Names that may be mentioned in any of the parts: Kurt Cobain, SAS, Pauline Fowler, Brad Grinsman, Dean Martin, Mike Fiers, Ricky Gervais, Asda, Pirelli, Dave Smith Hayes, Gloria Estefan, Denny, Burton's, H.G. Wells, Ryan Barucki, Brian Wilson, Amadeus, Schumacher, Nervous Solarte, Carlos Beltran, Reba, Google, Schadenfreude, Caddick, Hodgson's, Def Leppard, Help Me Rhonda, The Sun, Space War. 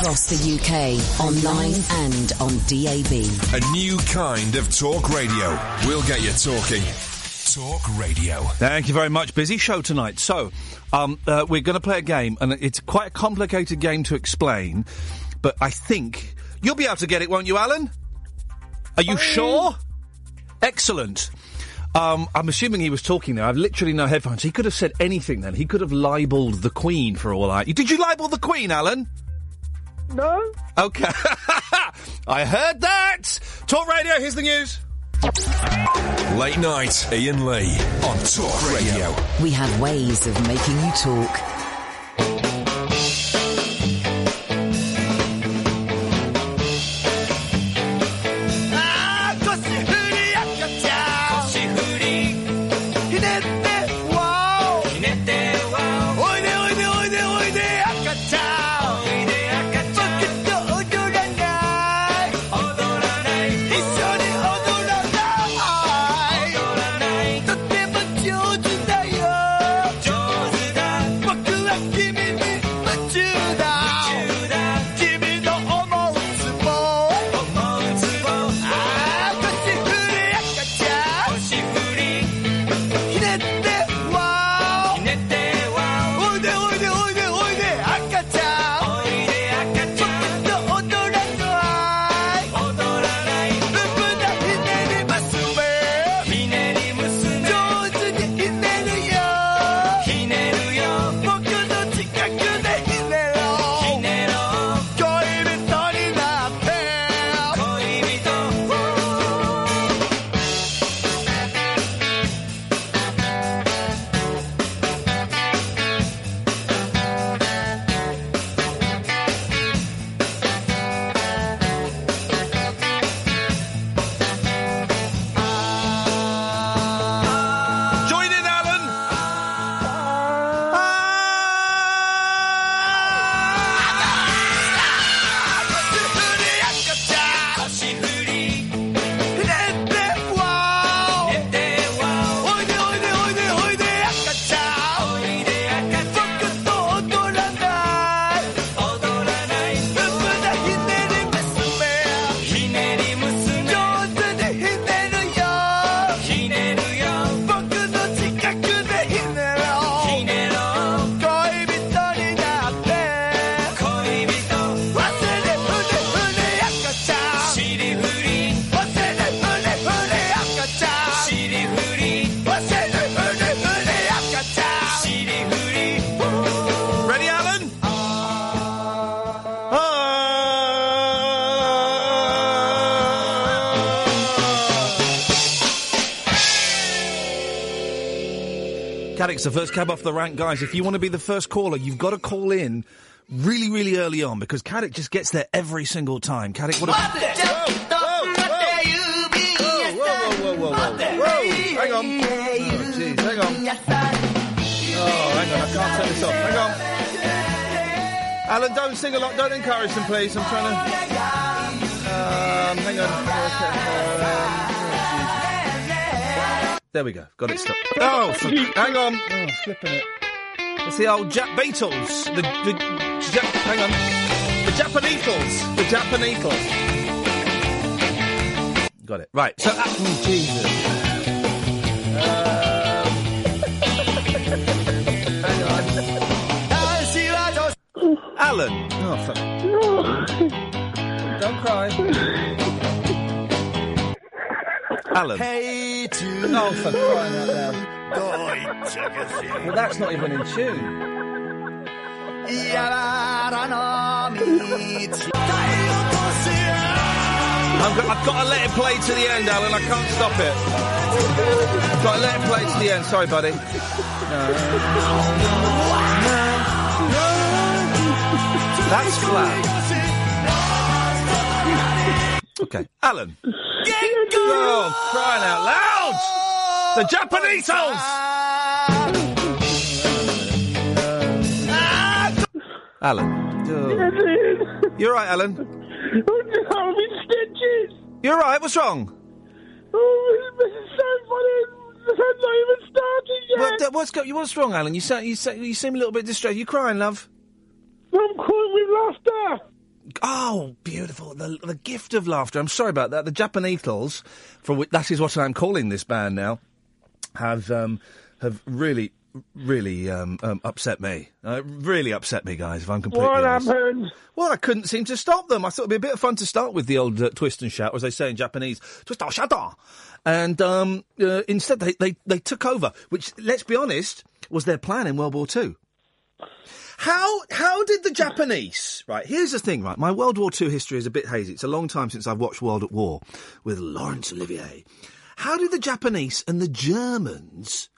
across the UK, online and on DAB. A new kind of talk radio. We'll get you talking. Talk Radio. Thank you very much. Busy show tonight. So, we're going to play a game, and it's quite a complicated game to explain, but I think you'll be able to get it, won't you, Alan? Are you sure? Excellent. I'm assuming he was talking there. I've literally no headphones. He could have said anything then. He could have libelled the Queen for all I... Did you libel the Queen, Alan? No. Okay. I heard that! Talk Radio, here's the news. Late night, Ian Lee on Talk Radio. We have ways of making you talk. Caddick's the first cab off the rank, guys. If you want to be the first caller, you've got to call in really, really early on, because Caddick just gets there every single time. Caddick, what a... Whoa. Hang on. Oh, jeez, hang on. Oh, hang on, I can't turn this off. Hang on. Alan, don't sing a lot. Don't encourage them, please. I'm trying to... Hang on. There we go. Got it stopped. Oh, hang on. Oh, flipping it. It's the old Beatles. Hang on. The Japaneatles. The Japaneatles. Got it. Right. So, Jesus. Hang on. Alan. Oh, fuck. No. Don't cry. Alan. Hey, to oh, for crying out loud. Well, that's not even in tune. I've got to let it play to the end, Alan. I can't stop it. I've got to let it play to the end. Sorry, buddy. That's flat. Okay. Alan. Oh, crying out loud! The Japaneatles! Alan. Oh. You're right, Alan. I'm in stitches! You're right, what's wrong? Oh, this is so funny! I'm not even starting yet! What's wrong, Alan? You seem a little bit distressed. You crying, love? I'm crying with laughter! Oh, beautiful. The gift of laughter. I'm sorry about that. The Japanetals, for which that is what I'm calling this band now, have really upset me. Really upset me, guys, if I'm completely honest. What happened? Well, I couldn't seem to stop them. I thought it'd be a bit of fun to start with the old twist and shout, or as they say in Japanese, twist and shout. And instead they took over, which, let's be honest, was their plan in World War II. How did the Japanese... Right, here's the thing, right? My World War II history is a bit hazy. It's a long time since I've watched World at War with Laurence Olivier. How did the Japanese and the Germans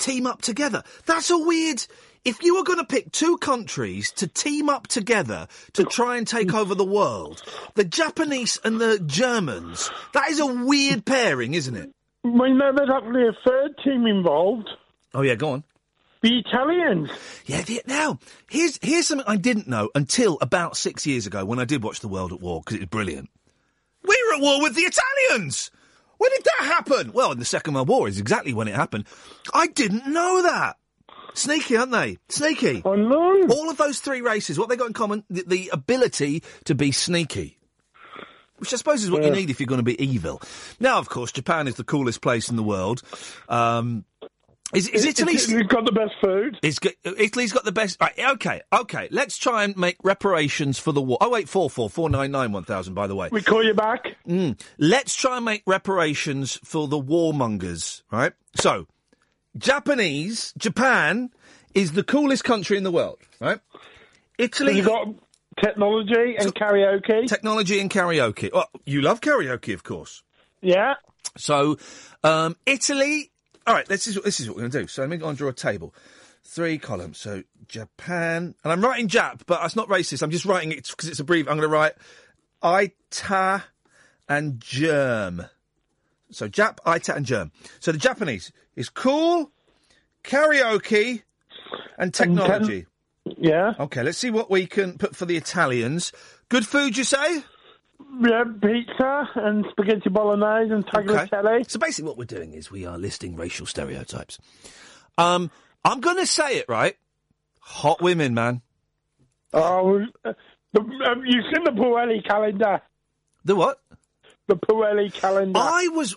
team up together? That's a weird... If you were going to pick two countries to team up together to try and take over the world, the Japanese and the Germans, that is a weird pairing, isn't it? We know there's actually a third team involved. Oh, yeah, go on. The Italians. Yeah, now, here's something I didn't know until about 6 years ago when I did watch The World at War, because it was brilliant. We were at war with the Italians! When did that happen? Well, in the Second World War is exactly when it happened. I didn't know that. Sneaky, aren't they? Sneaky. I know. All of those three races, what they got in common, the ability to be sneaky. Which I suppose is what you need if you're going to be evil. Now, of course, Japan is the coolest place in the world. Is Italy... Italy's got the best food. Italy's got the best... Right, okay. Let's try and make reparations for the war. 0844 499 1000, by the way. We call you back. Let's try and make reparations for the warmongers, right? So, Japan is the coolest country in the world, right? Italy... You've got technology and karaoke. Technology and karaoke. Well, you love karaoke, of course. Yeah. So, Italy... All right, this is what we're going to do. So let me go and draw a table. Three columns. So Japan. And I'm writing Jap, but it's not racist. I'm just writing it because it's abbreviated. I'm going to write Ita and Germ. So Jap, Ita and Germ. So the Japanese is cool, karaoke and technology. Yeah. Okay, let's see what we can put for the Italians. Good food, you say? Yeah, pizza and spaghetti bolognese and tagliatelle. Okay. So basically what we're doing is we are listing racial stereotypes. I'm going to say it, right? Hot women, man. Oh, you've seen the Pirelli calendar. The what? The Pirelli calendar. I was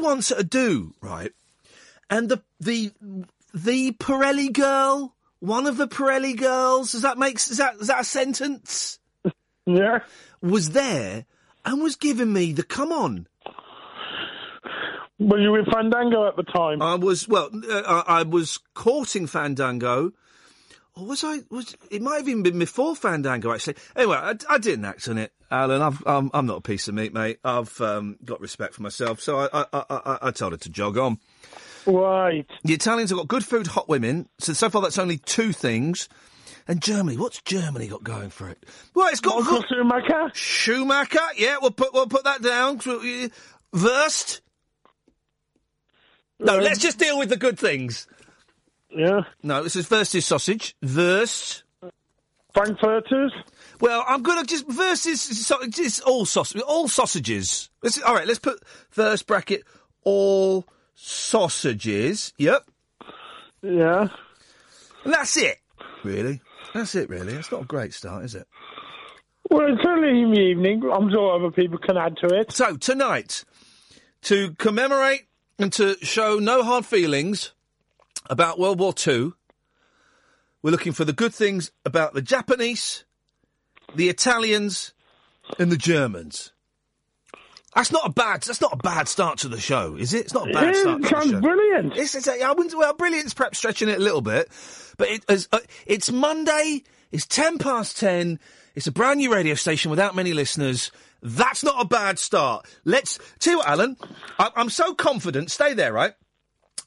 once at a do, right? And the Pirelli girl, one of the Pirelli girls, is that a sentence? Yeah. Was there and was giving me the come on. Were you with Fandango at the time? I was courting Fandango. Or was I? It might have even been before Fandango, actually. Anyway, I didn't act on it, Alan. I'm not a piece of meat, mate. I've got respect for myself, so I told her to jog on. Right. The Italians have got good food, hot women. So far, that's only two things. And Germany, what's Germany got going for it? Well, it's got Schumacher. Schumacher, yeah, we'll put that down. Wurst. No, let's just deal with the good things. Yeah. No, this is Wurst is sausage. Wurst. Frankfurters. Well, I'm gonna just Wurst is it's all sausage, all sausages. All right, let's put Wurst bracket all sausages. Yep. Yeah. And that's it. Really? That's it, really. It's not a great start, is it? Well, it's early in the evening. I'm sure other people can add to it. So, tonight, to commemorate and to show no hard feelings about World War II, we're looking for the good things about the Japanese, the Italians and the Germans. That's not a bad start to the show, is it? It's not a bad start to the show. It sounds brilliant. I wouldn't. Well, brilliant's perhaps stretching it a little bit, but it's Monday. It's 10 past 10. It's a brand new radio station without many listeners. That's not a bad start. Let's tell you what, Alan. I'm so confident. Stay there, right?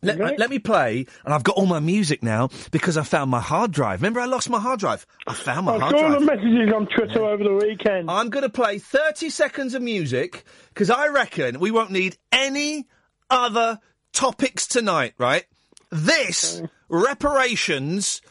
Let me play, and I've got all my music now because I found my hard drive. Remember, I lost my hard drive. I found my hard drive. I saw the messages on Twitter over the weekend. I'm going to play 30 seconds of music because I reckon we won't need any other topics tonight, right? This, reparations,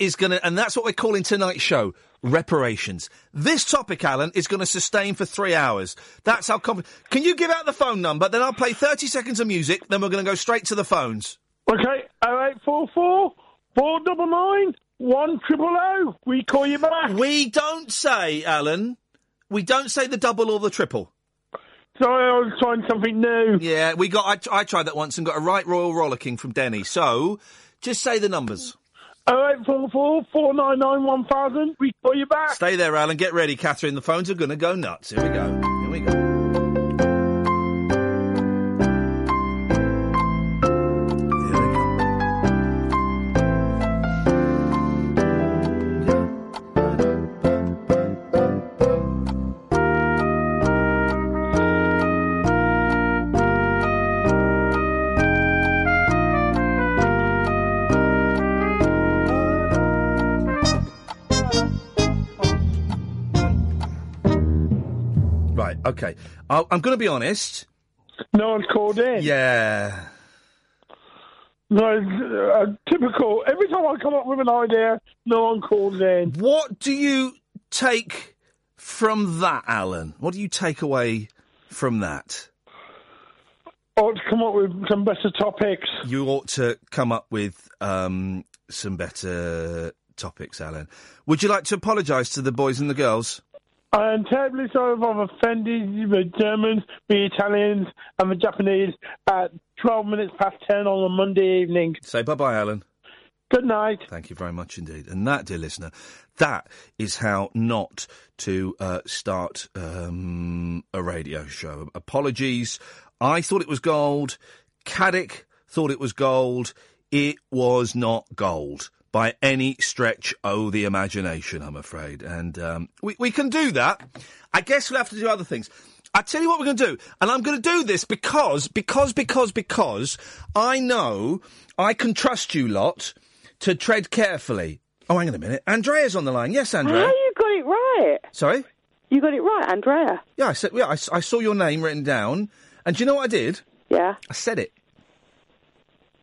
is going to... And that's what we're calling tonight's show, reparations. This topic, Alan, is going to sustain for 3 hours. That's how confident... Can you give out the phone number? Then I'll play 30 seconds of music, then we're going to go straight to the phones. OK, 0844 499 100. We call you back. We don't say, Alan. We don't say the double or the triple. Sorry, I was trying something new. Yeah, we got. I tried that once and got a right royal rollicking from Denny. So, just say the numbers. 08444991000. We call you back. Stay there, Alan. Get ready, Catherine. The phones are going to go nuts. Here we go. Here we go. Okay, I'm going to be honest. No one's called in. Yeah. No, typical. Every time I come up with an idea, no one calls in. What do you take from that, Alan? What do you take away from that? I ought to come up with some better topics. You ought to come up with some better topics, Alan. Would you like to apologise to the boys and the girls? I am terribly sorry if I've offended the Germans, the Italians and the Japanese at 12 minutes past 10 on a Monday evening. Say bye-bye, Alan. Good night. Thank you very much indeed. And that, dear listener, that is how not to start a radio show. Apologies. I thought it was gold. Caddick thought it was gold. It was not gold. By any stretch of the imagination, I'm afraid. And we can do that. I guess we'll have to do other things. I tell you what we're going to do. And I'm going to do this because I know I can trust you lot to tread carefully. Oh, hang on a minute. Andrea's on the line. Yes, Andrea. Oh, you got it right. Sorry? You got it right, Andrea. Yeah, I saw your name written down. And do you know what I did? Yeah. I said it.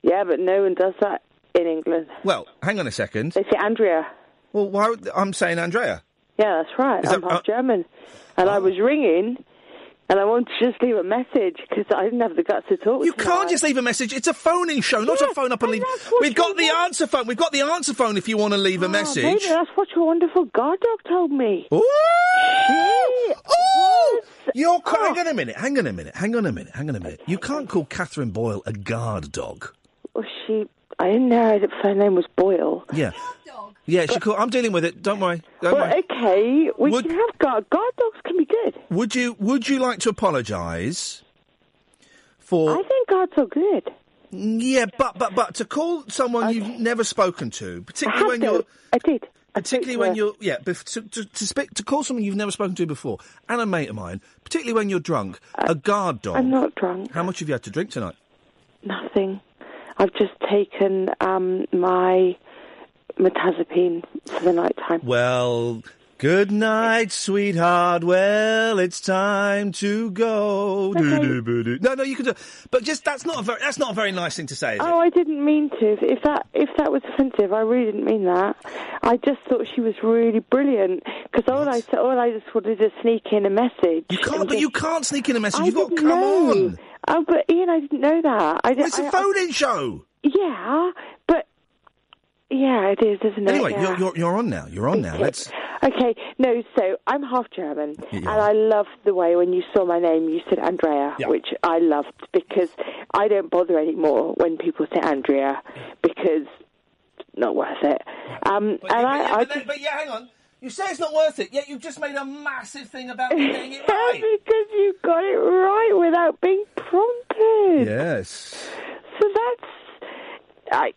Yeah, but no one does that. In England. Well, hang on a second. They say Andrea. Well, why? I'm saying Andrea. Yeah, that's right. I'm half German. And I was ringing, and I wanted to just leave a message, because I didn't have the guts to talk to you. You can't just leave a message. It's a phoning show, not a phone up and leave. We've got the answer phone. We've got the answer phone if you want to leave a message. Baby, that's what your wonderful guard dog told me. Ooh! Hey! Ooh! You're... Hang on a minute. You can't call Catherine Boyle a guard dog. Well, I didn't know that her name was Boyle. Yeah. Yeah, she called. I'm dealing with it. Don't worry. Okay. We can have guard. Guard dogs can be good. Would you like to apologise for... I think guards are good. Yeah, but to call someone you've never spoken to, particularly when you're... I did. Particularly when you're... Yeah, to call someone you've never spoken to before, and a mate of mine, particularly when you're drunk, a guard dog... I'm not drunk. How much have you had to drink tonight? Nothing. I've just taken my mirtazapine for the night time. Well, good night, sweetheart. Well, it's time to go. Okay. No, you can do it. But just that's not a very nice thing to say, is it? Oh, I didn't mean to. If that was offensive, I really didn't mean that. I just thought she was really brilliant, because all I just wanted to sneak in a message. You can't, you can't sneak in a message. You've got to come on. Oh, but Ian, I didn't know that. It's a phone-in show. Yeah, but... Yeah, it is, isn't it? Anyway, yeah. You're on now. You're on now. Let's... Okay, no, so I'm half German, and I loved the way when you saw my name, you said Andrea, which I loved, because I don't bother anymore when people say Andrea, because it's not worth it. Hang on. You say it's not worth it, yet you've just made a massive thing about me getting it right. That's because you got it right without being prompted. Yes. So that's...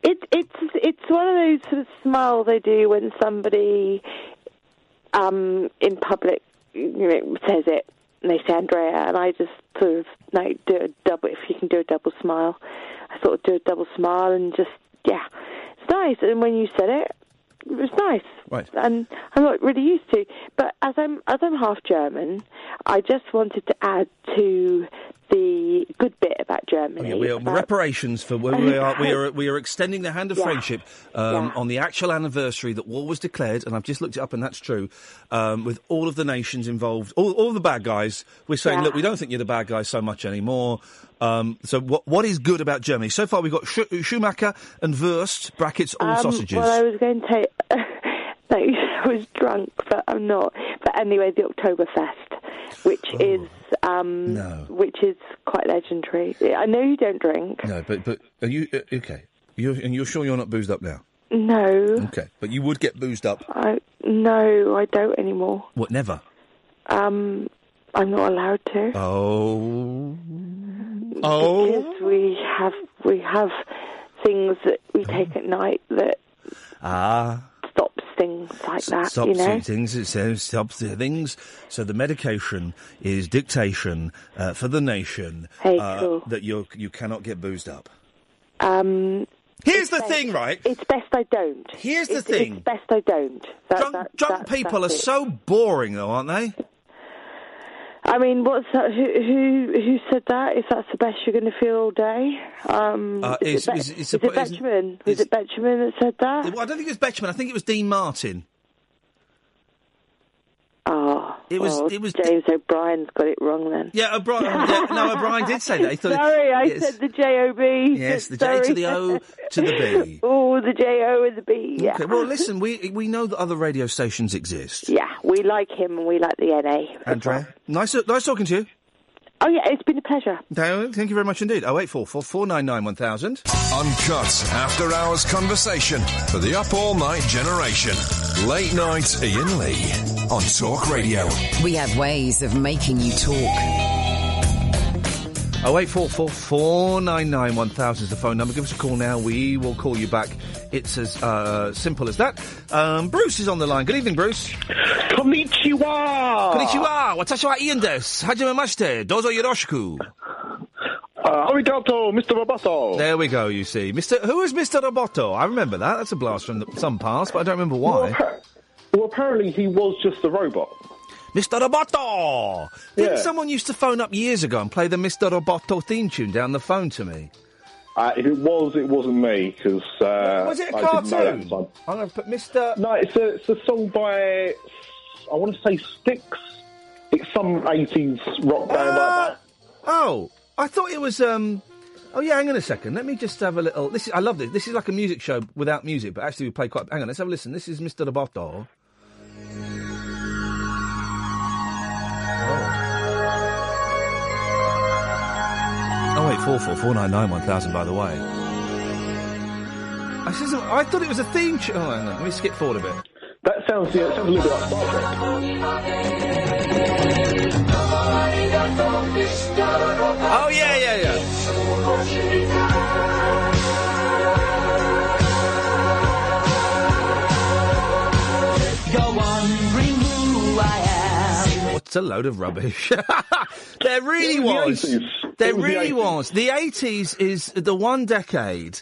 It's one of those sort of smile they do when somebody in public says it, and they say Andrea, and I just sort of do a double... If you can do a double smile, I sort of do a double smile and just, yeah. It's nice, and when you said it... It was nice, right? And I'm not really used to. But as I'm half German, I just wanted to add to the really good bit about Germany. Oh, yeah, we are reparations for when we are extending the hand of friendship on the actual anniversary that war was declared, and I've just looked it up, and that's true. With all of the nations involved, all the bad guys, we're saying, look, we don't think you're the bad guys so much anymore. So what is good about Germany? So far, we've got Schumacher and Wurst (brackets all sausages). Well, I was going to take. I was drunk, but I'm not. But anyway, the Oktoberfest, which is which is quite legendary. I know you don't drink. No, but are you okay? You're sure you're not boozed up now? No. Okay, but you would get boozed up. No, I don't anymore. What? Never. I'm not allowed to. Oh. Because we have things that we take at night that stops things like that. Stops things. It says stops things. So the medication is dictation for the nation. Hey, cool. That you cannot get boozed up. Here's the thing, right? It's best I don't. Here's the thing. It's best I don't. Drunk people are so boring, though, aren't they? I mean, what's that? Who said that? If that's the best you're going to feel all day, is it Betjeman? Was it Betjeman that said that? Well, I don't think it was Betjeman. I think it was Dean Martin. Oh, it was James O'Brien's got it wrong then. Yeah, O'Brien. O'Brien did say that. He thought sorry, I said the J-O-B. Yes, the J to the O to the B. Oh, the J-O and the B. Yeah. Okay, well, listen, we know that other radio stations exist. Yeah, we like him and we like the NA. Andrea, nice talking to you. Oh, yeah, it's been a pleasure. Thank you very much indeed. 0844 499 1000. Uncut after-hours conversation for the up-all-night generation. Late Night Ian Lee on Talk Radio. We have ways of making you talk. 0844 499 1000 is the phone number. Give us a call now. We will call you back. It's as simple as that. Bruce is on the line. Good evening, Bruce. Konnichiwa. Konnichiwa. Watashiwa Ian desu. Hajimemashite. Dozo yoroshiku. Arigato, Mr. Roboto. There we go, you see. Who is Mr. Roboto? I remember that. That's a blast from some past, but I don't remember why. Well, apparently he was just a robot. Mr. Roboto! Didn't someone used to phone up years ago and play the Mr. Roboto theme tune down the phone to me? If it wasn't me, because... was it a cartoon? I'm going to put Mr... No, it's a song by, I want to say, Styx. It's some 80s rock band like that. Oh, I thought it was... Oh, yeah, hang on a second. Let me just have a little... I love this. This is like a music show without music, but actually we play quite... Hang on, let's have a listen. This is Mr. Roboto. Oh, 0844 499 1000, by the way. I thought it was a theme tune. Oh, hang on. Let me skip forward a bit. That sounds a little bit like Star Trek. Oh, yeah. A load of rubbish. There really was. There really was. The 80s is the one decade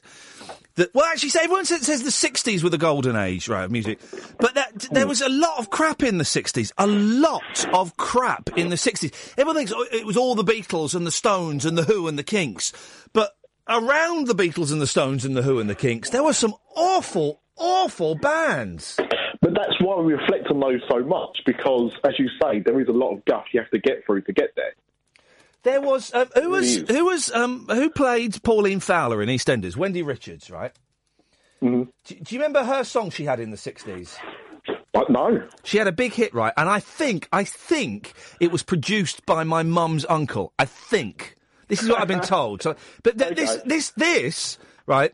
that... Well, actually, everyone says the 60s were the golden age, right, of music. But there was a lot of crap in the 60s. A lot of crap in the 60s. Everyone thinks it was all the Beatles and the Stones and the Who and the Kinks. But around the Beatles and the Stones and the Who and the Kinks, there were some awful bands. But that's why we reflect on those so much, because, as you say, there is a lot of guff you have to get through to get there. There was who played Pauline Fowler in EastEnders? Wendy Richards, right? Mm-hmm. Do you remember her song she had in the '60s? No. She had a big hit, right? And I think it was produced by my mum's uncle. I think this is what I've been told. So, but this right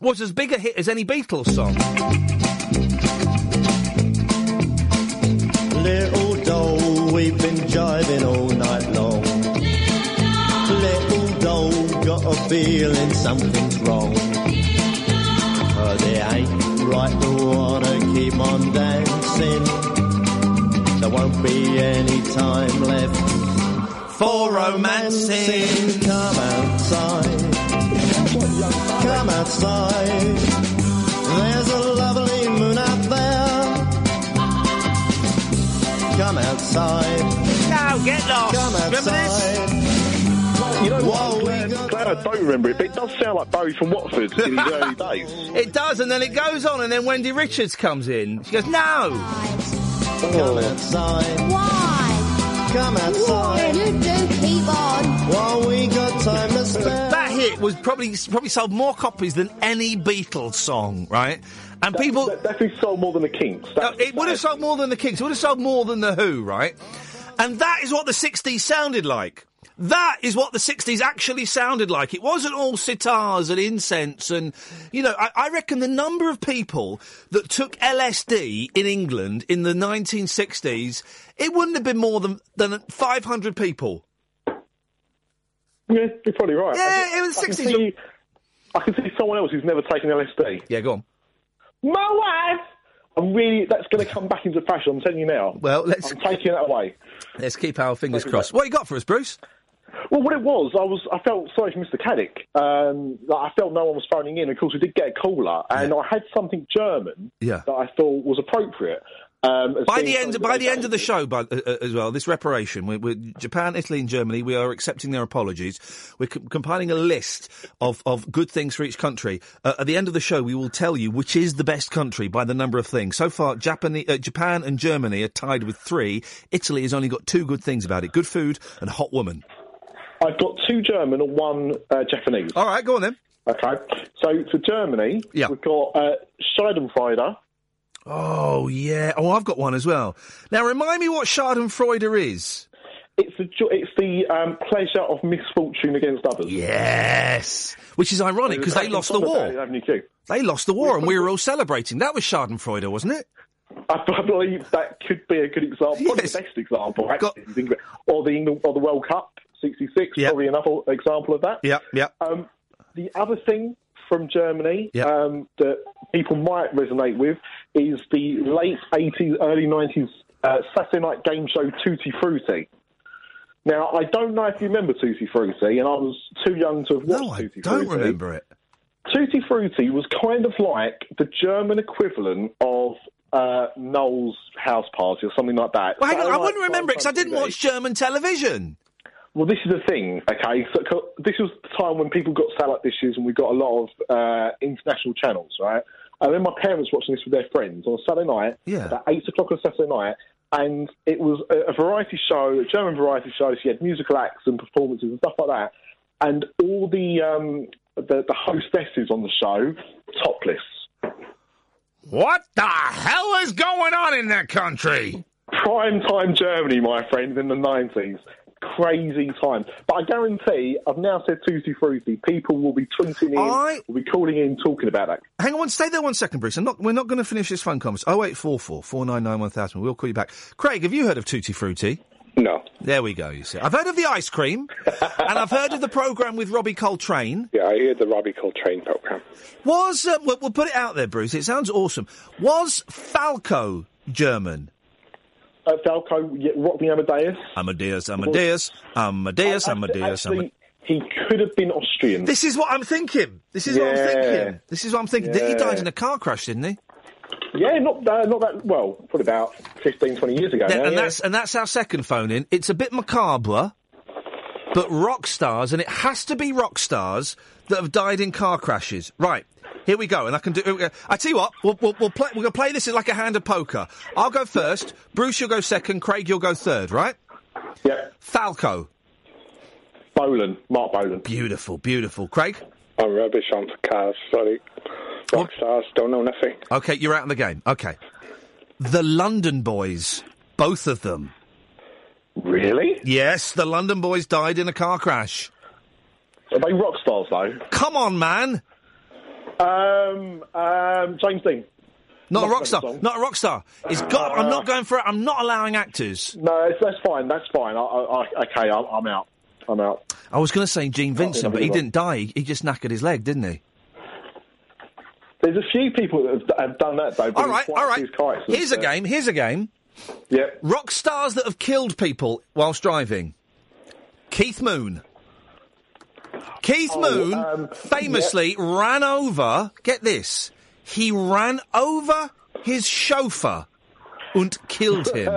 was as big a hit as any Beatles song. Little doll, we've been jiving all night long. Little doll, got a feeling something's wrong. But it ain't right to wanna keep on dancing. There won't be any time left for romancing. Come outside, come outside. There's a lovely moon out there. Come outside. Now get lost. Come outside. Remember this? You know what? Glad I don't remember it, but it does sound like Bowie from Watford in his early days. It does, and then it goes on, and then Wendy Richards comes in. She goes, no! Oh. Come outside. Why? Come outside. Why? You do keep on. Well, we got time to spare. That hit was probably sold more copies than any Beatles song, right? And that, people... That sold more than the Kinks. It would have sold more than the Kinks. It would have sold more than the Who, right? And that is what the 60s sounded like. That is what the 60s actually sounded like. It wasn't all sitars and incense and, you know, I reckon the number of people that took LSD in England in the 1960s, it wouldn't have been more than 500 people. Yeah, you're probably right. Yeah, in the 60s. I can see someone else who's never taken LSD. Yeah, go on. My wife! That's going to come back into fashion, I'm telling you now. Well, I'm taking that away. Let's keep our fingers crossed. What you got for us, Bruce? Well, what it was, I felt sorry for Mr. Caddick. I felt no one was phoning in. Of course, we did get a caller, and I had something German that I thought was appropriate. By the end of the show, as well, this reparation, we're Japan, Italy and Germany, we are accepting their apologies. We're compiling a list of good things for each country. At the end of the show, we will tell you which is the best country by the number of things. So far, Japan and Germany are tied with 3. Italy has only got 2 good things about it, good food and a hot woman. I've got 2 German and 1 Japanese. All right, go on then. OK. So for Germany, we've got Schadenfreude. Oh, yeah. Oh, I've got one as well. Now, remind me what Schadenfreude is. It's the pleasure of misfortune against others. Yes. Which is ironic, because they lost the war. They lost the war, and we were all celebrating. That was Schadenfreude, wasn't it? I believe that could be a good example. Yes. Probably the best example, actually. Or the World Cup, 66, probably another example of that. Yeah, yeah. The other thing from Germany that people might resonate with is the late 80s, early 90s Saturday night game show Tutti Frutti. Now, I don't know if you remember Tutti Frutti, and I was too young to have watched Tutti Frutti. No, I don't remember it. Tutti Frutti was kind of like the German equivalent of Noel's House Party or something like that. Well, hang on, I wouldn't remember it because I didn't watch German television. Well, this is the thing, okay? So, this was the time when people got satellite dishes and we got a lot of international channels, right? And then my parents watching this with their friends on a Saturday night, at 8 o'clock on Saturday night, and it was a variety show, a German variety show. She had musical acts and performances and stuff like that, and all the hostesses on the show, topless. What the hell is going on in that country? Prime time Germany, my friends, in the 90s. Crazy time. But I guarantee, I've now said Tutti Frutti, people will be tweeting in, will be calling in, talking about that. Hang on, stay there one second, Bruce. We're not going to finish this phone conference. 0844 499 1000. We'll call you back. Craig, have you heard of Tutti Frutti? No. There we go, you see. I've heard of the ice cream, and I've heard of the programme with Robbie Coltrane. Yeah, I heard the Robbie Coltrane programme. We'll put it out there, Bruce. It sounds awesome. Was Falco German? Falco, Rock Me Amadeus. Amadeus. He could have been Austrian. This is what I'm thinking. He died in a car crash, didn't he? Yeah, not that... Well, probably about 15, 20 years ago now. That's our second phone-in. It's a bit macabre, but rock stars, and it has to be rock stars that have died in car crashes. Right. Here we go, and I can do... I tell you what, we're going to play this as like a hand of poker. I'll go first, Bruce, you'll go second, Craig, you'll go third, right? Yep. Falco. Bolan, Mark Bolan. Beautiful, beautiful. Craig? I'm rubbish on for cars, sorry. Rock stars, don't know nothing. OK, you're out of the game. OK. The London Boys, both of them. Really? Yes, the London Boys died in a car crash. Are they rock stars, though? Come on, man! James Dean. Not a rock star. It's got. I'm not going for it. I'm not allowing actors. No, that's fine. Okay, I'm out. I was going to say Gene Vincent, but he didn't die. He just knackered his leg, didn't he? There's a few people that have done that, though. All right. Here's a game. Yep. Rock stars that have killed people whilst driving. Keith Moon. Keith Moon famously ran over, get this, he ran over his chauffeur and killed him.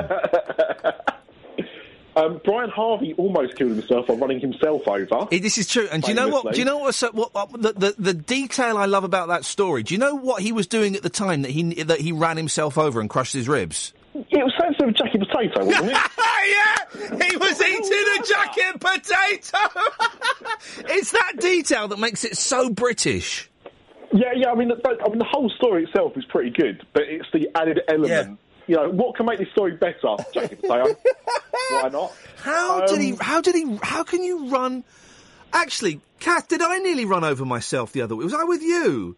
Brian Harvey almost killed himself by running himself over. This is true. And do you know what the detail I love about that story? Do you know what he was doing at the time that he ran himself over and crushed his ribs? It was something of a jacket potato, wasn't it? Yeah! He was eating a jacket potato! It's that detail that makes it so British. Yeah, I mean, the whole story itself is pretty good, but it's the added element. Yeah. You know, what can make this story better? Jacket potato. Why not? How can you run... Actually, Kath, did I nearly run over myself the other week? Was I with you?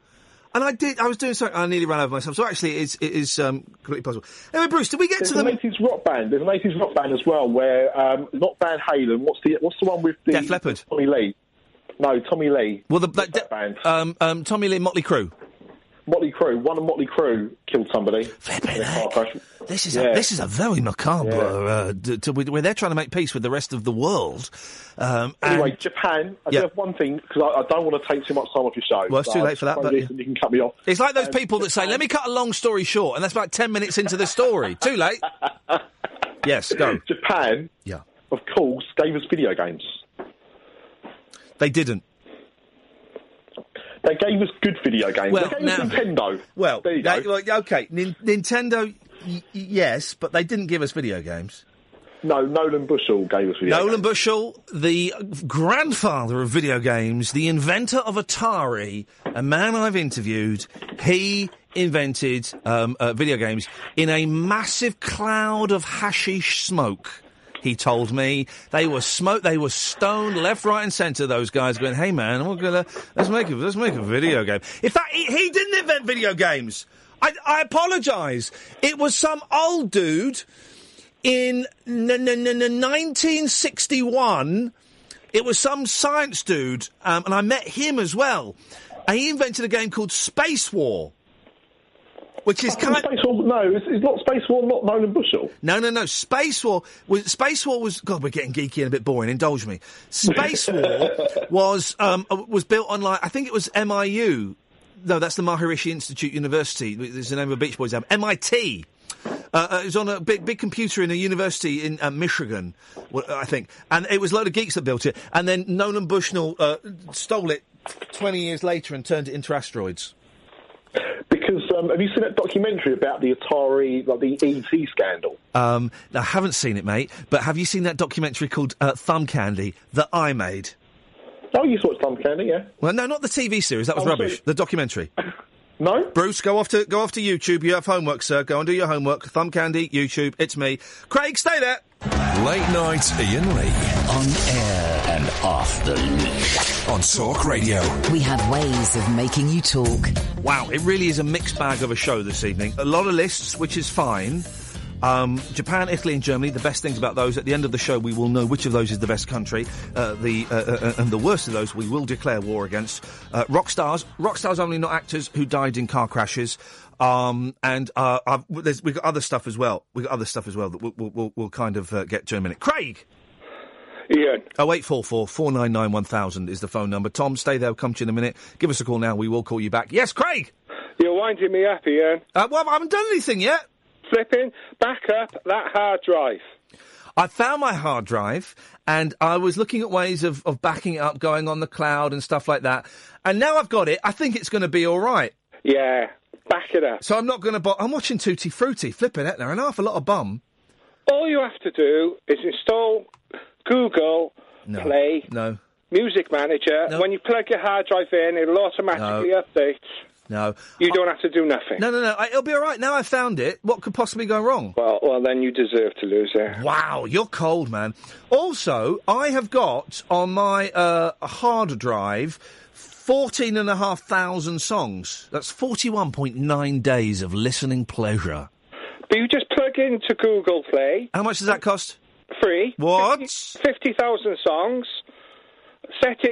And I did. I was doing something. I nearly ran over myself. So actually, it is completely possible. Anyway, Bruce, did we get to the '80s rock band? There's an '80s rock band as well, where not Van Halen. What's the one with the Def Leppard? Tommy Lee. No, Tommy Lee. Well, that band. Tommy Lee, Motley Crue. Motley Crue. One of Motley Crue killed somebody. Flipping heck. This is a very macabre. Yeah. Where they're trying to make peace with the rest of the world. Anyway, Japan. I do have one thing because I don't want to take too much time off your show. Well, it's too late for that. But you can cut me off. It's like those people that say, "Let me cut a long story short," and that's about 10 minutes into the story. Too late. Yes, go. Japan. Yeah. Of course, gave us video games. They didn't. They gave us good video games. Well, they gave us Nintendo. Well, there you go. Okay, Nintendo, yes, but they didn't give us video games. No, Nolan Bushnell gave us video games. Nolan Bushnell, the grandfather of video games, the inventor of Atari, a man I've interviewed, he invented video games in a massive cloud of hashish smoke. He told me they were stoned left, right, and centre. Those guys going, "Hey man, we're gonna let's make a video game." If that he didn't invent video games, I apologise. It was some old dude in 1961. It was some science dude, and I met him as well. And he invented a game called Space War. Which is kind of... It's not Space War, not Nolan Bushnell. No. Space War was... God, we're getting geeky and a bit boring. Indulge me. Space War was built on, like... I think it was MIU. No, that's the Maharishi Institute University. It's the name of a Beach Boys album. MIT. It was on a big computer in a university in Michigan, I think. And it was a load of geeks that built it. And then Nolan Bushnell stole it 20 years later and turned it into asteroids. Because have you seen that documentary about the Atari, like the ET scandal? I haven't seen it, mate. But have you seen that documentary called Thumb Candy that I made? Oh, you watched Thumb Candy, yeah? Well, no, not the TV series. That was rubbish. The documentary. No, Bruce, go off to YouTube. You have homework, sir. Go and do your homework. Thumb Candy, YouTube. It's me, Craig. Stay there. Late night, Ian Lee on air and off the leash on Talk Radio. We have ways of making you talk. Wow, it really is a mixed bag of a show this evening. A lot of lists, which is fine. Japan, Italy and Germany, the best things about those. At the end of the show, we will know which of those is the best country. And the worst of those, we will declare war against. Rock stars only, not actors who died in car crashes. We've got other stuff as well. That we'll kind of get to in a minute. Craig! Yeah. 0844 499 1000 is the phone number. Tom, stay there. We'll come to you in a minute. Give us a call now. We will call you back. Yes, Craig! You're winding me up, Ian. Well, I haven't done anything yet. Flipping, back up that hard drive. I found my hard drive, and I was looking at ways of backing it up, going on the cloud and stuff like that. And now I've got it, I think it's going to be all right. Yeah, back it up. So I'm not going to... I'm watching Tutti Frutti, flipping it now, and half a lot of bum. All you have to do is install Google Play Music Manager. No. When you plug your hard drive in, it'll automatically update... No. You don't have to do nothing. No. It'll be all right. Now I've found it. What could possibly go wrong? Well, then you deserve to lose it. Wow, you're cold, man. Also, I have got on my hard drive 14,500 songs. That's 41.9 days of listening pleasure. But you just plug into Google Play. How much does that cost? Free. What? 50,000 songs. Set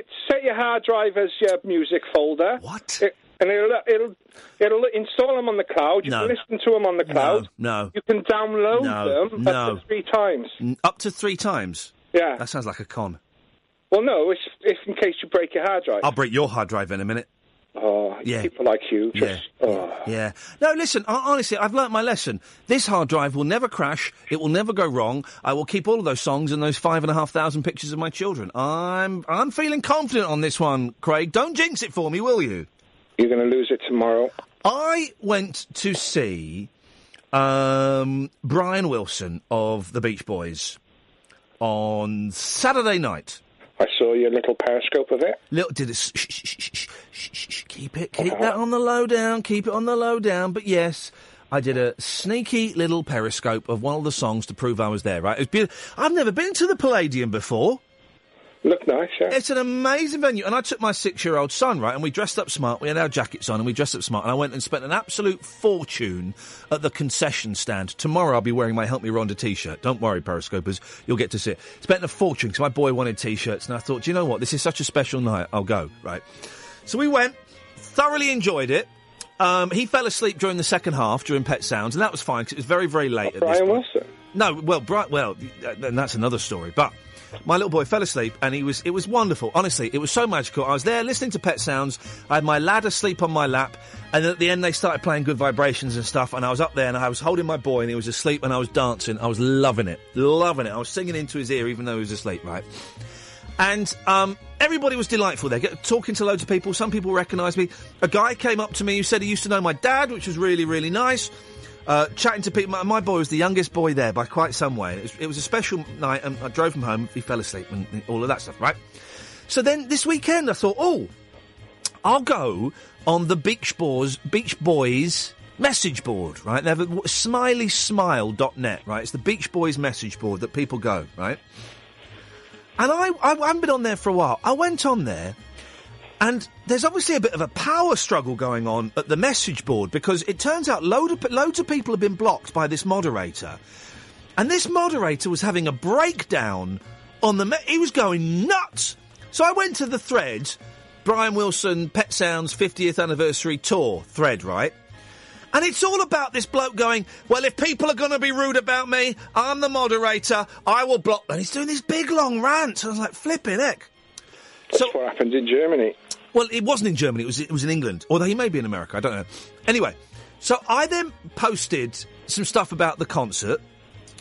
your hard drive as your music folder. What? And it'll install them on the cloud. You can listen to them on the cloud. No. You can download them up to 3 times. Up to 3 times? Yeah. That sounds like a con. Well, no, it's in case you break your hard drive. I'll break your hard drive in a minute. Oh, yeah. People like you. Just, yeah. Oh. Yeah. No, listen, honestly, I've learnt my lesson. This hard drive will never crash. It will never go wrong. I will keep all of those songs and those 5,500 pictures of my children. I'm feeling confident on this one, Craig. Don't jinx it for me, will you? You're going to lose it tomorrow. I went to see Brian Wilson of the Beach Boys on Saturday night. I saw your little periscope of it. Keep that on the low down. Keep it on the low down. But yes, I did a sneaky little periscope of one of the songs to prove I was there. Right? It was beautiful. I've never been to the Palladium before. Look nice, yeah. It's an amazing venue. And I took my 6-year-old son, right, and we dressed up smart. We had our jackets on and we dressed up smart. And I went and spent an absolute fortune at the concession stand. Tomorrow I'll be wearing my Help Me Rhonda T-shirt. Don't worry, Periscopers, you'll get to see it. Spent a fortune because my boy wanted T-shirts. And I thought, do you know what? This is such a special night. I'll go, right? So we went, thoroughly enjoyed it. He fell asleep during the second half, during Pet Sounds, and that was fine because it was very, very late at this point. Brian Wilson? No, and that's another story, but... My little boy fell asleep, and it was wonderful. Honestly, it was so magical. I was there listening to Pet Sounds. I had my lad asleep on my lap, and at the end they started playing Good Vibrations and stuff, and I was up there, and I was holding my boy, and he was asleep, and I was dancing. I was loving it. Loving it. I was singing into his ear, even though he was asleep, right? And everybody was delightful there, talking to loads of people. Some people recognised me. A guy came up to me who said he used to know my dad, which was really, really nice. Chatting to people. My boy was the youngest boy there by quite some way. It was a special night, and I drove him home. He fell asleep and all of that stuff, right? So then this weekend I thought, I'll go on the Beach Boys message board, right? They have a smileysmile.net, right? It's the Beach Boys message board that people go, right? And I haven't been on there for a while. I went on there. And there's obviously a bit of a power struggle going on at the message board because it turns out loads of people have been blocked by this moderator. And this moderator was having a breakdown on the... He was going nuts! So I went to the thread, Brian Wilson, Pet Sounds 50th Anniversary Tour thread, right? And it's all about this bloke going, well, if people are going to be rude about me, I'm the moderator, I will block... And he's doing this big, long rant. I was like, flipping heck. That's what happened in Germany. Well, it wasn't in Germany, it was in England. Although he may be in America, I don't know. Anyway, so I then posted some stuff about the concert.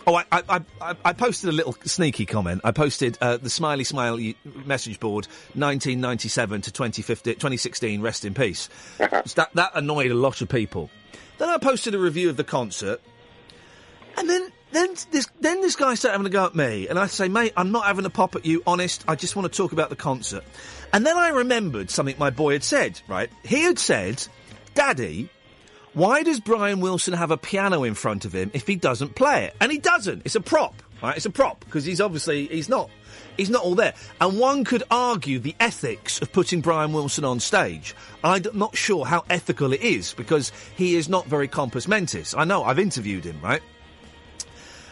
Oh, I posted a little sneaky comment. I posted the Smiley Smiley message board, 1997 to 2016, rest in peace. That annoyed a lot of people. Then I posted a review of the concert. And then this guy started having a go at me, and I say, mate, I'm not having a pop at you, honest, I just want to talk about the concert. And then I remembered something my boy had said, right? He had said, Daddy, why does Brian Wilson have a piano in front of him if he doesn't play it? And he doesn't. It's a prop, right? It's a prop, because he's not all there. And one could argue the ethics of putting Brian Wilson on stage. I'm not sure how ethical it is, because he is not very compos mentis. I know, I've interviewed him, right?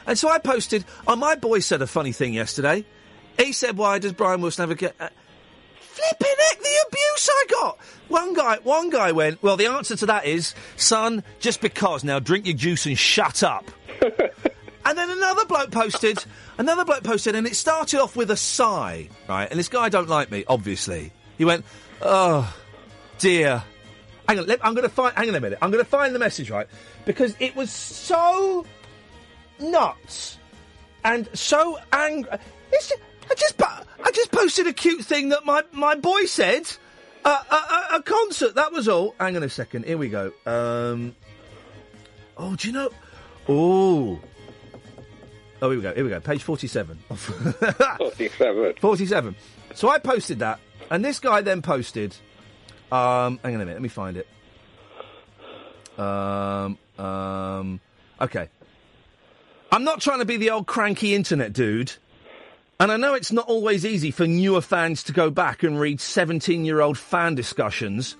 And so I posted, my boy said a funny thing yesterday. He said, why does Brian Wilson have a... Flipping heck, the abuse I got! One guy went, well, the answer to that is, son, just because, now drink your juice and shut up. And then another bloke posted, and it started off with a sigh, right? And this guy don't like me, obviously. He went, oh, dear. I'm going to find the message, right? Because it was so... nuts and so angry. I just posted a cute thing that my boy said a concert, that was all. Hang on a second, here we go. Here we go, page 47. 47. So I posted that, and this guy then posted hang on a minute, let me find it. Okay, I'm not trying to be the old cranky internet dude, and I know it's not always easy for newer fans to go back and read 17-year-old fan discussions,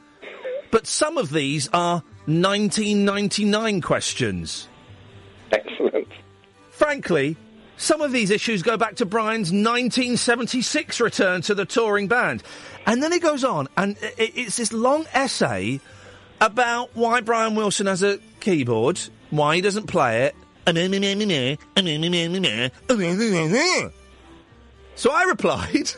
but some of these are 1999 questions. Excellent. Frankly, some of these issues go back to Brian's 1976 return to the touring band. And then it goes on, and it's this long essay about why Brian Wilson has a keyboard, why he doesn't play it. So I replied,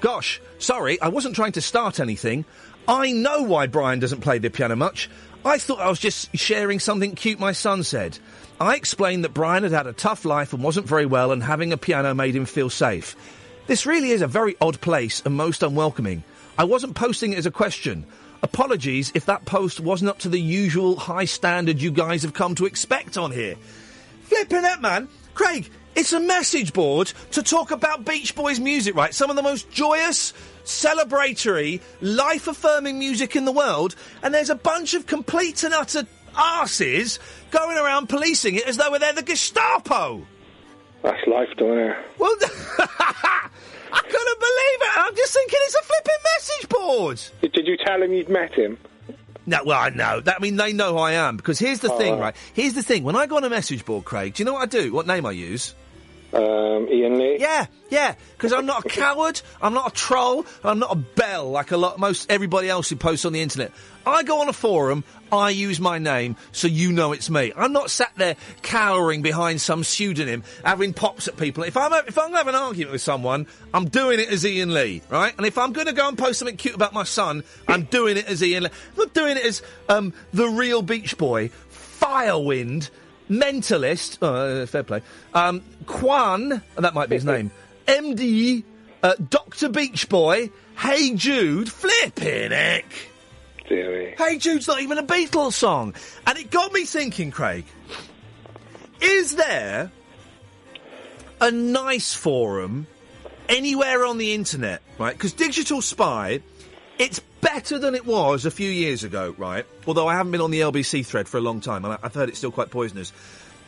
gosh, sorry, I wasn't trying to start anything. I know why Brian doesn't play the piano much. I thought I was just sharing something cute my son said. I explained that Brian had had a tough life and wasn't very well, and having a piano made him feel safe. This really is a very odd place and most unwelcoming. I wasn't posting it as a question. Apologies if that post wasn't up to the usual high standard you guys have come to expect on here. Flippin' it, man. Craig, it's a message board to talk about Beach Boys music, right? Some of the most joyous, celebratory, life-affirming music in the world, and there's a bunch of complete and utter arses going around policing it as though they're the Gestapo. That's life, don't it? Well, I couldn't believe it. I'm just thinking it's a flipping message board. Did you tell him you'd met him? No, well, I know. That, I mean, they know who I am, because here's the thing, right? Here's the thing. When I go on a message board, Craig, do you know what I do? What name I use? Ian Lee. Yeah, because I'm not a coward, I'm not a troll, I'm not a bell like most everybody else who posts on the internet. I go on a forum, I use my name, so you know it's me. I'm not sat there cowering behind some pseudonym, having pops at people. If I'm going to have an argument with someone, I'm doing it as Ian Lee, right? And if I'm going to go and post something cute about my son, I'm doing it as Ian Lee. I'm not doing it as the real Beach Boy, Firewind, Mentalist, fair play, Quan, that might be his name, MD, Dr. Beach Boy, Hey Jude, flippin' heck. Deary. Hey Jude's not even a Beatles song. And it got me thinking, Craig, is there a nice forum anywhere on the internet, right? Because Digital Spy, it's better than it was a few years ago, right? Although I haven't been on the LBC thread for a long time, and I've heard it's still quite poisonous.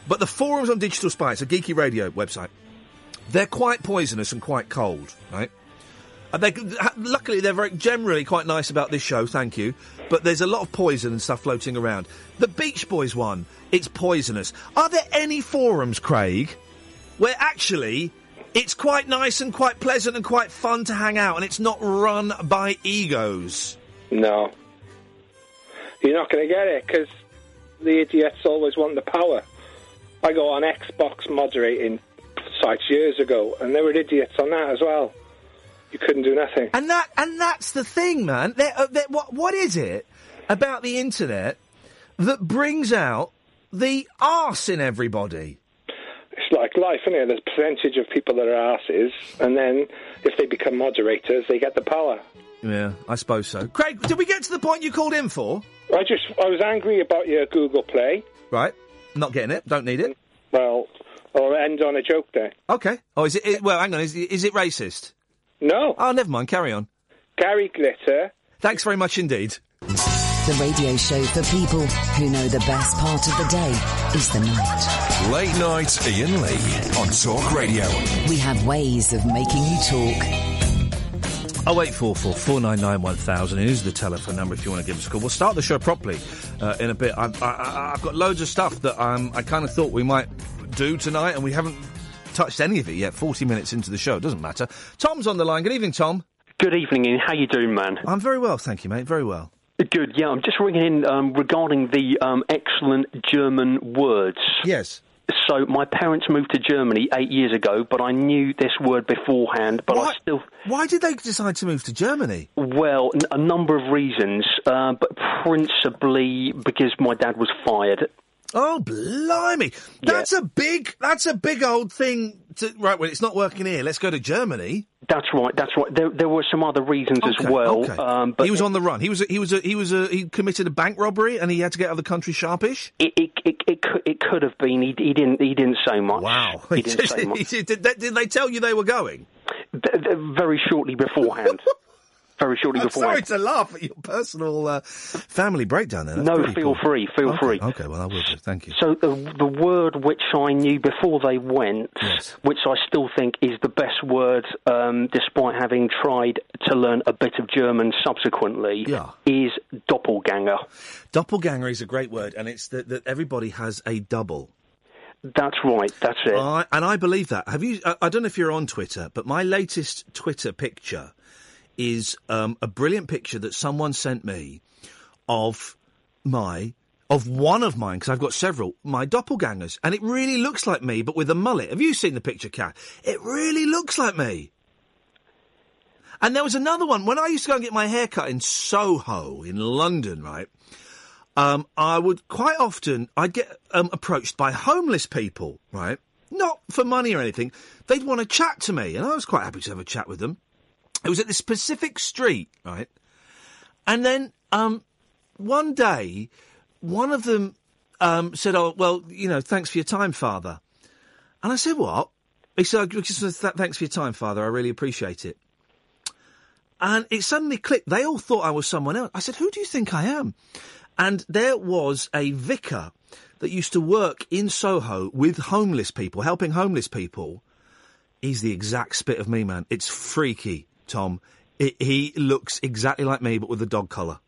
But the forums on Digital Spy, it's a geeky radio website, they're quite poisonous and quite cold, right? And luckily, they're very generally quite nice about this show, thank you, but there's a lot of poison and stuff floating around. The Beach Boys one, it's poisonous. Are there any forums, Craig, where actually it's quite nice and quite pleasant and quite fun to hang out, and it's not run by egos? No. You're not going to get it, because the idiots always want the power. I go on Xbox moderating sites years ago, and there were idiots on that as well. You couldn't do nothing. And that's the thing, man. What is it about the internet that brings out the arse in everybody? It's like life, isn't it? There's a percentage of people that are arses, and then if they become moderators, they get the power. Yeah, I suppose so. Craig, did we get to the point you called in for? I was angry about your Google Play. Right. Not getting it. Don't need it. Well, I'll end on a joke there. Okay. Oh, is it well, hang on. Is it racist? No. Oh, never mind. Carry on. Gary Glitter. Thanks very much indeed. The radio show for people who know the best part of the day is the night. Late Night Ian Lee on Talk Radio. We have ways of making you talk. 0844 499 1000 is the telephone number if you want to give us a call. We'll start the show properly in a bit. I've got loads of stuff that I kind of thought we might do tonight, and we haven't touched any of it yet. 40 minutes into the show, doesn't matter. Tom's on the line. Good evening, Tom. Good evening, Ian. How you doing, man? I'm very well, thank you, mate. Very well. Good, yeah. I'm just ringing in regarding the excellent German words. Yes. So my parents moved to Germany 8 years ago, but I knew this word beforehand, but what? I still... Why did they decide to move to Germany? Well, a number of reasons, but principally because my dad was fired. Oh, blimey. That's a big old thing. Right, well, it's not working here. Let's go to Germany. That's right. There were some other reasons as well. Okay. But he was on the run. He committed a bank robbery and he had to get out of the country sharpish? It could have been. He didn't say much. Wow. He didn't say much. Did they tell you they were going? Very shortly beforehand. I'm sorry to laugh at your personal family breakdown there. No, feel free. OK, well, I will do. Thank you. So the word which I knew before they went, yes, which I still think is the best word, despite having tried to learn a bit of German subsequently, is Doppelgänger. Doppelgänger is a great word, and it's that everybody has a double. That's right, that's it. And I believe that. Have you? I don't know if you're on Twitter, but my latest Twitter picture is a brilliant picture that someone sent me of one of mine, because I've got several, my doppelgangers. And it really looks like me, but with a mullet. Have you seen the picture, Kat? It really looks like me. And there was another one. When I used to go and get my hair cut in Soho in London, right, I would quite often, I'd get approached by homeless people, right, not for money or anything. They'd want to chat to me, and I was quite happy to have a chat with them. It was at this specific street, right, and then one day, one of them said, oh, well, you know, thanks for your time, Father. And I said, what? He said, thanks for your time, Father. I really appreciate it. And it suddenly clicked. They all thought I was someone else. I said, who do you think I am? And there was a vicar that used to work in Soho with homeless people, helping homeless people. He's the exact spit of me, man. It's freaky, Tom. He looks exactly like me, but with a dog collar.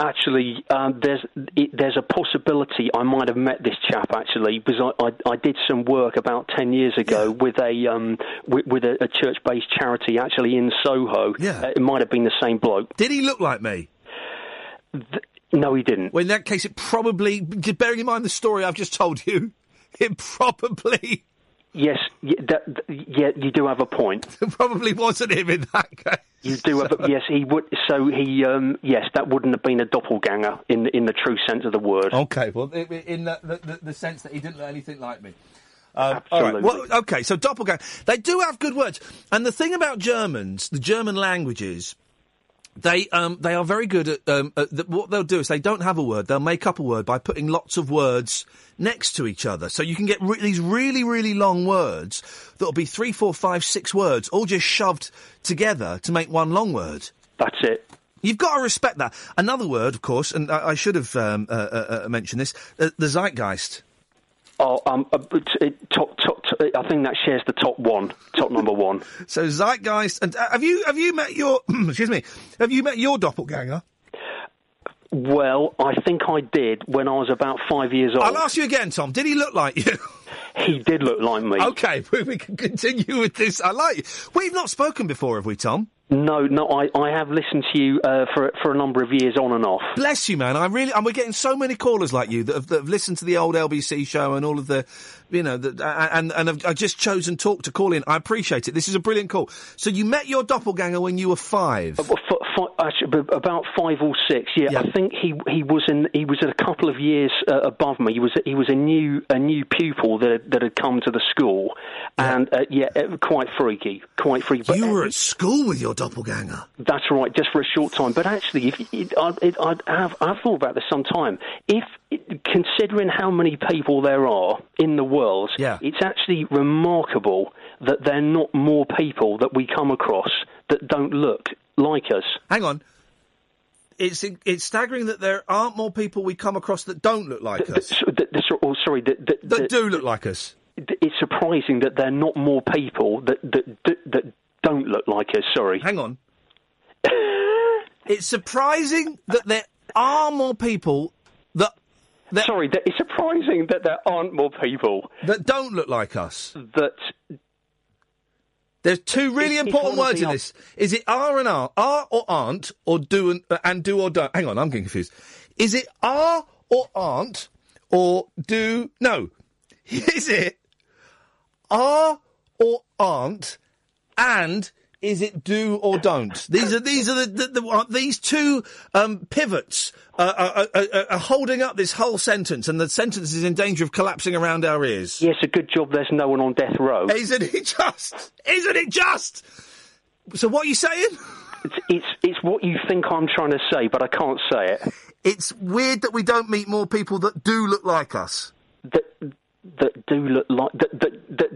Actually, there's a possibility I might have met this chap, actually, because I did some work about 10 years ago with a church-based charity, actually, in Soho. Yeah. It might have been the same bloke. Did he look like me? No, he didn't. Well, in that case, it probably, bearing in mind the story I've just told you, it probably... Yes, yeah, you do have a point. It probably wasn't him in that case. You do have yes, he would. So he, yes, that wouldn't have been a doppelganger in the true sense of the word. Okay, well, in the sense that he didn't look anything like me. Absolutely. All right, well, okay, so doppelganger. They do have good words. And the thing about Germans, the German languages, they are very good at what they'll do is they don't have a word. They'll make up a word by putting lots of words next to each other. So you can get these really, really long words that'll be 3, 4, 5, 6 words all just shoved together to make one long word. That's it. You've got to respect that. Another word, of course, and I should have mentioned this, the Zeitgeist. Oh, I think that shares the top number one. So Zeitgeist, and have you met your excuse me? Have you met your doppelganger? Well, I think I did when I was about 5 years old. I'll ask you again, Tom. Did he look like you? He did look like me. Okay, we can continue with this. I like you. We've not spoken before, have we, Tom? No, I have listened to you for a number of years on and off. Bless you, man. And we're getting so many callers like you that have listened to the old LBC show and all of the, you know, and have just chosen talk to call in. I appreciate it. This is a brilliant call. So you met your doppelganger when you were five. About 5 or 6, yeah. I think he was a couple of years above me. He was a new pupil that had come to the school, and quite freaky. But you were at school with your doppelganger. That's right, just for a short time. But actually, I've thought about this some time. If considering how many people there are in the world, it's actually remarkable that there are not more people that we come across that don't look like us. Hang on. It's staggering that there aren't more people we come across that don't look like us. That do look like us. It's surprising that there are not more people that don't look like us, sorry. Hang on. It's surprising that there are more people that... it's surprising that there aren't more people... That don't look like us. That... There's two really important words in this. Is it R and R? R or aren't, or do and do or don't? Hang on, I'm getting confused. Is it R or aren't, or do... No. Is it R or aren't, and is it do or don't? These two pivots are holding up this whole sentence, and the sentence is in danger of collapsing around our ears. Yes, a good job there's no one on death row. Isn't it just? So what are you saying? It's what you think I'm trying to say, but I can't say it. It's weird that we don't meet more people that do look like us. That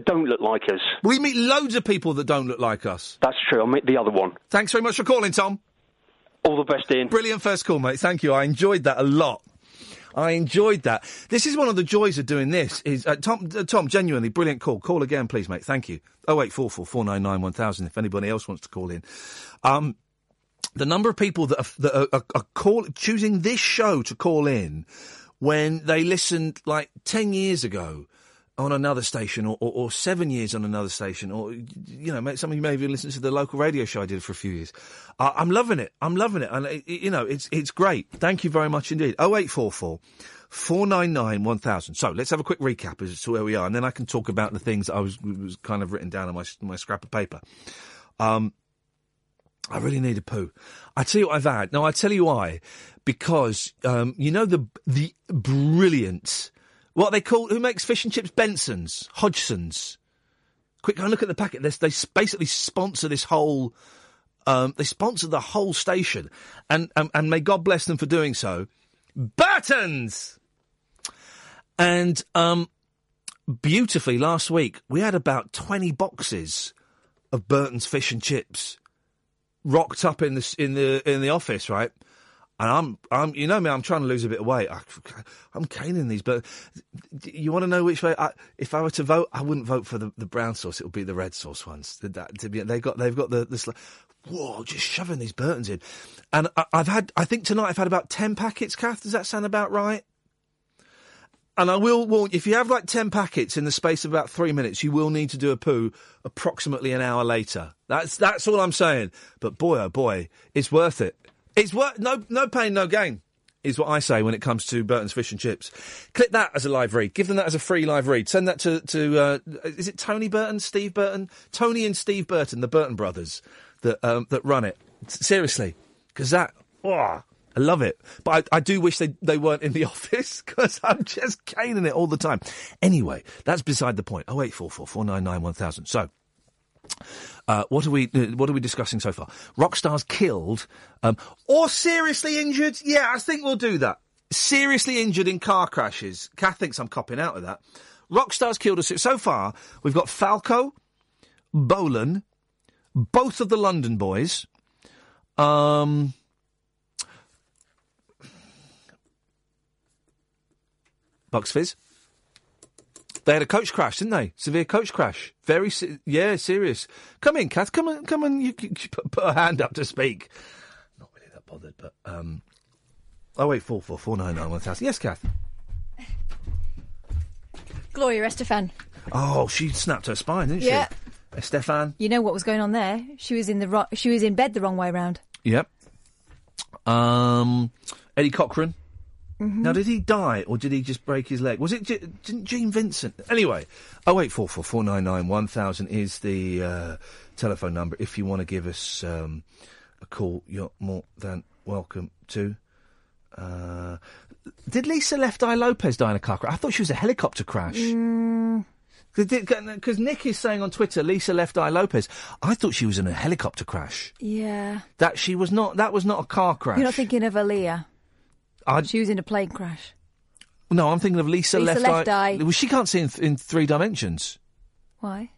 don't look like us. We meet loads of people that don't look like us. That's true. I'll meet the other one. Thanks very much for calling, Tom. All the best, Ian. Brilliant first call, mate. Thank you. I enjoyed that a lot. This is one of the joys of doing this. Is Tom, genuinely, brilliant call. Call again, please, mate. Thank you. 0844 499 1000 if anybody else wants to call in. The number of people that are choosing this show to call in when they listened, like, 10 years ago on another station or 7 years on another station or, you know, some of you may even listen to the local radio show I did for a few years. I'm loving it. And, you know, it's great. Thank you very much indeed. 0844 499 1000. So let's have a quick recap as to where we are, and then I can talk about the things that I was kind of written down on my scrap of paper. I really need a poo. I tell you what I've had. Now, I tell you why. Because, you know, the brilliant, what they call, who makes fish and chips? Benson's, Hodgson's. Quick, go and look at the packet. They basically sponsor this whole, they sponsor the whole station. And may God bless them for doing so. Burton's! And, beautifully, last week, we had about 20 boxes of Burton's fish and chips rocked up in the office, right? And I'm, you know me, I'm trying to lose a bit of weight. I'm caning these, but you want to know which way? If I were to vote, I wouldn't vote for the brown sauce. It would be the red sauce ones. They've got this. Whoa, just shoving these Burtons in. And I think tonight I've had about 10 packets, Kath. Does that sound about right? And I will warn, if you have like 10 packets in the space of about 3 minutes, you will need to do a poo approximately an hour later. That's all I'm saying. But boy, oh boy, it's worth it. It's worth, no pain, no gain, is what I say when it comes to Burton's Fish and Chips. Click that as a live read. Give them that as a free live read. Send that to is it Tony Burton, Steve Burton? Tony and Steve Burton, the Burton brothers that run it. Seriously, because that, oh, I love it. But I do wish they weren't in the office, because I'm just caning it all the time. Anyway, that's beside the point. 0844 499 1000. So, what are we discussing so far? Rock stars killed or seriously injured? Yeah, I think we'll do that. Seriously injured in car crashes. Kath thinks I'm copping out of that. Rock stars killed or so far, we've got Falco, Bolan, both of the London boys, Bucks Fizz. They had a coach crash, didn't they? Severe coach crash. Yeah, serious. Come in, Kath. Come on. You put a hand up to speak. Not really that bothered, but 0844 499 1000. Yes, Kath. Gloria Estefan. Oh, she snapped her spine, didn't she? Yeah. Estefan. You know what was going on there? She was in she was in bed the wrong way round. Yep. Eddie Cochran. Mm-hmm. Now, did he die or did he just break his leg? Was it didn't Gene Vincent? Anyway, 0844 499 1000 is the telephone number. If you want to give us a call, you're more than welcome to. Did Lisa Left Eye Lopez die in a car crash? I thought she was a helicopter crash. Because Nick is saying on Twitter, Lisa Left Eye Lopez. I thought she was in a helicopter crash. Yeah. That she was not. That was not a car crash. You're not thinking of Aaliyah. She was in a plane crash. No, I'm thinking of Lisa Left Eye. Well, she can't see in three dimensions. Why?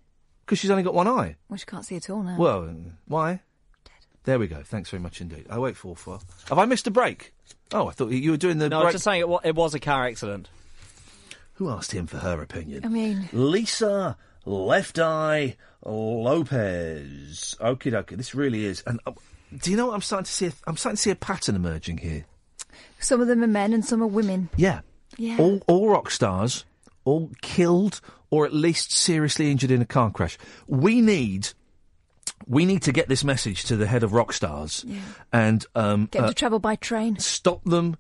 Because she's only got one eye. Well, she can't see at all now. Well, why? Dead. There we go. Thanks very much indeed. 0844. Have I missed a break? Oh, I thought you were doing the break. No, I was just saying it was a car accident. Who asked him for her opinion? I mean... Lisa Left Eye Lopez. Okie dokie. This really is... And do you know what I'm starting to see? I'm starting to see a pattern emerging here. Some of them are men and some are women. Yeah. All rock stars, all killed or at least seriously injured in a car crash. We need to get this message to the head of rock stars and... get them to travel by train. Stop them.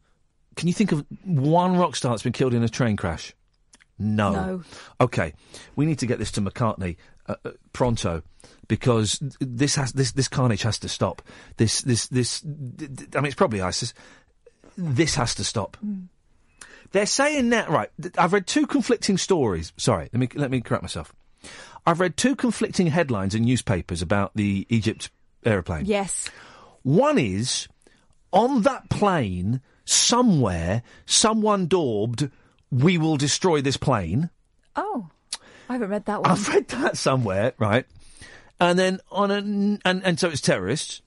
Can you think of one rock star that's been killed in a train crash? No. OK. We need to get this to McCartney pronto. Because this carnage has to stop. I mean, it's probably ISIS. This has to stop. Mm. They're saying that, right, I've read two conflicting stories. Sorry, let me correct myself. I've read two conflicting headlines in newspapers about the Egypt aeroplane. Yes. One is, on that plane, somewhere, someone daubed, "We will destroy this plane." Oh, I haven't read that one. I've read that somewhere, right. And then so it's terrorists.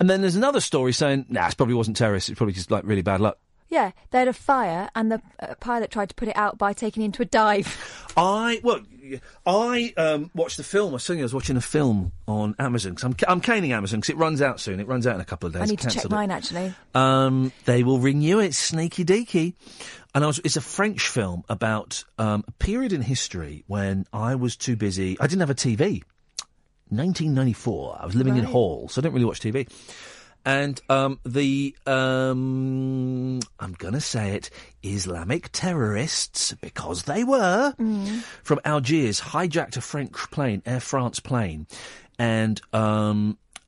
And then there's another story saying, nah, it probably wasn't terrorists. It's probably just, like, really bad luck. Yeah, they had a fire and the pilot tried to put it out by taking it into a dive. I watched the film. I was watching a film on Amazon. Cause I'm caning Amazon because it runs out soon. It runs out in a couple of days. I need to check mine, actually. They will renew it, sneaky-deaky. And it's a French film about a period in history when I was too busy. I didn't have a TV. 1994. I was living in Hall, so I didn't really watch TV. And I'm going to say it, Islamic terrorists, because they were, from Algiers, hijacked a French plane, Air France plane, and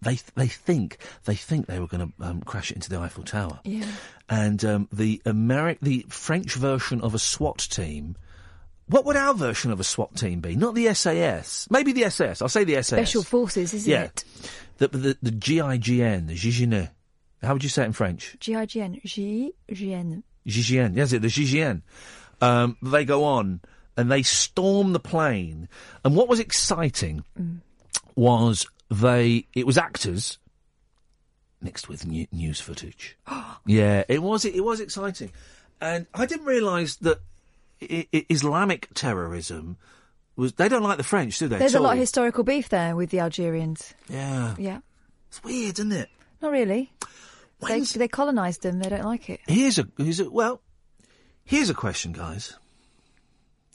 They think they were going to crash it into the Eiffel Tower. Yeah. And the French version of a SWAT team. What would our version of a SWAT team be? Not the SAS. Maybe the SAS. I'll say the SAS. Special Forces, isn't it? Yeah. The GIGN, the GIGN. How would you say it in French? GIGN. GIGN. GIGN. Yes, the GIGN. They go on and they storm the plane. And what was exciting was it was actors mixed with news footage. Yeah, it was exciting. And I didn't realise that Islamic terrorism was... They don't like the French, do they? There's a lot of historical beef there with the Algerians. Yeah. Yeah. It's weird, isn't it? Not really. They colonised them. They don't like it. Here's a question, guys.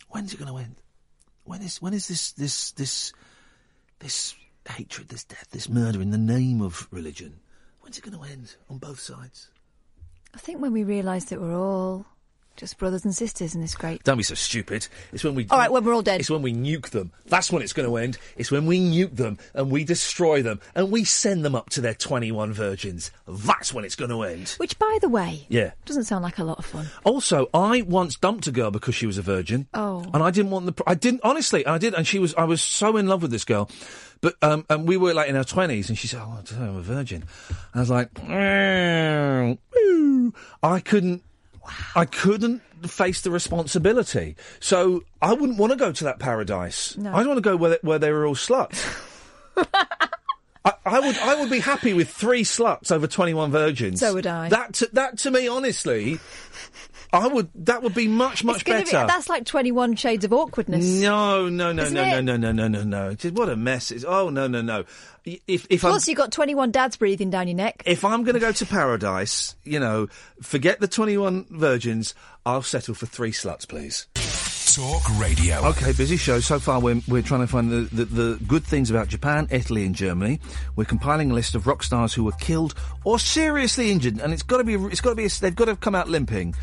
When's it going to end? When is this hatred, this death, this murder in the name of religion? When's it going to end on both sides? I think when we realise that we're all... just brothers and sisters in this great... Don't be so stupid. It's when we... All right, when we're all dead. It's when we nuke them. That's when it's going to end. It's when we nuke them and we destroy them and we send them up to their 21 virgins. That's when it's going to end. Which, by the way... Yeah. Doesn't sound like a lot of fun. Also, I once dumped a girl because she was a virgin. Oh. And I didn't want the... I didn't... Honestly, I did. And I was so in love with this girl. But and we were, like, in our 20s, and she said, oh, I don't know, I'm a virgin. And I was like... I couldn't... Wow. I couldn't face the responsibility. So I wouldn't want to go to that paradise. No. I don't want to go where they were all sluts. I would be happy with 3 sluts over 21 virgins. So would I. That to me, honestly, that would be much better. That's like 21 shades of awkwardness. No. What a mess. No. Plus, you've got 21 dads breathing down your neck. If I'm going to go to paradise, forget the 21 virgins, I'll settle for 3 sluts, please. Talk Radio. OK, busy show. So far, we're trying to find the good things about Japan, Italy and Germany. We're compiling a list of rock stars who were killed or seriously injured. And they've got to have come out limping.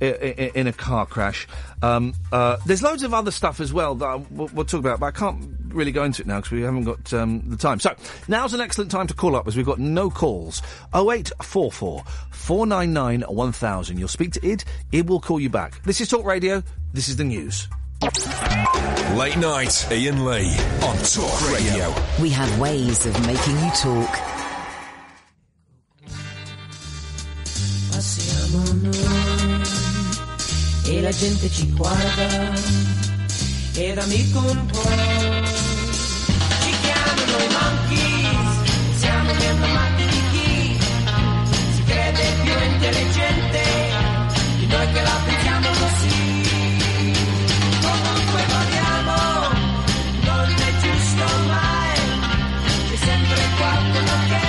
In a car crash. There's loads of other stuff as well that we'll talk about, but I can't really go into it now because we haven't got the time. So, now's an excellent time to call up as we've got no calls. 0844 499 1000. You'll speak to Id. Id will call you back. This is Talk Radio. This is the news. Late night, Ian Lee on Talk Radio. We have ways of making you talk. I see I'm on the road. E la gente ci guarda ed amico un po'. Ci chiamano i monkeys, siamo nella macchina di chi si crede più intelligente di noi che la pensiamo così. Comunque vogliamo, non è giusto mai, c'è sempre qualcuno che...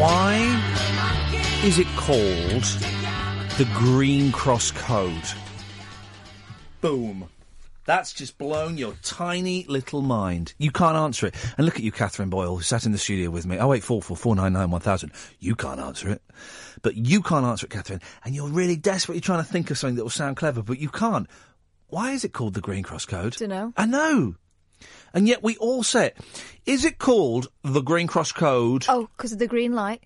Why is it called the Green Cross Code? Boom. That's just blown your tiny little mind. You can't answer it. And look at you, Catherine Boyle, who sat in the studio with me. 0844 499 1000. You can't answer it. But you can't answer it, Catherine. And you're really desperately trying to think of something that will sound clever, but you can't. Why is it called the Green Cross Code? I don't know. I know. And yet we all say it. Is it called the Green Cross Code? Oh, because of the green light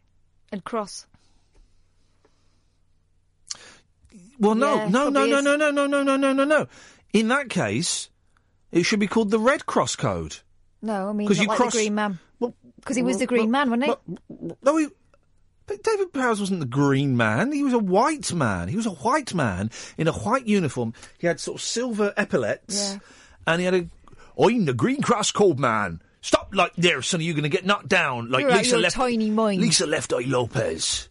and cross. Well, no. In that case, it should be called the Red Cross Code. No, I mean, not like the Green Man. Because he was the Green Man, wasn't he? But David Prowse wasn't the Green Man. He was a white man. He was a white man in a white uniform. He had sort of silver epaulets. Yeah. And he had a... I'm the Green Cross Code man. Stop like there, son. You're going to get knocked down like Lisa Left Eye Lopez.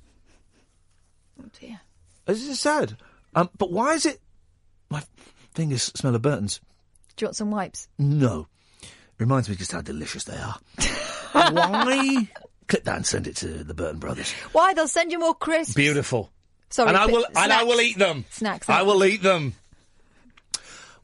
Oh, dear. This is sad. But why is it... My fingers smell of Burton's. Do you want some wipes? No. It reminds me just how delicious they are. Why? Click that and send it to the Burton brothers. Why? They'll send you more crisps. Beautiful. Sorry. And I will eat them. Snacks. I will eat them.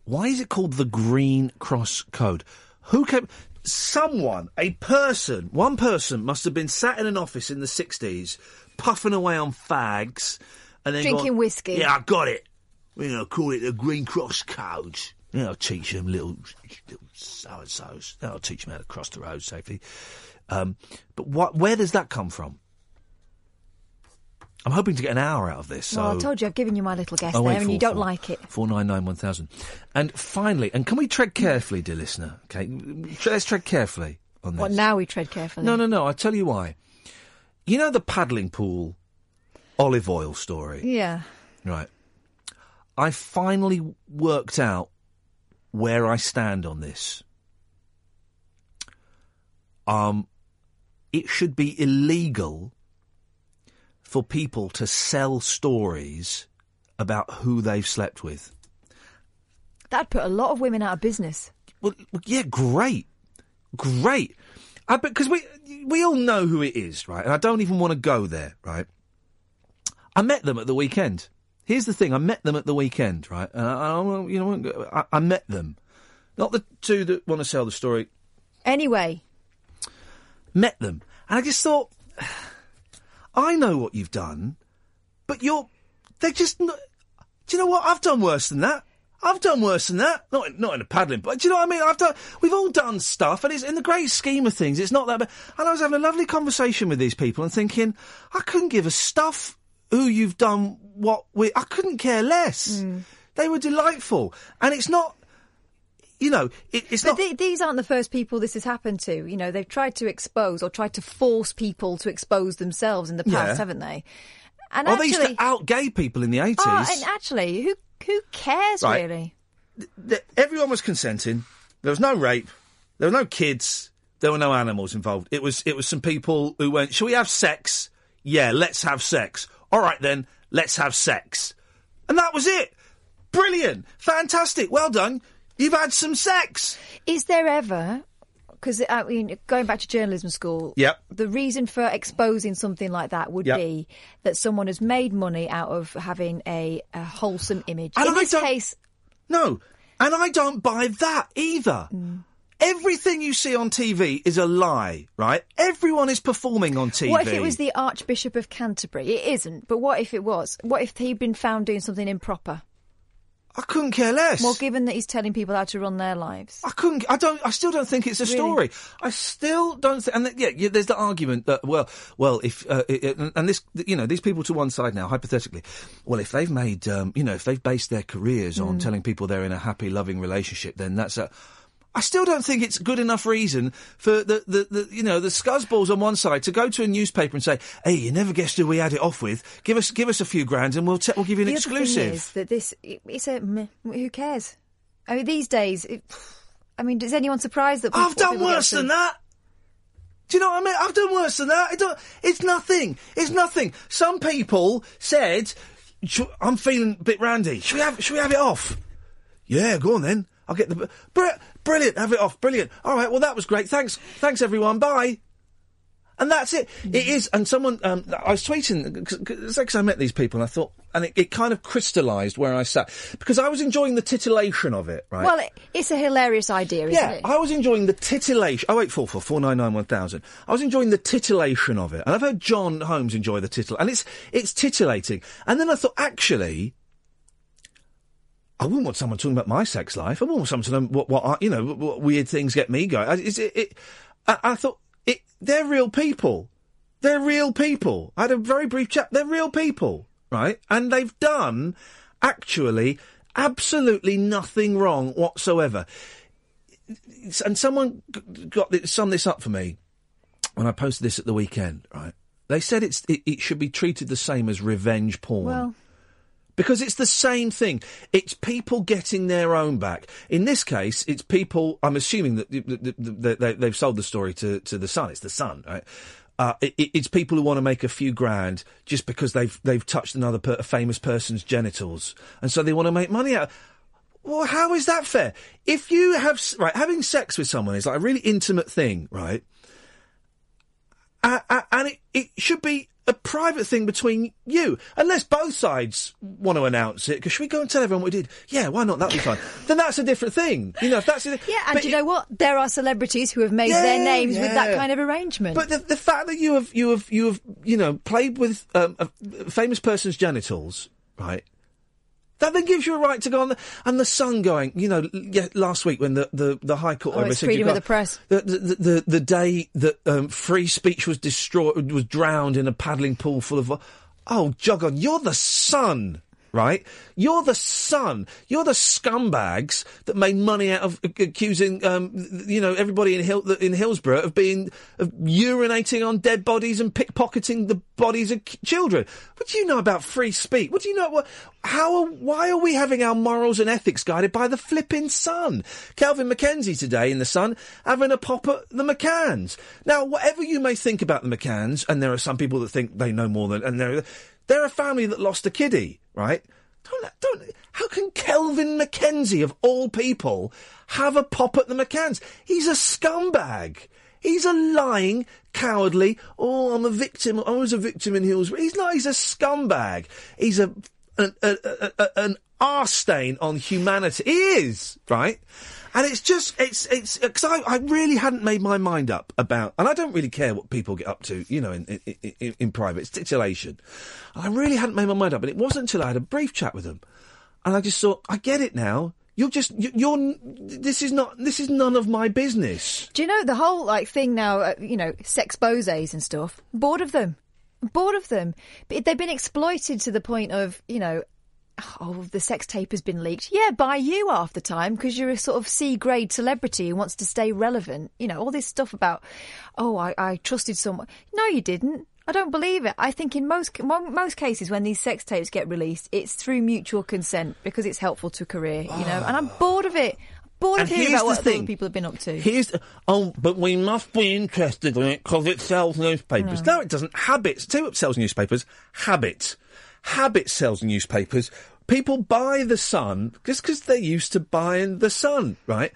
Why is it called the Green Cross Code? Who came... Someone, a person, one person must have been sat in an office in the 60s, puffing away on fags and then... Drinking whiskey. Yeah, I got it. We're going to call it the Green Cross Code. You know, I'll teach them little so-and-sos. I'll teach them how to cross the road safely. But where does that come from? I'm hoping to get an hour out of this. So. Well, I told you, I've given you my little guess and you don't like it. 4991000. And finally, and can we tread carefully, dear listener? Okay, let's tread carefully on this. What, now we tread carefully? No, I'll tell you why. You know the paddling pool olive oil story? Yeah. Right. I finally worked out where I stand on this. It should be illegal... for people to sell stories about who they've slept with. That'd put a lot of women out of business. Well, yeah, great. Because we all know who it is, right? And I don't even want to go there, right? I met them at the weekend. Here's the thing, I met them at the weekend, right? And I met them. Not the two that want to sell the story. Anyway. Met them. And I just thought... I know what you've done, but they're just not... Do you know what? I've done worse than that. Not in a paddling, but do you know what I mean? We've all done stuff, and it's in the great scheme of things, it's not that bad. And I was having a lovely conversation with these people and thinking, I couldn't give a stuff who you've done what with. I couldn't care less. Mm. They were delightful. And it's not... You know, it's not... These aren't the first people this has happened to. You know, they've tried to expose or tried to force people to expose themselves in the past, haven't they? And they used to out-gay people in the 80s. Oh, and actually, who cares, right, really? Everyone was consenting. There was no rape. There were no kids. There were no animals involved. It was some people who went, shall we have sex? Yeah, let's have sex. All right, then, let's have sex. And that was it. Brilliant. Fantastic. Well done. You've had some sex. Is there ever, because I mean, going back to journalism school, yep, the reason for exposing something like that would be that someone has made money out of having a wholesome image. And in this case... No, and I don't buy that either. Mm. Everything you see on TV is a lie, right? Everyone is performing on TV. What if it was the Archbishop of Canterbury? It isn't, but what if it was? What if he'd been found doing something improper? I couldn't care less. Well, given that he's telling people how to run their lives. I still don't think it's a story. I still don't think... And, yeah, there's the argument that, well, if... and this, you know, these people to one side now, hypothetically, well, if they've made... you know, if they've based their careers on telling people they're in a happy, loving relationship, then that's a... I still don't think it's good enough reason for the you know, the scuzzballs on one side to go to a newspaper and say, "Hey, you never guessed who we had it off with. Give us a few grand, and we'll give you an exclusive." The other thing is that it's a meh, who cares? I mean, these days, is anyone surprised that I've done worse than that? Do you know what I mean? I've done worse than that. It's nothing. It's nothing. Some people said, "I'm feeling a bit randy. Should we have it off?" Yeah, go on then. I'll get the... Brilliant, have it off, brilliant. All right, well, that was great. Thanks, everyone, bye. And that's it. It is, and someone... I was tweeting, because I met these people, and I thought... And it kind of crystallised where I sat. Because I was enjoying the titillation of it, right? Well, it's a hilarious idea, isn't it? Yeah, I was enjoying the titillation... 0844 499 1000. I was enjoying the titillation of it. And I've heard John Holmes enjoy the titillation. And it's titillating. And then I thought, actually... I wouldn't want someone talking about my sex life. I wouldn't want someone to know what weird things get me going. I thought, they're real people. They're real people. I had a very brief chat. They're real people, right? And they've done, actually, absolutely nothing wrong whatsoever. And someone summed this up for me when I posted this at the weekend, right? They said it should be treated the same as revenge porn. Well... Because it's the same thing. It's people getting their own back. In this case, it's people... I'm assuming that they've sold the story to The Sun. It's The Sun, right? It's people who want to make a few grand just because they've touched another famous person's genitals. And so they want to make money out. Well, how is that fair? If you have... Right, having sex with someone is like a really intimate thing, right? And it should be a private thing between you, unless both sides want to announce it, because should we go and tell everyone what we did? Yeah, why not? That'd be fine. Then that's a different thing. You know, if that's... Yeah, and you know what? There are celebrities who have made their names with that kind of arrangement. But the fact that you have played with a famous person's genitals, right, that then gives you a right to go on and the Sun going, you know, last week when the High Court... Oh, it's freedom of the press. The day that free speech was destroyed, was drowned in a paddling pool full of... Oh, jog on, you're the Sun, right? You're the Sun. You're the scumbags that made money out of accusing, everybody in Hillsborough of urinating on dead bodies and pickpocketing the bodies of children. What do you know about free speech? What do you know? Why are we having our morals and ethics guided by the flipping Sun? Calvin McKenzie today in the Sun having a pop at the McCanns. Now, whatever you may think about the McCanns, and there are some people that think they know more than, and they're a family that lost a kiddie, right? Don't. How can Kelvin McKenzie, of all people, have a pop at the McCanns? He's a scumbag. He's a lying, cowardly. Oh, I'm a victim. I was a victim in Hillsborough. He's not. He's a scumbag. He's an arse stain on humanity. He is, right? And it's just, it's, because I really hadn't made my mind up about, and I don't really care what people get up to, you know, in private. It's titillation. And I really hadn't made my mind up, and it wasn't until I had a brief chat with them, and I just thought, I get it now. This is none of my business. Do you know, the whole, thing now, sexposés and stuff, bored of them. But they've been exploited to the point of, the sex tape has been leaked. Yeah, by you half the time, because you're a sort of C-grade celebrity who wants to stay relevant. You know, all this stuff about, I trusted someone. No, you didn't. I don't believe it. I think in most cases when these sex tapes get released, it's through mutual consent because it's helpful to a career, and I'm bored of it. Bored of hearing about what other people have been up to. But we must be interested in it because it sells newspapers. No, it doesn't. Tell you what sells newspapers. Habit sells newspapers. People buy The Sun just because they're used to buying The Sun, right?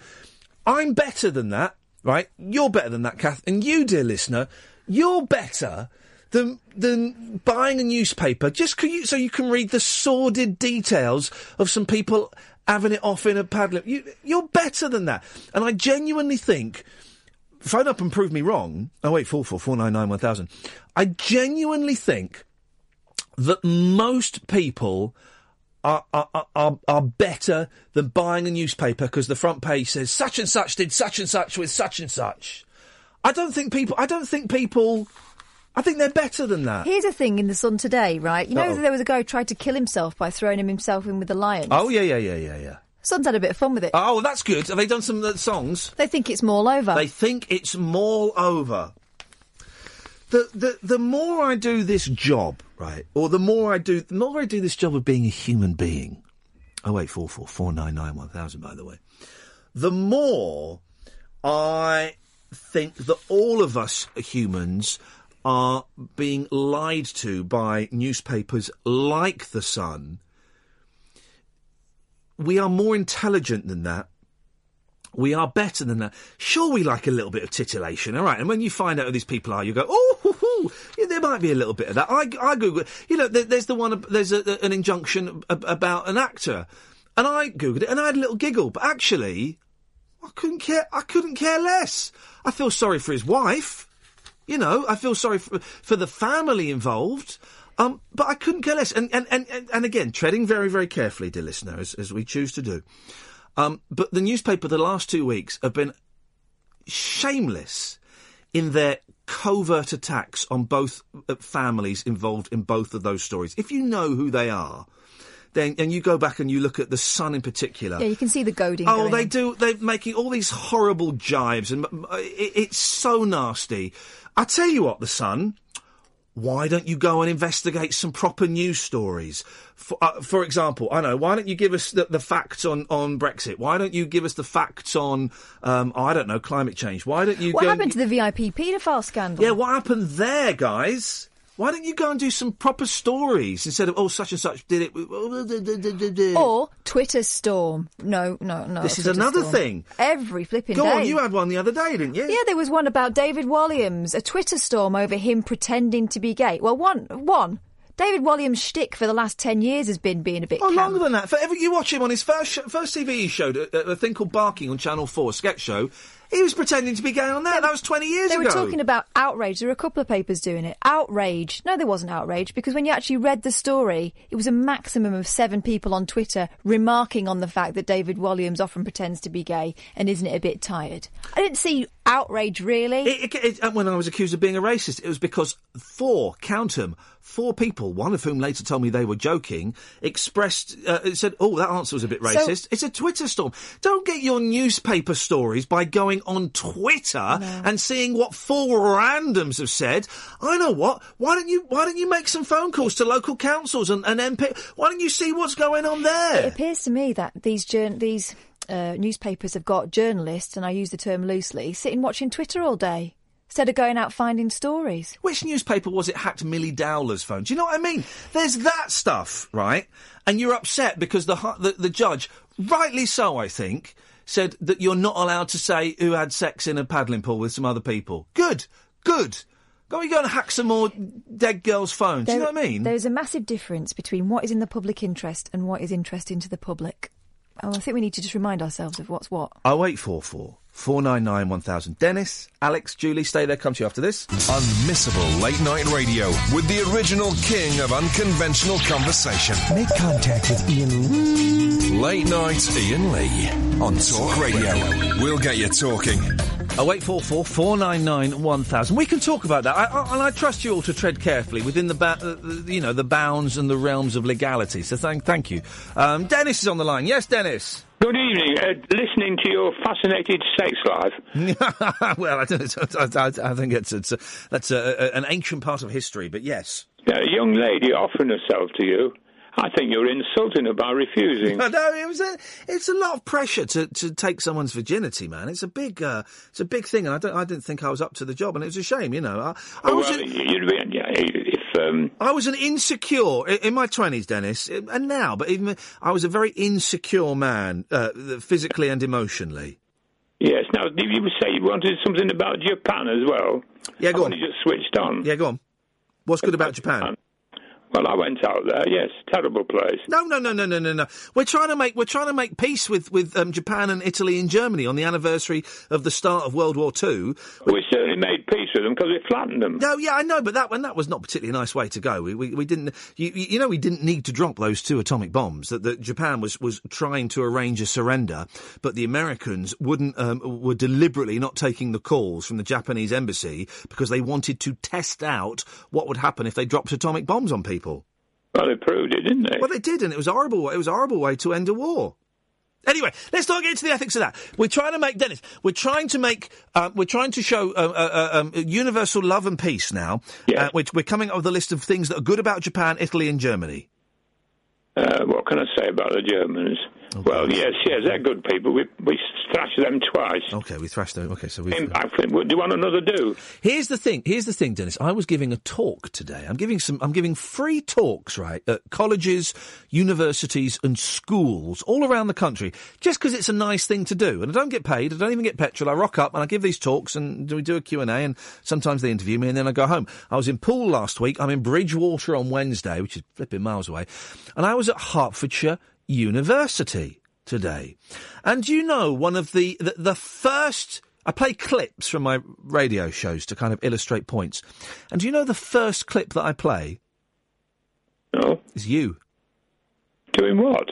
I'm better than that, right? You're better than that, Kath. And you, dear listener, you're better than buying a newspaper just so you can read the sordid details of some people having it off in a padlock. You're better than that. And I genuinely think... Phone up and prove me wrong. 08444991000. I genuinely think... that most people are better than buying a newspaper because the front page says such and such did such and such with such and such. I think they're better than that. Here's a thing in the Sun today, right? You know, there was a guy who tried to kill himself by throwing himself in with a lion. Oh, yeah. Sun's had a bit of fun with it. Oh, that's good. Have they done some songs? They think it's maul over. The more I do this job, right, or the more I do this job of being a human being, 08444991000, by the way, the more I think that all of us humans are being lied to by newspapers like The Sun. We are more intelligent than that. We are better than that. Sure, we like a little bit of titillation, all right? And when you find out who these people are, you go, there might be a little bit of that. I Googled, there's the one, there's an injunction about an actor, and I Googled it, and I had a little giggle. But actually, I couldn't care less. I feel sorry for his wife, I feel sorry for the family involved. But I couldn't care less. And again, treading very, very carefully, dear listener, as we choose to do. But the newspaper the last 2 weeks have been shameless in their covert attacks on both families involved in both of those stories. If you know who they are, then and you go back and you look at The Sun in particular. Yeah, you can see the goading. Oh, they do. They're making all these horrible jibes, and it's so nasty. I tell you what, The Sun. Why don't you go and investigate some proper news stories? For example, why don't you give us the facts on Brexit? Why don't you give us the facts on, climate change? Why don't you... What happened to the VIP paedophile scandal? Yeah, what happened there, guys? Why don't you go and do some proper stories instead of, oh, such and such did it? Or Twitter storm. No. This is another thing. Every flipping day. Go on, you had one the other day, didn't you? Yeah, there was one about David Walliams, a Twitter storm over him pretending to be gay. Well, one. David Walliams' shtick for the last 10 years has been being a bit camp. Longer than that. Forever, you watch him on his first TV show, a thing called Barking on Channel 4, a sketch show. He was pretending to be gay on that. That was 20 years ago. They were talking about outrage. There were a couple of papers doing it. Outrage. No, there wasn't outrage, because when you actually read the story, it was a maximum of 7 people on Twitter remarking on the fact that David Walliams often pretends to be gay, and isn't it a bit tired? I didn't see outrage, really. When I was accused of being a racist, it was because 4, count them, 4 people, one of whom later told me they were joking, said, oh, that answer was a bit racist. So, it's a Twitter storm. Don't get your newspaper stories by going on Twitter and seeing what 4 randoms have said. I know what. Why don't you make some phone calls to local councils and MP? Why don't you see what's going on there? It appears to me that these newspapers have got journalists, and I use the term loosely, sitting watching Twitter all day instead of going out finding stories. Which newspaper was it hacked Millie Dowler's phone? Do you know what I mean? There's that stuff, right? And you're upset because the judge, rightly so, I think, said that you're not allowed to say who had sex in a paddling pool with some other people. Good. Go and hack some more dead girls' phones. Do you know what I mean? There's a massive difference between what is in the public interest and what is interesting to the public. Oh, I think we need to just remind ourselves of what's what. 0844 499 1000. Dennis, Alex, Julie, stay there. Come to you after this. Unmissable late night radio with the original king of unconventional conversation. Make contact with Ian Lee. Late night Ian Lee on Talk Radio. We'll get you talking. 0844 499 1000. We can talk about that. I trust you all to tread carefully within the bounds and the realms of legality. So thank you. Dennis is on the line. Yes, Dennis. Good evening. Listening to your fascinated sex life. Well, I think that's an ancient part of history, but yes. A young lady offering herself to you. I think you're insulting her by refusing. No, it's a lot of pressure to take someone's virginity, man. It's a big thing, and I didn't think I was up to the job, and it was a shame, you know. I was an insecure in my 20s, Dennis, and now. But even I was a very insecure man, physically and emotionally. Yes. Now, you say you wanted something about Japan as well. Yeah, go on. You just switched on. Yeah, go on. What's good about Japan? Well, I went out there. Yes, terrible place. No. We're trying to make peace with Japan and Italy and Germany on the anniversary of the start of World War II. We certainly made peace with them because we flattened them. No, yeah, I know, but that was not particularly a nice way to go. We didn't. We didn't need to drop those 2 atomic bombs. That Japan was trying to arrange a surrender, but the Americans wouldn't. Were deliberately not taking the calls from the Japanese embassy because they wanted to test out what would happen if they dropped atomic bombs on people. Well, they proved it, didn't they? Well, they did, and it was a horrible. It was a horrible way to end a war. Anyway, let's not get into the ethics of that. We're trying to show universal love and peace now. Yeah. Which we're coming up with a list of things that are good about Japan, Italy, and Germany. What can I say about the Germans? Okay. Well, yes, they're good people. We thrashed them twice. Okay, we thrashed them. Okay, so we. What do you want another do? Here's the thing, Dennis. I was giving a talk today. I'm giving free talks, right, at colleges, universities, and schools all around the country, just because it's a nice thing to do. And I don't get paid. I don't even get petrol. I rock up and I give these talks, and we do a Q&A, and sometimes they interview me, and then I go home. I was in Poole last week. I'm in Bridgewater on Wednesday, which is flipping miles away, and I was at Hertfordshire University today. And you know, one of the first... I play clips from my radio shows to kind of illustrate points. And do you know the first clip that I play? No. Is you. Doing what?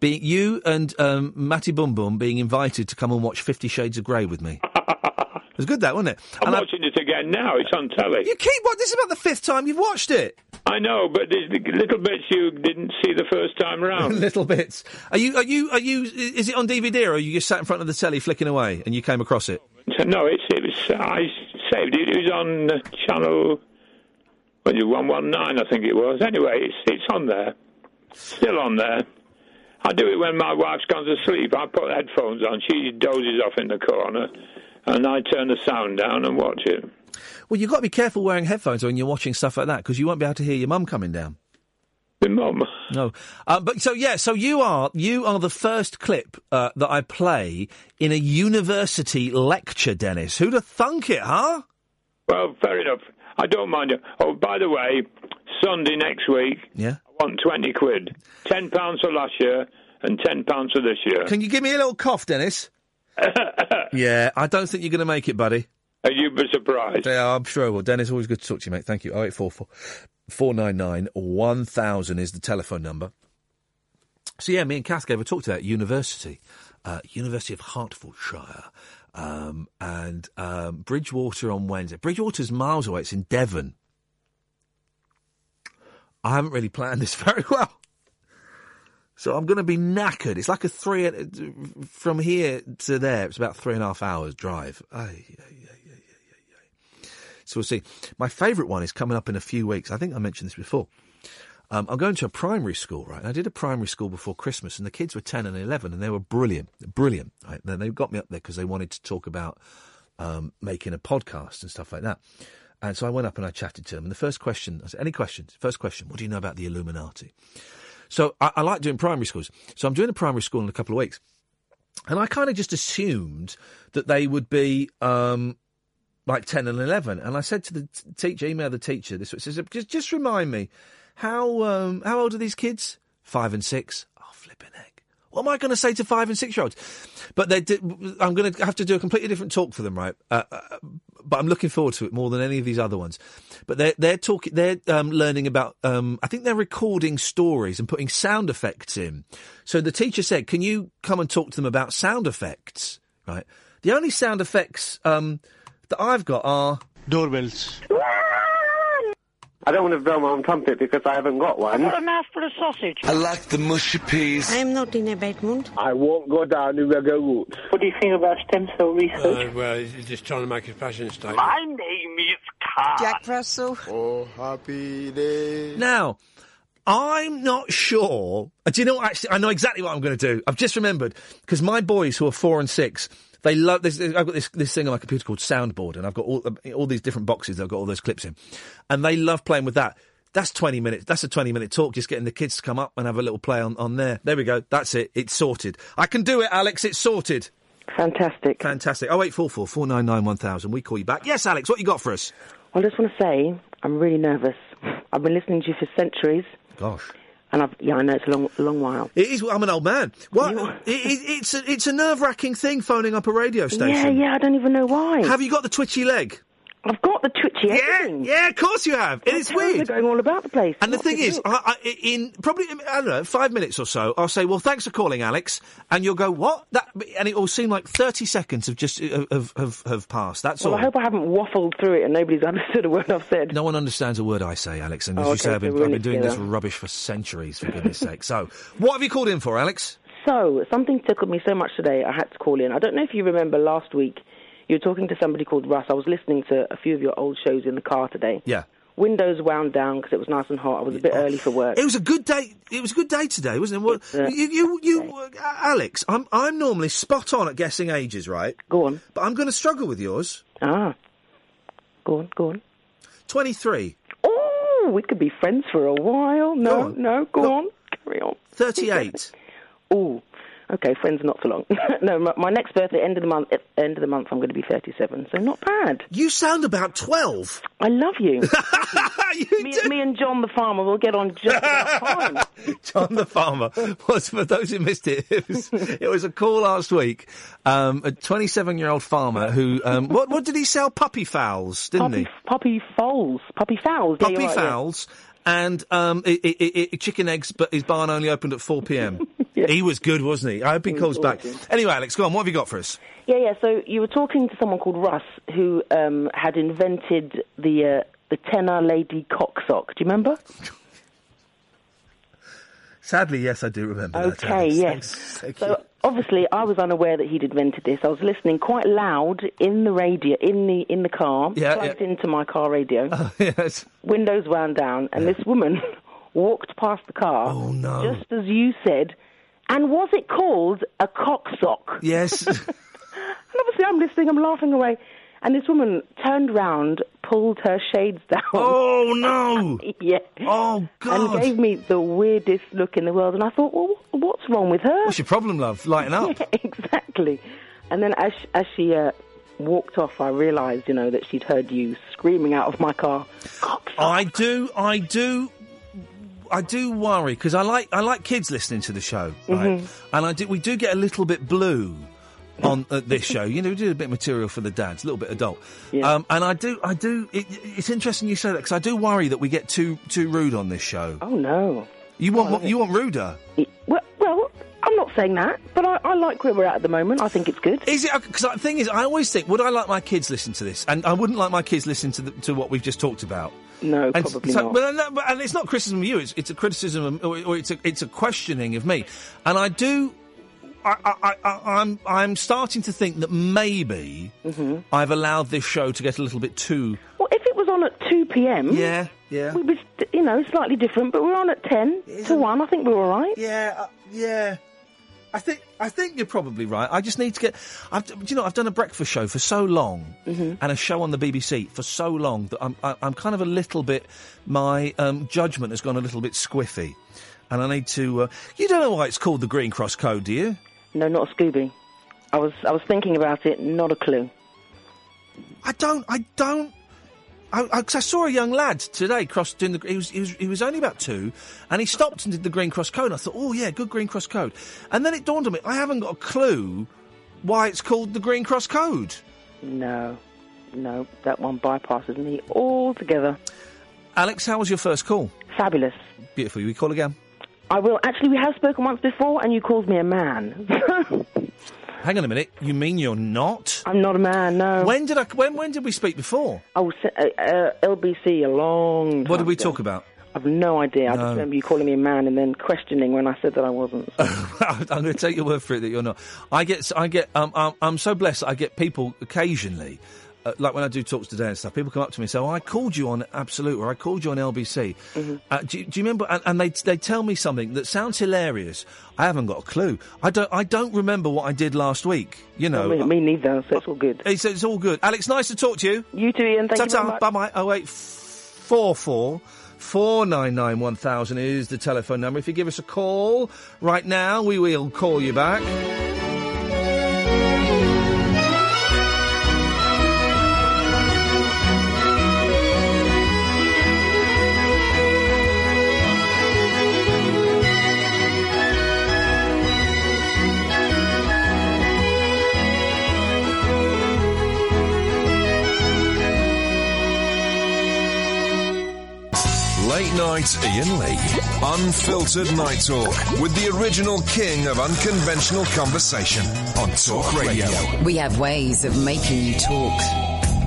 Being you and Matty Boom Boom being invited to come and watch 50 Shades of Grey with me. It was good, that, wasn't it? I'm watching it again now. It's on telly. You keep watching. This is about the 5th time you've watched it. I know, but there's little bits you didn't see the first time round. Little bits. Are you? Is it on DVD, or are you just sat in front of the telly flicking away and you came across it? No, it was. I saved it. It was on channel 119, I think it was. Anyway, it's on there. Still on there. I do it when my wife's gone to sleep. I put headphones on. She dozes off in the corner. And I turn the sound down and watch it. Well, you've got to be careful wearing headphones when you're watching stuff like that, because you won't be able to hear your mum coming down. Your mum? No. But so, yeah, so you are the first clip that I play in a university lecture, Dennis. Who'd have thunk it, huh? Well, fair enough. I don't mind you. Oh, by the way, Sunday next week, yeah? I want 20 quid. £10 for last year and £10 for this year. Can you give me a little cough, Dennis? Yeah, I don't think you're going to make it, buddy. You'd be surprised. Yeah, I'm sure I will. Dennis, always good to talk to you, mate. Thank you. 0844 499 1000 is the telephone number. So, yeah, me and Kath gave a talk to that university, University of Hertfordshire, and Bridgewater on Wednesday. Bridgewater's miles away. It's in Devon. I haven't really planned this very well. So I'm going to be knackered. It's like a three... From here to there, it's about 3.5 hours drive. So we'll see. My favourite one is coming up in a few weeks. I think I mentioned this before. I'm going to a primary school, right? And I did a primary school before Christmas, and the kids were 10 and 11, and they were brilliant. Brilliant, right? And they got me up there because they wanted to talk about making a podcast and stuff like that. And so I went up and I chatted to them. And the first question... I said, any questions? First question, what do you know about the Illuminati? So I like doing primary schools. So I'm doing a primary school in a couple of weeks. And I kind of just assumed that they would be like 10 and 11. And I said to the teacher, email the teacher, this says, just remind me, how old are these kids? 5 and 6. Oh, flipping heck. What am I going to say to 5 and 6-year-olds? But I'm going to have to do a completely different talk for them, right? But I'm looking forward to it more than any of these other ones. But they're learning about. I think they're recording stories and putting sound effects in. So the teacher said, "Can you come and talk to them about sound effects?" Right. The only sound effects that I've got are doorbells. I don't want to blow my own trumpet because I haven't got one. What a mouthful of sausage. I like the mushy peas. I'm not in a bad mood. I won't go down the regular route. What do you think about stem cell research? Well, he's just trying to make his passion statement. My name is Carl. Jack Russell. Oh, happy day. Now, I'm not sure. Do you know what? Actually, I know exactly what I'm going to do. I've just remembered, because my boys who are 4 and 6... They love this. I've got this thing on my computer called Soundboard, and I've got all these different boxes that I've got all those clips in. And they love playing with that. That's 20 minutes. That's a 20-minute talk, just getting the kids to come up and have a little play on there. There we go. That's it. It's sorted. I can do it, Alex. It's sorted. Fantastic. Fantastic. 0844 499 1000. We call you back. Yes, Alex, what you got for us? I just want to say I'm really nervous. I've been listening to you for centuries. Gosh. And I know it's a long while. It is. I'm an old man. What? It's a nerve-wracking thing phoning up a radio station. Yeah. I don't even know why. Have you got the twitchy leg? I've got the twitchy leg. Yeah, of course you have. It's weird. They're going all about the place. And the thing is, in probably 5 minutes or so, I'll say, "Well, thanks for calling, Alex," and you'll go, "What?" And it will seem like 30 seconds have passed. That's all. Well, I hope I haven't waffled through it and nobody's understood a word I've said. No one understands a word I say, Alex. And as you say, I've been doing this rubbish for centuries, for goodness' sake. So, what have you called in for, Alex? So, something tickled me so much today, I had to call in. I don't know if you remember last week. You were talking to somebody called Russ. I was listening to a few of your old shows in the car today. Yeah. Windows wound down because it was nice and hot. I was a bit early for work. It was a good day. It was a good day today, wasn't it? Well, Alex, I'm normally spot on at guessing ages, right? Go on. But I'm going to struggle with yours. Ah. Go on. 23. Oh, we could be friends for a while. No, go on. Carry on. 38. Ooh. Okay, friends, not for long. No, my next birthday, end of the month, I'm going to be 37, so not bad. You sound about 12. I love you. Me and John the Farmer will get on just about fine. John the Farmer was, for those who missed it, it was a call last week. A 27-year-old farmer who, what did he sell? Puppy fowls, didn't he? Puppy fowls. Puppy fowls. Right, yeah. And chicken eggs, but his barn only opened at 4 p.m. Yes. He was good, wasn't he? I hope he calls back. Awesome. Anyway, Alex, go on. What have you got for us? Yeah. So you were talking to someone called Russ who had invented the tenor lady cocksock. Do you remember? Sadly, yes, I do remember. Okay, that, Alex. Yes. So obviously, I was unaware that he'd invented this. I was listening quite loud in the radio, in the car, plugged into my car radio. Oh, yes. Windows wound down, and this woman walked past the car. Oh no! Just as you said, and was it called a cocksock? Yes. And obviously, I'm listening. I'm laughing away. And this woman turned round, pulled her shades down. Oh, no! Yeah. Oh, God. And gave me the weirdest look in the world. And I thought, well, what's wrong with her? What's your problem, love? Lighten up. Yeah, exactly. And then as she walked off, I realised, you know, that she'd heard you screaming out of my car. I do worry, because I like kids listening to the show, right? Mm-hmm. And we do get a little bit blue on this show. You know, we do a bit of material for the dads, a little bit adult. Yeah. And I do. It's interesting you say that, because I do worry that we get too rude on this show. Oh no! You want ruder? Well, I'm not saying that, but I like where we're at the moment. I think it's good. Is it? Because the thing is, I always think, would I like my kids listen to this? And I wouldn't like my kids listen to what we've just talked about. No, and probably so, not. But it's not criticism of you. It's a criticism, it's a questioning of me. And I do. I'm starting to think that maybe I've allowed this show to get a little bit too. Well, if it was on at 2 p.m. Yeah. We was, you know, slightly different, but we're on at 10 to 1. I think we're all right. Yeah. I think you're probably right. I just need to get... I've done a breakfast show for so long and a show on the BBC for so long that I'm kind of a little bit... My judgment has gone a little bit squiffy. And I need to... you don't know why it's called the Green Cross Code, do you? No, not a Scooby. I was thinking about it, not a clue. Because I saw a young lad today doing the... He was only about two, and he stopped and did the Green Cross Code. And I thought, oh, yeah, good Green Cross Code. And then it dawned on me, I haven't got a clue why it's called the Green Cross Code. No, that one bypasses me altogether. Alex, how was your first call? Fabulous. Beautiful. You call again? I will. Actually, we have spoken once before, and you called me a man. Hang on a minute. You mean you're not? I'm not a man. No. When did we speak before? Oh, LBC a long time ago. What did we talk about? I've no idea. No. I just remember you calling me a man and then questioning when I said that I wasn't. I'm going to take your word for it that you're not. I get. I'm so blessed. I get people occasionally, like when I do talks today and stuff. People come up to me and say, "Oh, I called you on Absolute, or I called you on LBC." Mm-hmm. Do you remember? And they tell me something that sounds hilarious. I haven't got a clue. I don't remember what I did last week. You know, me neither. So it's all good. It's all good. Alex, nice to talk to you. You too, Ian. Thank you very much. Bye. 0844 499 1000 is the telephone number. If you give us a call right now, we will call you back. Late Night Ian Lee. Unfiltered night talk with the original king of unconventional conversation on Talk Radio. We have ways of making you talk.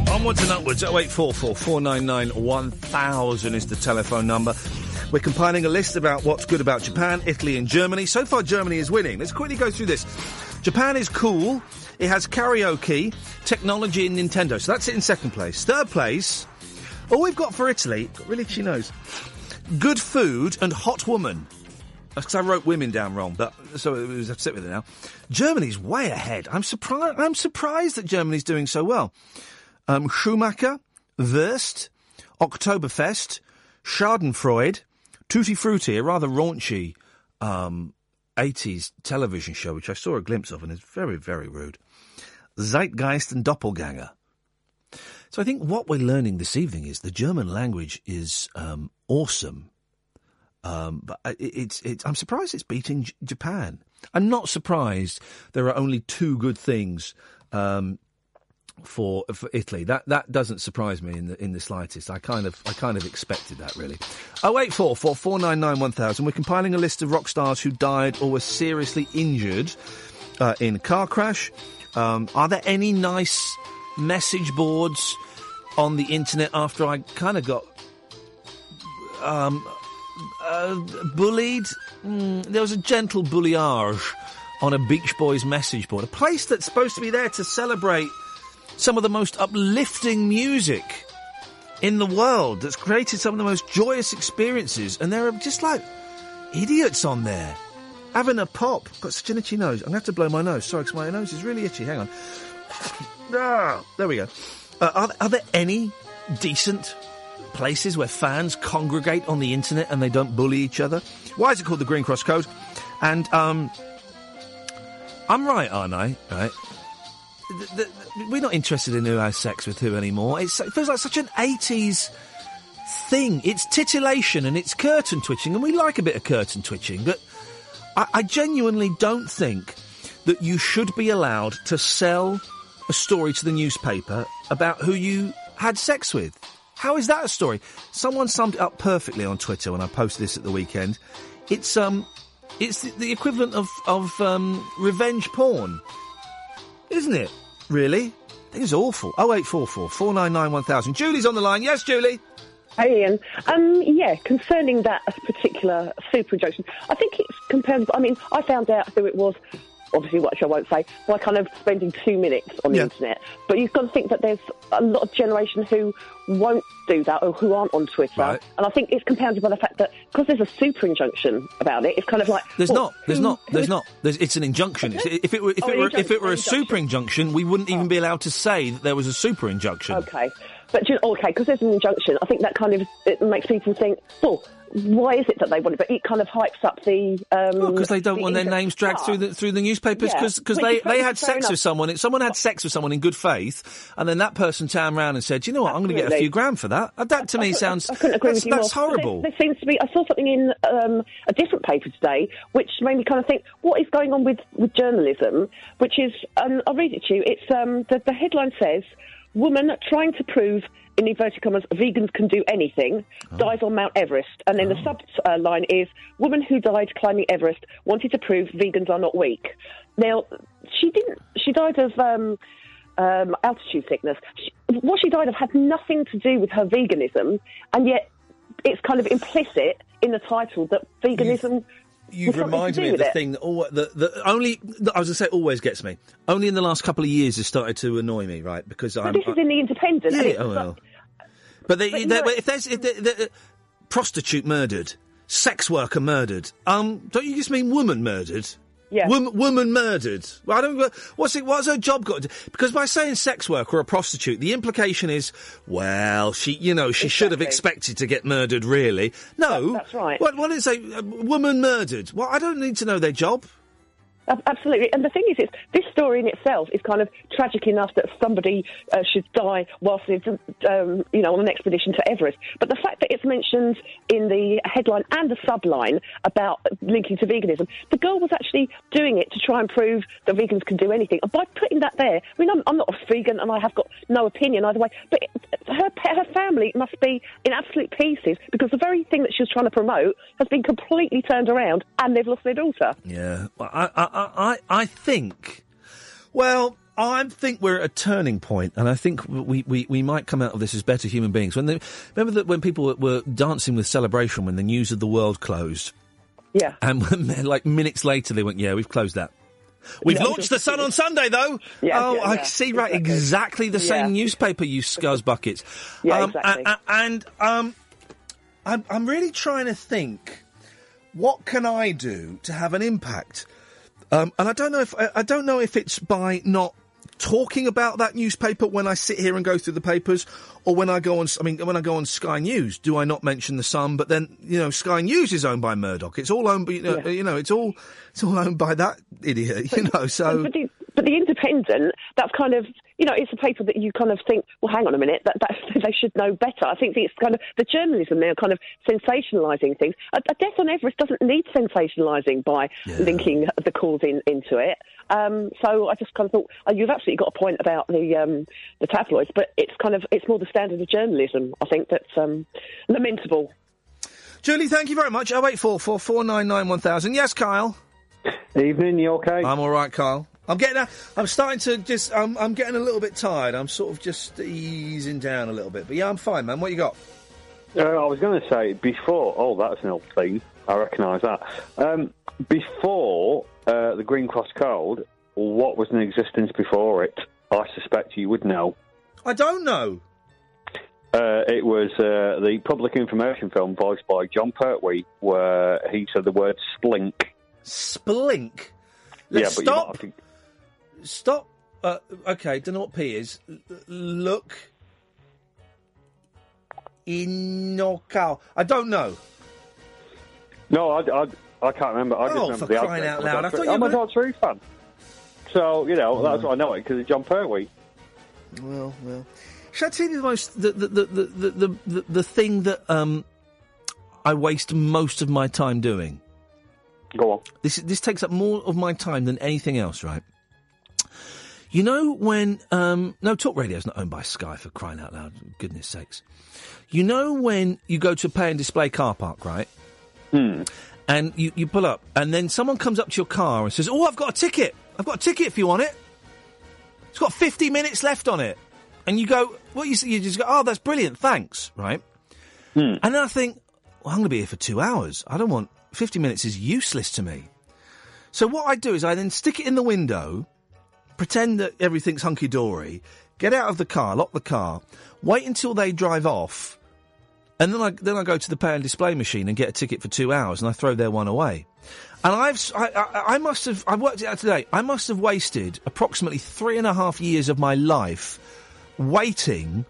Onwards and upwards, 0844 499 1000 is the telephone number. We're compiling a list about what's good about Japan, Italy and Germany. So far, Germany is winning. Let's quickly go through this. Japan is cool. It has karaoke, technology and Nintendo. So that's it in second place. Third place... All we've got for Italy, got really itchy nose, good food and hot woman. That's because I wrote women down wrong, but so I was upset with it now. Germany's way ahead. I'm surprised that Germany's doing so well. Schumacher, Wurst, Oktoberfest, Schadenfreude, Tutti Frutti, a rather raunchy 80s television show, which I saw a glimpse of and is very, very rude. Zeitgeist and Doppelgänger. So I think what we're learning this evening is the German language is awesome, but I'm surprised it's beating Japan. I'm not surprised there are only two good things for Italy. That doesn't surprise me in the slightest. I kind of expected that, really. 0844 499 1000. We're compiling a list of rock stars who died or were seriously injured in a car crash. Are there any nice message boards on the internet after I kind of got bullied? There was a gentle bulliage on a Beach Boys message board, a place that's supposed to be there to celebrate some of the most uplifting music in the world, that's created some of the most joyous experiences, and there are just like idiots on there having a pop. I've got such an itchy nose. I'm going to have to blow my nose. Sorry, because my nose is really itchy. Hang on. Ah, there we go. Are there any decent places where fans congregate on the internet and they don't bully each other? Why is it called the Green Cross Code? And I'm right, aren't I? Right. We're not interested in who has sex with who anymore. It feels like such an 80s thing. It's titillation and it's curtain twitching, and we like a bit of curtain twitching, but I genuinely don't think that you should be allowed to sell a story to the newspaper about who you had sex with. How is that a story? Someone summed it up perfectly on Twitter when I posted this at the weekend. It's the equivalent of revenge porn, isn't it? Really? I think it's awful. 0844 499 1000. Julie's on the line. Yes, Julie? Hey, Ian. Yeah, concerning that particular super injection, I think it's compared... I mean, I found out who it was, obviously, which I won't say, by kind of spending 2 minutes on the internet. But you've got to think that there's a lot of generation who won't do that or who aren't on Twitter. Right. And I think it's compounded by the fact that, because there's a super injunction about it, it's kind of like... There's not. It's an injunction. Okay. If it were a super injunction, we wouldn't even be allowed to say that there was a super injunction. Okay. But, because there's an injunction, I think that kind of it makes people think, well, why is it that they want it? But it kind of hypes up the... because they don't want their names dragged through the newspapers, because they had sex with someone. If someone had sex with someone in good faith, and then that person turned around and said, you know what, I'm going to get a few grand for that. That, to me, sounds... I couldn't agree with you. That's horrible. There seems to be... I saw something in a different paper today, which made me kind of think, what is going on with journalism? Which is... I'll read it to you. It's the headline says... Woman trying to prove, in inverted commas, vegans can do anything, dies on Mount Everest. And then the subline is, woman who died climbing Everest wanted to prove vegans are not weak. Now, she didn't. She died of altitude sickness. What she died of had nothing to do with her veganism, and yet it's kind of implicit in the title that veganism... You remind me of the thing that I was going to say always gets me. Only in the last couple of years has started to annoy me, right? Because this is in the Independent. Yeah, well. But if there's prostitute murdered, sex worker murdered, don't you just mean woman murdered? Yeah. Woman murdered. Well, I don't. What's her job got to do? Because by saying sex worker or a prostitute, the implication is, well, she should have expected to get murdered, really. No. That's right. What did it say? Woman murdered. Well, I don't need to know their job. Absolutely. And the thing is, this story in itself is kind of tragic enough that somebody should die whilst they're, on an expedition to Everest. But the fact that it's mentioned in the headline and the subline about linking to veganism, the girl was actually doing it to try and prove that vegans can do anything. And by putting that there, I mean, I'm not a vegan and I have got no opinion either way, but her family must be in absolute pieces because the very thing that she was trying to promote has been completely turned around and they've lost their daughter. Yeah. Well, I think we're at a turning point, and I think we might come out of this as better human beings. Remember when people were dancing with celebration when the news of the world closed? Yeah. And when, like, minutes later they went, yeah, we've closed that. We've launched The Sun on Sunday, though. Yeah, I see, right, exactly the same newspaper, you scuzz buckets. Yeah, exactly. I'm really trying to think, what can I do to have an impact? And I don't know if it's by not talking about that newspaper when I sit here and go through the papers, or when I go on Sky News, do I not mention The Sun? But then, Sky News is owned by Murdoch. It's all owned by, it's all owned by that idiot, so... But the Independent, that's kind of, it's a paper that you kind of think, well, hang on a minute, that they should know better. I think it's kind of, the journalism now kind of sensationalising things. A death on Everest doesn't need sensationalising by linking the cause into it. So I just kind of thought, you've absolutely got a point about the tabloids, but it's kind of, it's more the standard of journalism, I think, that's lamentable. Julie, thank you very much. 0844 499 1000. Yes, Kyle? Evening, you okay? I'm all right, Kyle. I'm getting a little bit tired. I'm sort of just easing down a little bit. But yeah, I'm fine, man. What you got? I was going to say, that's an old thing. I recognise that. Before the Green Cross Code, what was in existence before it? I suspect you would know. I don't know. It was the public information film voiced by John Pertwee, where he said the word splink. Splink? Stop. Okay, don't know what P is. Look Inokao. I don't know. No, I can't remember. I just remember the album. Oh, for crying out loud. I'm a Dot Tree fan. So, you know, that's why I know it, because it's John Pertwee. Well. Shall I tell you the thing that I waste most of my time doing? Go on. This takes up more of my time than anything else, right? You know when... no, Talk Radio's not owned by Sky, for crying out loud, goodness sakes. You know when you go to a pay and display car park, right? Hmm. And you pull up, and then someone comes up to your car and says, oh, I've got a ticket. I've got a ticket if you want it. It's got 50 minutes left on it. And you go, what you see, you just go, oh, that's brilliant, thanks, right? Hmm. And then I think, well, I'm going to be here for 2 hours. I don't want... 50 minutes is useless to me. So what I do is I then stick it in the window, pretend that everything's hunky-dory, get out of the car, lock the car, wait until they drive off, and then I go to the pay and display machine and get a ticket for 2 hours, and I throw their one away. And I worked it out today, I must have wasted approximately 3.5 years of my life waiting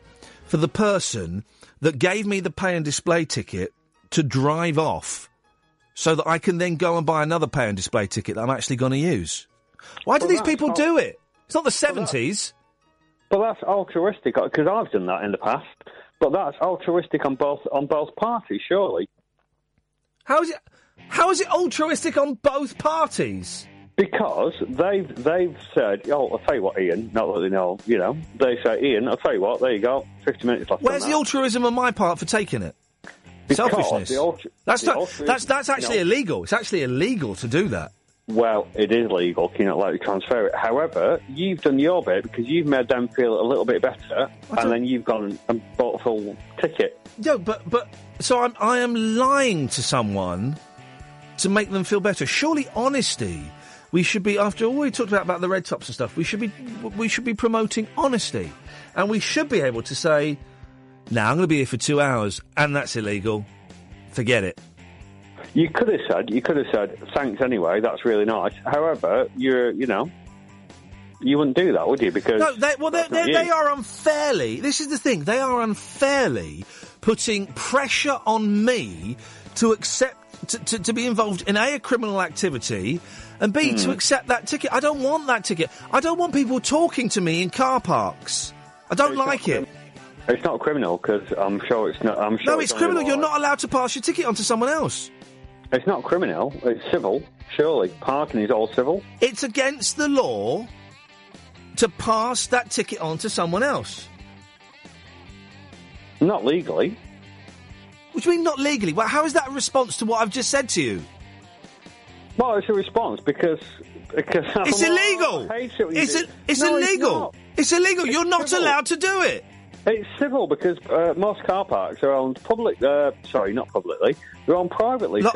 for the person that gave me the pay and display ticket to drive off, so that I can then go and buy another pay and display ticket that I'm actually going to use. Why do these people do it? It's not the 70s. But that's altruistic, because I've done that in the past. But that's altruistic on both parties, surely. How is it altruistic on both parties? Because they've said, oh, I'll tell you what, Ian, not that they know, you know, they say, Ian, I'll tell you what, there you go, 50 minutes left. Where's the altruism on my part for taking it? Selfishness. That's actually illegal. It's actually illegal to do that. Well, it is legal. You're not allowed to transfer it. However, you've done your bit because you've made them feel a little bit better, and then you've gone and bought a full ticket. No, but so I am lying to someone to make them feel better. Surely, honesty. We should be, after all we talked about the red tops and stuff, we should be promoting honesty, and we should be able to say, now, I'm going to be here for 2 hours, and that's illegal. Forget it. You could have said, thanks anyway, that's really nice. However, you wouldn't do that, would you? Because no, they are unfairly, this is the thing, they are unfairly putting pressure on me to accept, to be involved in A, a criminal activity, and B, to accept that ticket. I don't want that ticket. I don't want people talking to me in car parks. I don't like it. It's not criminal, because I'm sure it's not... I'm sure no, it's criminal. You're not allowed to pass your ticket on to someone else. It's not criminal. It's civil, surely. Parking is all civil. It's against the law to pass that ticket on to someone else. Not legally. What do you mean not legally? Well, how is that a response to what I've just said to you? Well, it's a response, because it's illegal! I hate it when you do. No, illegal! It's illegal! You're not allowed to do it! It's civil because most car parks are owned public. Sorry, not publicly. They're owned privately. I'm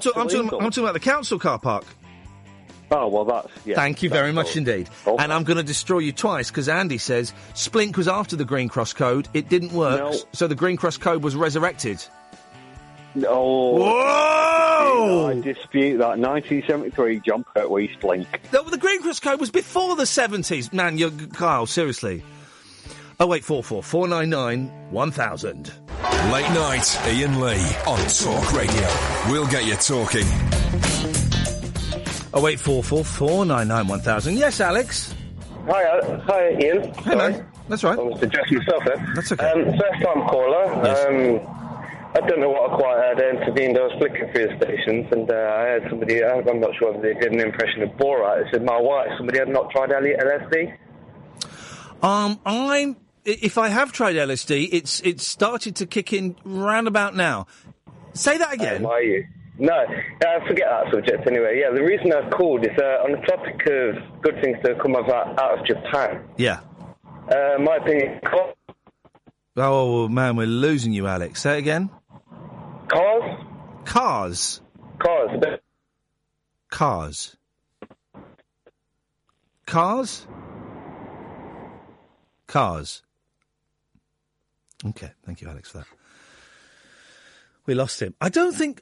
talking about the council car park. Oh well, thank you very much indeed. Awesome. And I'm going to destroy you twice because Andy says Splink was after the Green Cross Code. It didn't work, so the Green Cross Code was resurrected. No. Whoa! I dispute that. 1973 John Pertwee Splink. The Green Cross Code was before the 70s. Man, you're Kyle. Seriously. 0844 499 1000. Late night, Ian Lee on Talk Radio. We'll get you talking. 0844 499 1000. Yes, Alex. Hi, Ian. Hey, man. That's right. I was suggesting myself there. That's okay. First time caller. Yes. I don't know what I quite heard. I intervened. I was flicking through the stations, and I heard somebody, I'm not sure if they did an impression of Borat. It said, my wife, somebody had not tried LSD. If I have tried LSD, it's started to kick in round about now. Say that again. Are you? No, forget that subject anyway. Yeah, the reason I've called is on the topic of good things that come out of Japan. Yeah. My opinion... Oh, man, we're losing you, Alex. Say it again. Cars. Okay, thank you, Alex, for that. We lost him. I don't think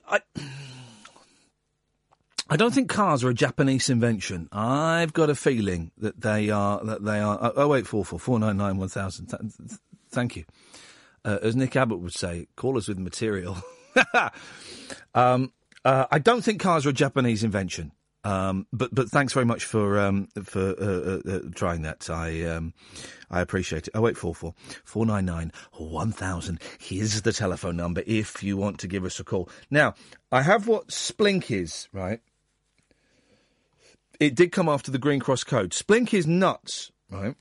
cars are a Japanese invention. I've got a feeling that they are. 0844 499 1000. Thank you. as Nick Abbott would say, call us with material. I don't think cars are a Japanese invention, but thanks very much for trying that. I appreciate it. 0844 499 1000. Here's the telephone number if you want to give us a call. Now, I have what Splink is, right? It did come after the Green Cross Code. Splink is nuts, right?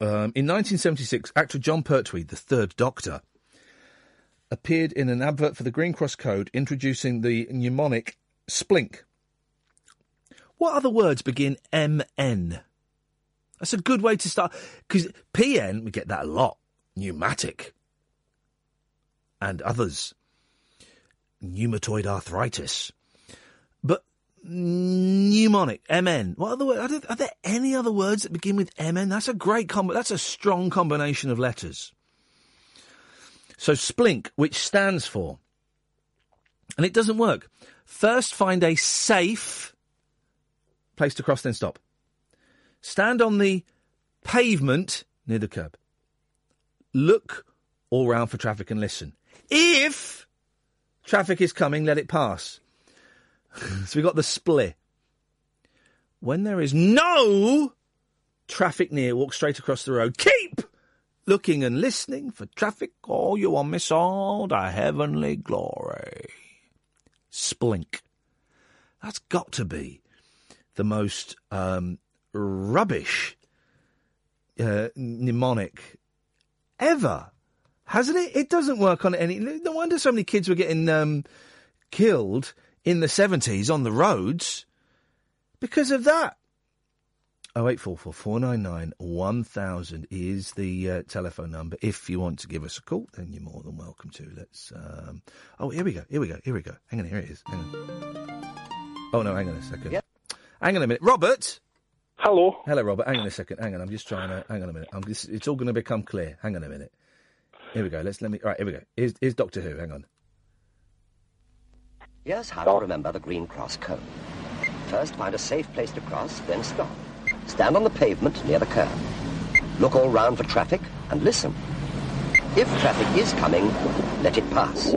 In 1976, actor John Pertwee, the Third Doctor, appeared in an advert for the Green Cross Code introducing the mnemonic Splink. What other words begin MN? That's a good way to start. Because PN, we get that a lot. Pneumatic. And others. Pneumatoid arthritis. But mnemonic, MN. What other words? Are there any other words that begin with MN? That's a great combo. That's a strong combination of letters. So Splink, which stands for, and it doesn't work. First, find a safe place to cross, then stop. Stand on the pavement near the curb. Look all round for traffic and listen. If traffic is coming, let it pass. So we got the split. When there is no traffic near, walk straight across the road. Keep looking and listening for traffic, or you will miss all the heavenly glory. Splink. That's got to be the most rubbish mnemonic ever, hasn't it? It doesn't work on any... No wonder so many kids were getting killed in the 70s on the roads because of that. 0844 499 1000 is the telephone number. If you want to give us a call, then you're more than welcome to. Let's... Oh, here we go. Hang on, here it is. Hang on. Oh, no, hang on a second. Yep. Hang on a minute. Robert! Hello. Hello, Robert. Hang on a second. Hang on, I'm just trying to... Hang on a minute. It's all going to become clear. Hang on a minute. Here we go. All right, here we go. Here's Doctor Who. Hang on. Here's how to remember the Green Cross Code. First, find a safe place to cross, then stop. Stand on the pavement near the curb. Look all round for traffic and listen. If traffic is coming, let it pass.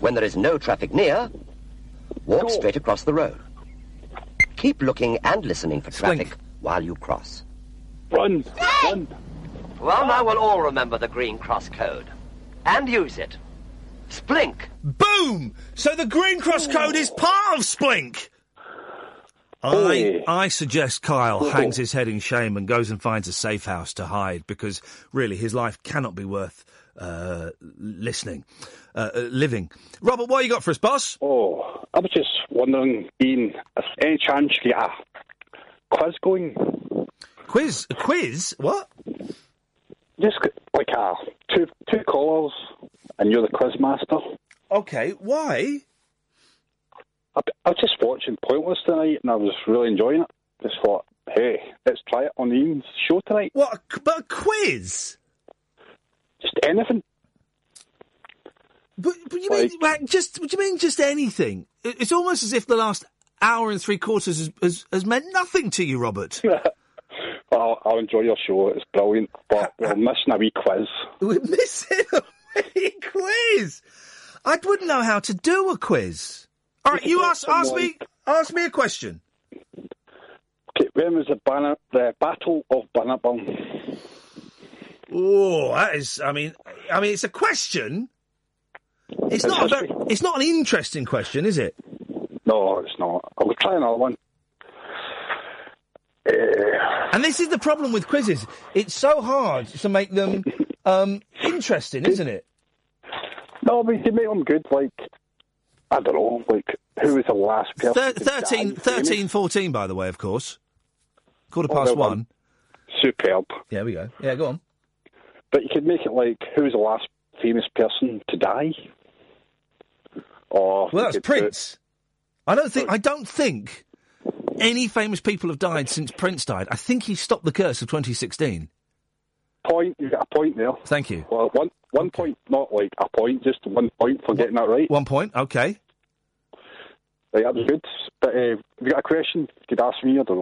When there is no traffic near, walk straight across the road. Keep looking and listening for traffic while you cross. Run! Well, now we'll all remember the Green Cross Code. And use it. Splink. Boom! So the Green Cross Code is part of Splink! I suggest Kyle hangs his head in shame and goes and finds a safe house to hide because, really, his life cannot be worth living. Robert, what you got for us, boss? Oh, I was just wondering, Ian, if any chance you get a quiz going? Quiz? A quiz? What? Just like two callers and you're the quiz master. Okay, why? I was just watching Pointless tonight, and I was really enjoying it. Just thought, hey, let's try it on Ian's show tonight. What? But a quiz? Just anything. But you mean like, just? What do you mean, just anything? It's almost as if the last hour and three quarters has meant nothing to you, Robert. Well, I'll enjoy your show. It's brilliant, but we're missing a wee quiz. We're missing a wee quiz. I wouldn't know how to do a quiz. All right, you ask me a question. Okay, when was the Battle of Bannockburn? Oh, that is. I mean, it's a question. It's not an interesting question, is it? No, it's not. I'll try another one. And this is the problem with quizzes. It's so hard to make them interesting, isn't it? No, but you can make them good, like. I don't know, like, who was the last person? 13:14, by the way, of course. 1:15. Superb. Yeah, we go. Yeah, go on. But you could make it like, who was the last famous person to die? Or well, that's Prince. I don't think any famous people have died since Prince died. I think he stopped the curse of 2016. Point, you got a point there. Thank you. Well, one point, not like a point, just 1 point for getting that right. 1 point, okay. Right, that was good. But if you got a question, you could ask me, I don't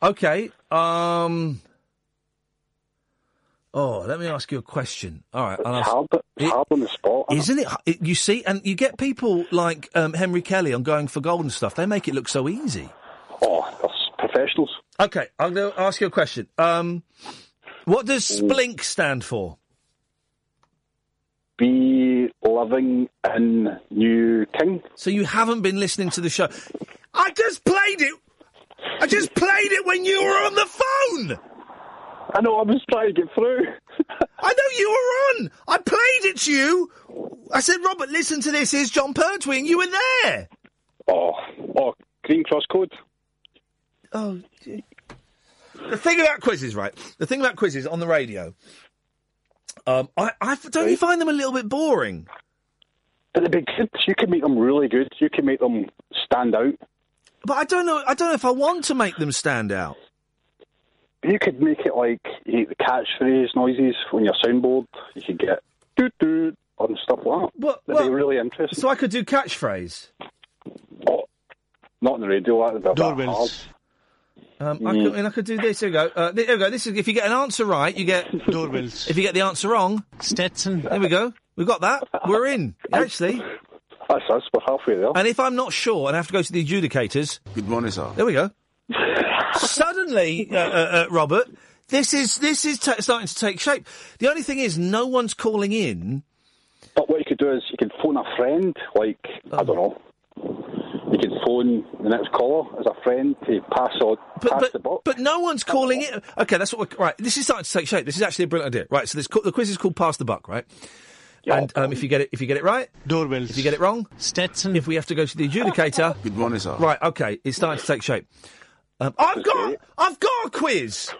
know. Okay, Oh, let me ask you a question. All right. It's hard on the spot. Isn't it? You see, and you get people like Henry Kelly on Going for Gold and stuff. They make it look so easy. Oh, that's professionals. Okay, I'm going to ask you a question. What does Splink stand for? Be living in New King. So you haven't been listening to the show. I just played it. I just played it when you were on the phone. I know, I was trying to get through. I know you were on. I played it to you. I said, Robert, listen to this. Here's John Pertwee, and you were there. Oh, Green Cross Code. Oh, dear. The thing about quizzes, right? The thing about quizzes on the radio, you find them a little bit boring? But they'd be good. You can make them really good. You can make them stand out. But I don't know if I want to make them stand out. You could make it like you get the catchphrase noises on your soundboard. You could get doo doo and stuff like that. That'd be really interesting. So I could do catchphrase. Oh, not on the radio. That'd be doorbells. I could do this. Here we go. Here we go. This is if you get an answer right, you get doorbells. If you get the answer wrong, Stetson. There we go. We've got that. We're in. Actually, that's us. We're halfway there. And if I'm not sure, and I have to go to the adjudicators. Good morning, sir. There we go. Suddenly, Robert, this is starting to take shape. The only thing is, no one's calling in. But what you could do is you could phone a friend. Like I don't know. You can phone the next caller as a friend to pass the box. But no one's calling it. Okay, that's what we're... Right, this is starting to take shape. This is actually a brilliant idea. Right, so the quiz is called Pass the Buck, right? Yeah, and if you get it right... Doorbells. If you get it wrong... Stetson. If we have to go to the adjudicator... Good morning, sir. Right, okay, it's starting to take shape. I've got a quiz!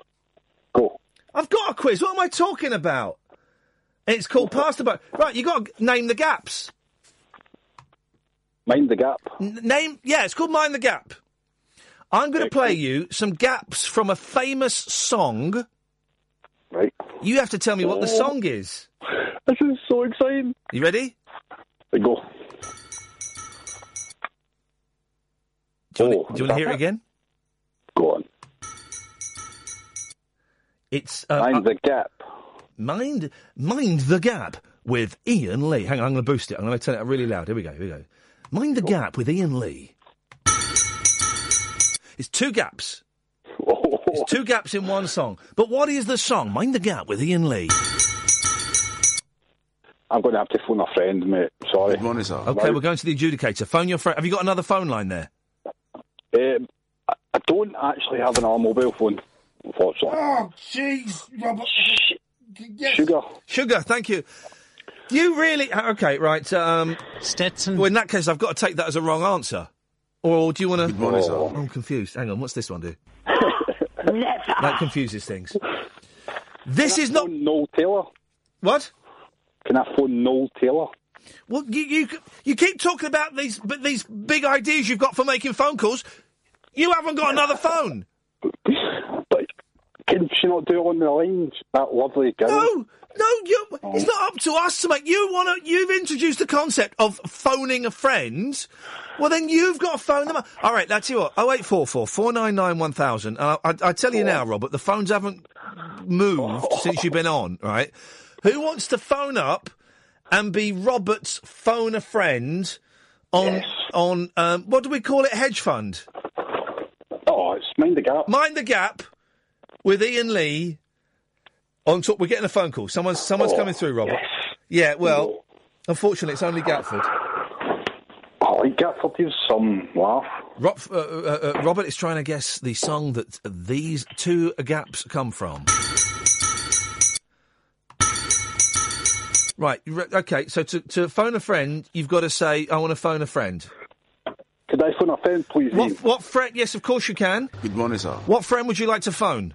Cool. I've got a quiz. What am I talking about? And it's called Pass the Buck. Right, you got to name the gaps. Mind the Gap. It's called Mind the Gap. I'm going to play you some gaps from a famous song. Right. You have to tell me what the song is. This is so exciting. You ready? Let's go. Do you want to hear it again? Go on. It's Mind the Gap. Mind the Gap with Ian Lee. Hang on, I'm going to boost it. I'm going to turn it up really loud. Here we go. Mind the Gap with Ian Lee. It's two gaps. Oh. It's two gaps in one song. But what is the song? Mind the Gap with Ian Lee. I'm going to have to phone a friend, mate. Sorry. Good morning, sir. Okay, we're going to the adjudicator. Phone your friend. Have you got another phone line there? I don't actually have another mobile phone, unfortunately. Oh, jeez, Robert. Yes. Sugar, thank you. You really... Okay, right. Stetson. Well, in that case, I've got to take that as a wrong answer. Or do you want to... Good morning, sir. I'm confused. Hang on, what's this one do? Never. That confuses things. Can I phone Noel Taylor? What? Can I phone Noel Taylor? Well, you keep talking about these big ideas you've got for making phone calls. You haven't got another phone. But can she not do it on the lines? That lovely girl. No, it's not up to us to make... You've introduced the concept of phoning a friend. Well, then you've got to phone them up. All right, that's you. 0844 499 1000. I tell you now, Robert, the phones haven't moved since you've been on, right? Who wants to phone up and be Robert's phone a friend on what do we call it, hedge fund? Oh, it's Mind the Gap. Mind the Gap with Ian Lee... On top, we're getting a phone call. Someone's coming through, Robert. Yes. Yeah, well, unfortunately, it's only Gatford. Oh, Gatford gives some laugh. Robert is trying to guess the song that these two gaps come from. Right, OK, so to phone a friend, you've got to say, I want to phone a friend. Could I phone a friend, please? What friend? Yes, of course you can. Good morning, sir. What friend would you like to phone?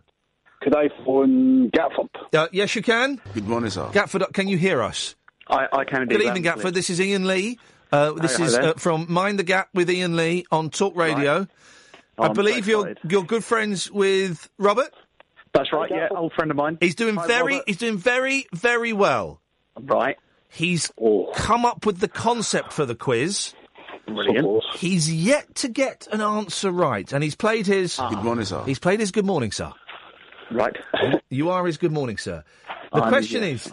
Could I phone Gatford? Yes, you can. Good morning, sir. Gatford, can you hear us? I can indeed. Good evening, Gatford. This is Ian Lee. This is from Mind the Gap with Ian Lee on Talk Radio. Right. I believe you're good friends with Robert. That's right. Yeah, old friend of mine. He's doing He's doing very, very well. Right. He's come up with the concept for the quiz. Brilliant. He's yet to get an answer right, and he's played his. Good morning, sir. He's played his Good Morning, Sir. Right. You are his Good Morning, Sir. The question is,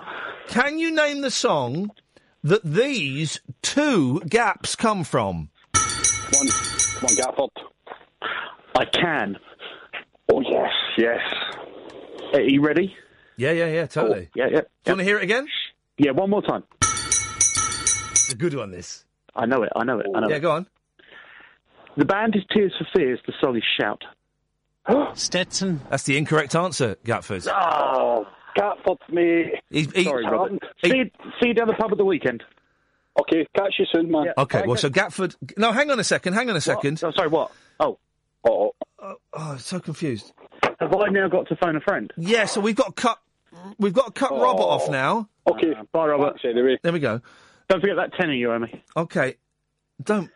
can you name the song that these two gaps come from? Come on, gap up. I can. Oh, yes, yes. Are you ready? Yeah, totally. Oh, yeah. Do you want to hear it again? Yeah, one more time. It's a good one, this. I know it. Yeah, go on. The band is Tears for Fears, the song is Shout. Stetson. That's the incorrect answer, Gatford. Oh, Gatford's me. Sorry, Robert. See you down the pub at the weekend. OK, catch you soon, man. Yeah, OK, well, so Gatford... No, hang on a second. What? Oh, sorry, what? Oh. Oh, I'm so confused. Have I now got to phone a friend? Yeah, so we've got to cut Robert off now. OK, bye, Robert. There we go. Don't forget that tenner you owe me. OK, don't...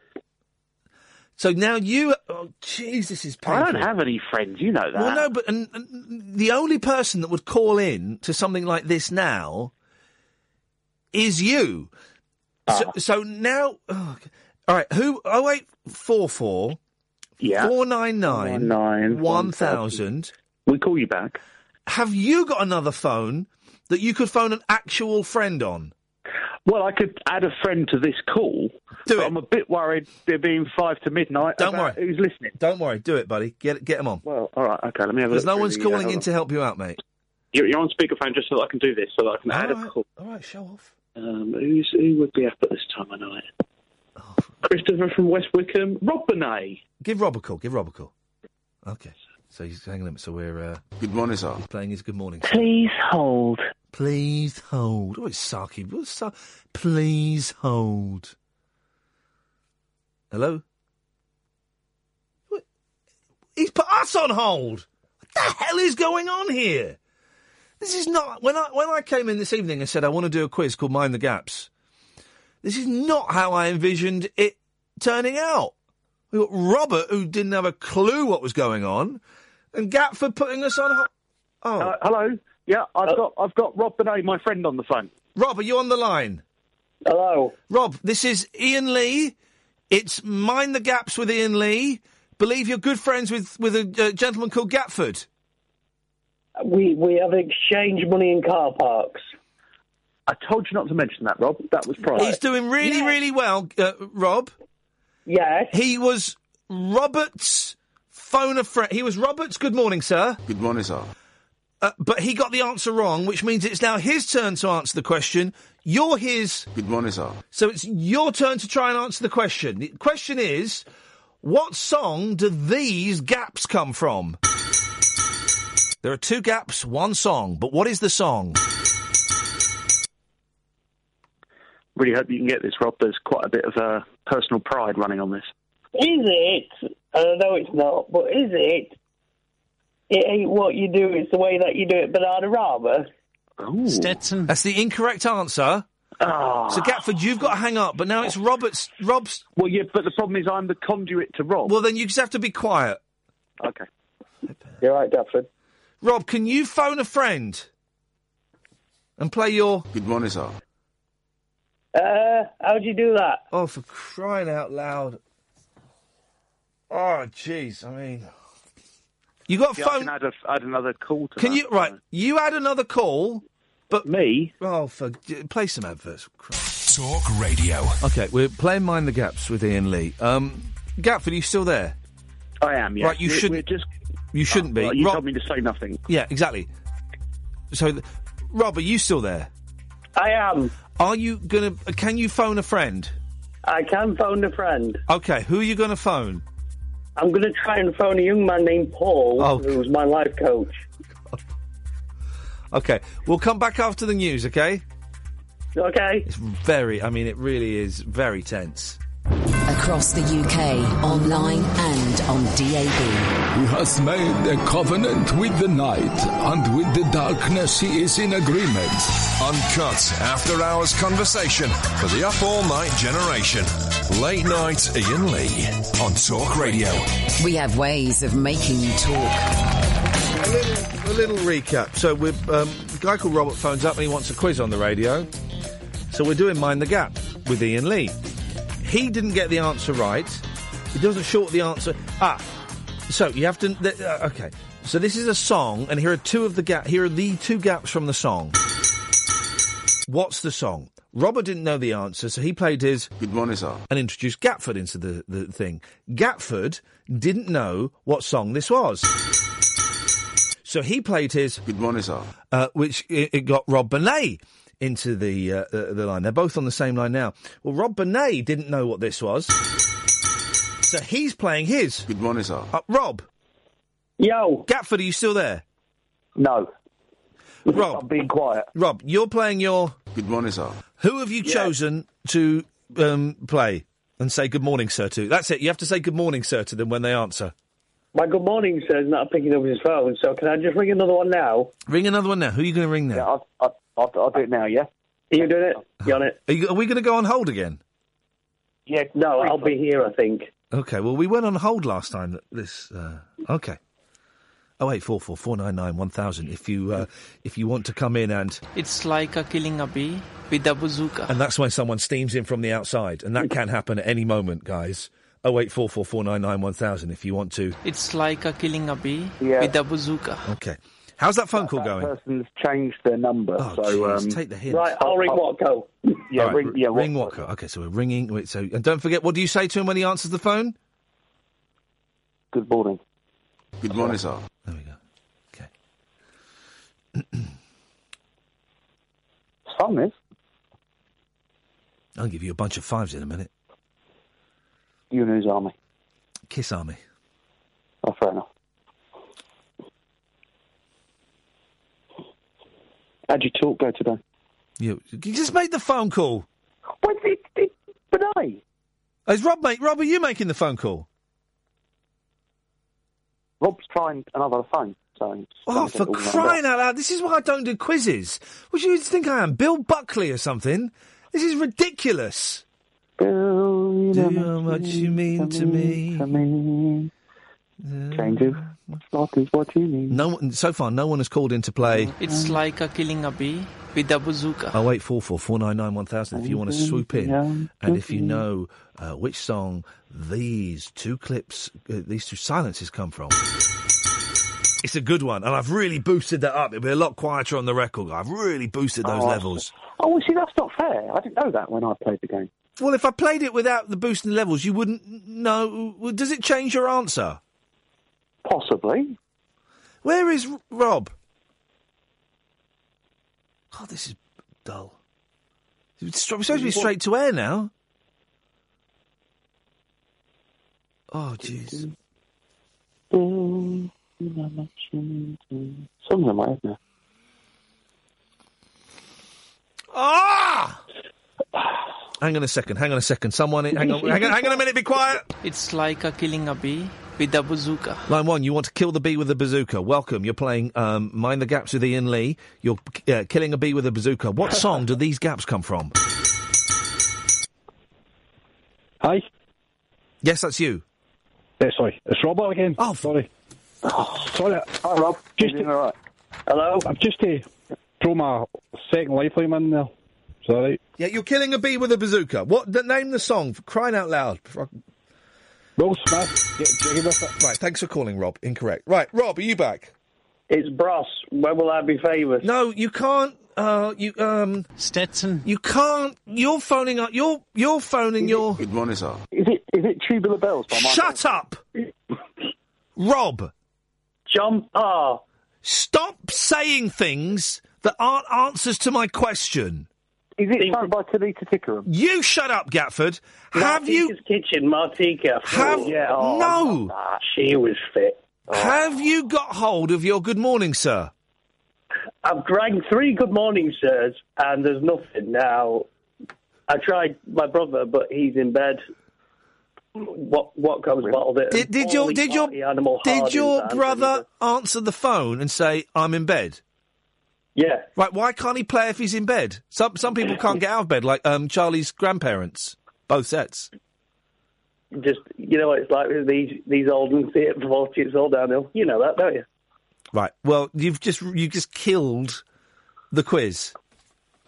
So now you... Oh, jeez, this is painful. I don't have any friends, you know that. Well, no, but and the only person that would call in to something like this now is you. So now... Oh, all right, who... 0844 499 1000. We'll call you back. Have you got another phone that you could phone an actual friend on? Well, I could add a friend to this call. Do it. I'm a bit worried there being 5 to midnight. Don't worry. Who's listening? Don't worry. Do it, buddy. Get them on. Well, all right. Okay, let me have a look. Because no one's calling in to help you out, mate. You're on speakerphone just so that I can do this, so that I can add a call. All right, show off. Who would be up at this time of night? Oh. Christopher from West Wickham. Rob Bonet. Give Rob a call. Okay. So he's hanging him. So we're... Good morning, sir. He's playing his Good Morning song. Please hold. Please hold. Oh, it's Sarky. Please hold. Hello? What? He's put us on hold. What the hell is going on here? This is not... When I came in this evening and said I want to do a quiz called Mind the Gaps, this is not how I envisioned it turning out. We got Robert, who didn't have a clue what was going on, and Gatford putting us on hold. Oh. Hello? Yeah, I've got Rob Bonet, my friend, on the phone. Rob, are you on the line? Hello. Rob, this is Ian Lee. It's Mind the Gaps with Ian Lee. Believe you're good friends with a gentleman called Gatford. We have exchanged money in car parks. I told you not to mention that, Rob. That was private. He's doing really well, Rob. Yes. He was Robert's phone a friend. He was Robert's Good Morning, Sir. Good morning, sir. But he got the answer wrong, which means it's now his turn to answer the question. You're his... Good morning, sir. So it's your turn to try and answer the question. The question is, what song do these gaps come from? There are two gaps, one song. But what is the song? Really hope you can get this, Rob. There's quite a bit of personal pride running on this. Is it? No, it's not. But is it? It ain't what you do, it's the way that you do it, Bananarama. Stetson. That's the incorrect answer. Oh. So, Gatford, you've got to hang up, but now it's Rob's... Well, yeah, but the problem is I'm the conduit to Rob. Well, then you just have to be quiet. OK. You're right, Gatford. Rob, can you phone a friend and play your... Good morning, sir. How'd you do that? Oh, for crying out loud. Oh, jeez, I mean... You got a phone. I can add another call to. Can that, you right? Though. You add another call, but me. Oh, for play some adverts. Talk Radio. Okay, we're playing Mind the Gaps with Ian Lee. Gatford, are you still there? I am. Yeah. Right, you shouldn't. You shouldn't be. Well, you told me to say nothing. Yeah, exactly. So, Rob, are you still there? I am. Are you gonna? Can you phone a friend? I can phone a friend. Okay, who are you gonna phone? I'm going to try and phone a young man named Paul, who's my life coach. God. OK, we'll come back after the news, OK? OK. It's it really is very tense. Across the UK, online and on DAB. He has made a covenant with the night, and with the darkness he is in agreement. Uncut after-hours conversation for the up-all-night generation. Late Night Ian Lee on Talk Radio. We have ways of making you talk. A little recap. So a guy called Robert phones up and he wants a quiz on the radio. So we're doing Mind the Gap with Ian Lee. He didn't get the answer right. He doesn't short the answer. So you have to... okay. So this is a song, and here are the two gaps from the song. What's the song? Robert didn't know the answer, so he played his... Good morning, sir. And introduced Gatford into the thing. Gatford didn't know what song this was. So he played his... Good morning, sir. Which it got Rob Bonet into the line. They're both on the same line now. Well, Rob Bonet didn't know what this was. So he's playing his... Good morning, sir. Rob. Yo. Gatford, are you still there? No. Rob, I'm being quiet. Rob, you're playing your... Good morning, sir. Who have you chosen to play and say good morning, sir, to? That's it. You have to say good morning, sir, to them when they answer. My good morning, sir, is not picking up his phone, so can I just ring another one now? Ring another one now. Who are you going to ring now? Yeah, I'll do it now, yeah? Are you doing it? You on it? Are we going to go on hold again? Yeah, no, I'll be here, I think. OK, well, we went on hold last time. OK. 0844 499 1000 if you want to come in and... It's like a killing a bee with a bazooka. And that's when someone steams in from the outside, and that can happen at any moment, guys. 0844 499 1000 if you want to... It's like a killing a bee with a bazooka. OK. How's that phone call going? That person's changed their number, take the hint. Right, I'll ring Watco. Yeah, right, ring Watco. OK, so we're ringing... Wait, so, and don't forget, what do you say to him when he answers the phone? Good morning. Good morning, sir. There we go. Okay. Song is. I'll give you a bunch of fives in a minute. You know who's Army? Kiss Army. Oh, fair enough. How'd your talk go today? You just made the phone call. What's it today? Is Rob, are you making the phone call? Rob's trying another phone. So for crying out loud. This is why I don't do quizzes. What do you think I am? Bill Buckley or something? This is ridiculous. Bill, do you know how much you mean to me. Change of heart is what you mean. So far, no one has called in to play. It's like a killing a bee with a bazooka. 0844 499 1000 if you want to swoop in. And if you know which song these two silences come from. It's a good one, and I've really boosted that up. It'll be a lot quieter on the record. I've really boosted those levels. Oh, well, see, that's not fair. I didn't know that when I played the game. Well, if I played it without the boosting levels, you wouldn't know. Does it change your answer? Possibly. Where is Rob? God, this is dull. We're supposed to be straight to air now. Oh, jeez. Some of them I have now. Ah! Hang on a second. Someone... hang on a minute, be quiet. It's like a killing a bee with a bazooka. Line one, you want to kill the bee with a bazooka. Welcome, you're playing Mind the Gaps with Ian Lee. You're killing a bee with a bazooka. What song do these gaps come from? Hi. Yes, that's you. Yeah, sorry, it's Robert again. Oh, sorry. Sorry. Hi, Rob. Just all right. Hello? I've just thrown my second lifeline in there. Is that right? Yeah, you're killing a bee with a bazooka. What? Name the song, for crying out loud. Will Smith, get jiggy with it. Right, thanks for calling, Rob. Incorrect. Right, Rob, are you back? It's Bros. When will I be famous? No, you can't. Stetson. You can't. You're phoning up. You're phoning your... Good morning, sir. Is it Tubular Bells? By Shut up! Rob. John R. Stop saying things that aren't answers to my question. Is it sung by Talita Tickerham? You shut up, Gatford. Have you... Martika's Kitchen, Martika. No! She was fit. Oh. Have you got hold of your good morning, sir? I've rang three good morning, sirs, and there's nothing now. I tried my brother, but he's in bed. What comes bottled it? Did your brother answer the phone and say, I'm in bed? Yeah. Right, why can't he play if he's in bed? Some people can't get out of bed, like Charlie's grandparents. Both sets. Just, you know what it's like with these old and theatre 40, it's all downhill. You know that, don't you? Right, well, you've just killed the quiz.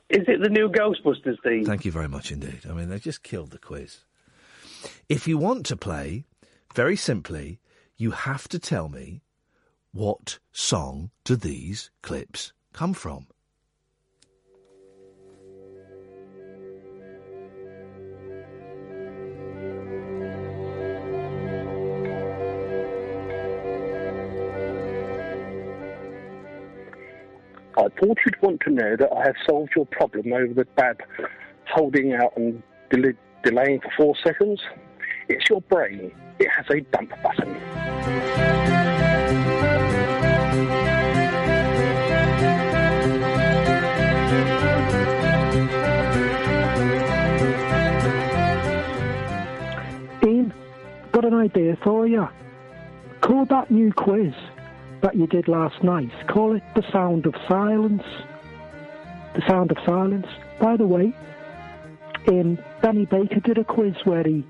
Is it the new Ghostbusters theme? Thank you very much indeed. I mean, they just killed the quiz. If you want to play, very simply, you have to tell me what song do these clips come from. I thought you'd want to know that I have solved your problem over the bad holding out and delaying for 4 seconds. It's your brain. It has a dump button. Got an idea for you. Call that new quiz that you did last night. Call it The Sound of Silence. The Sound of Silence. By the way, Benny Baker did a quiz where he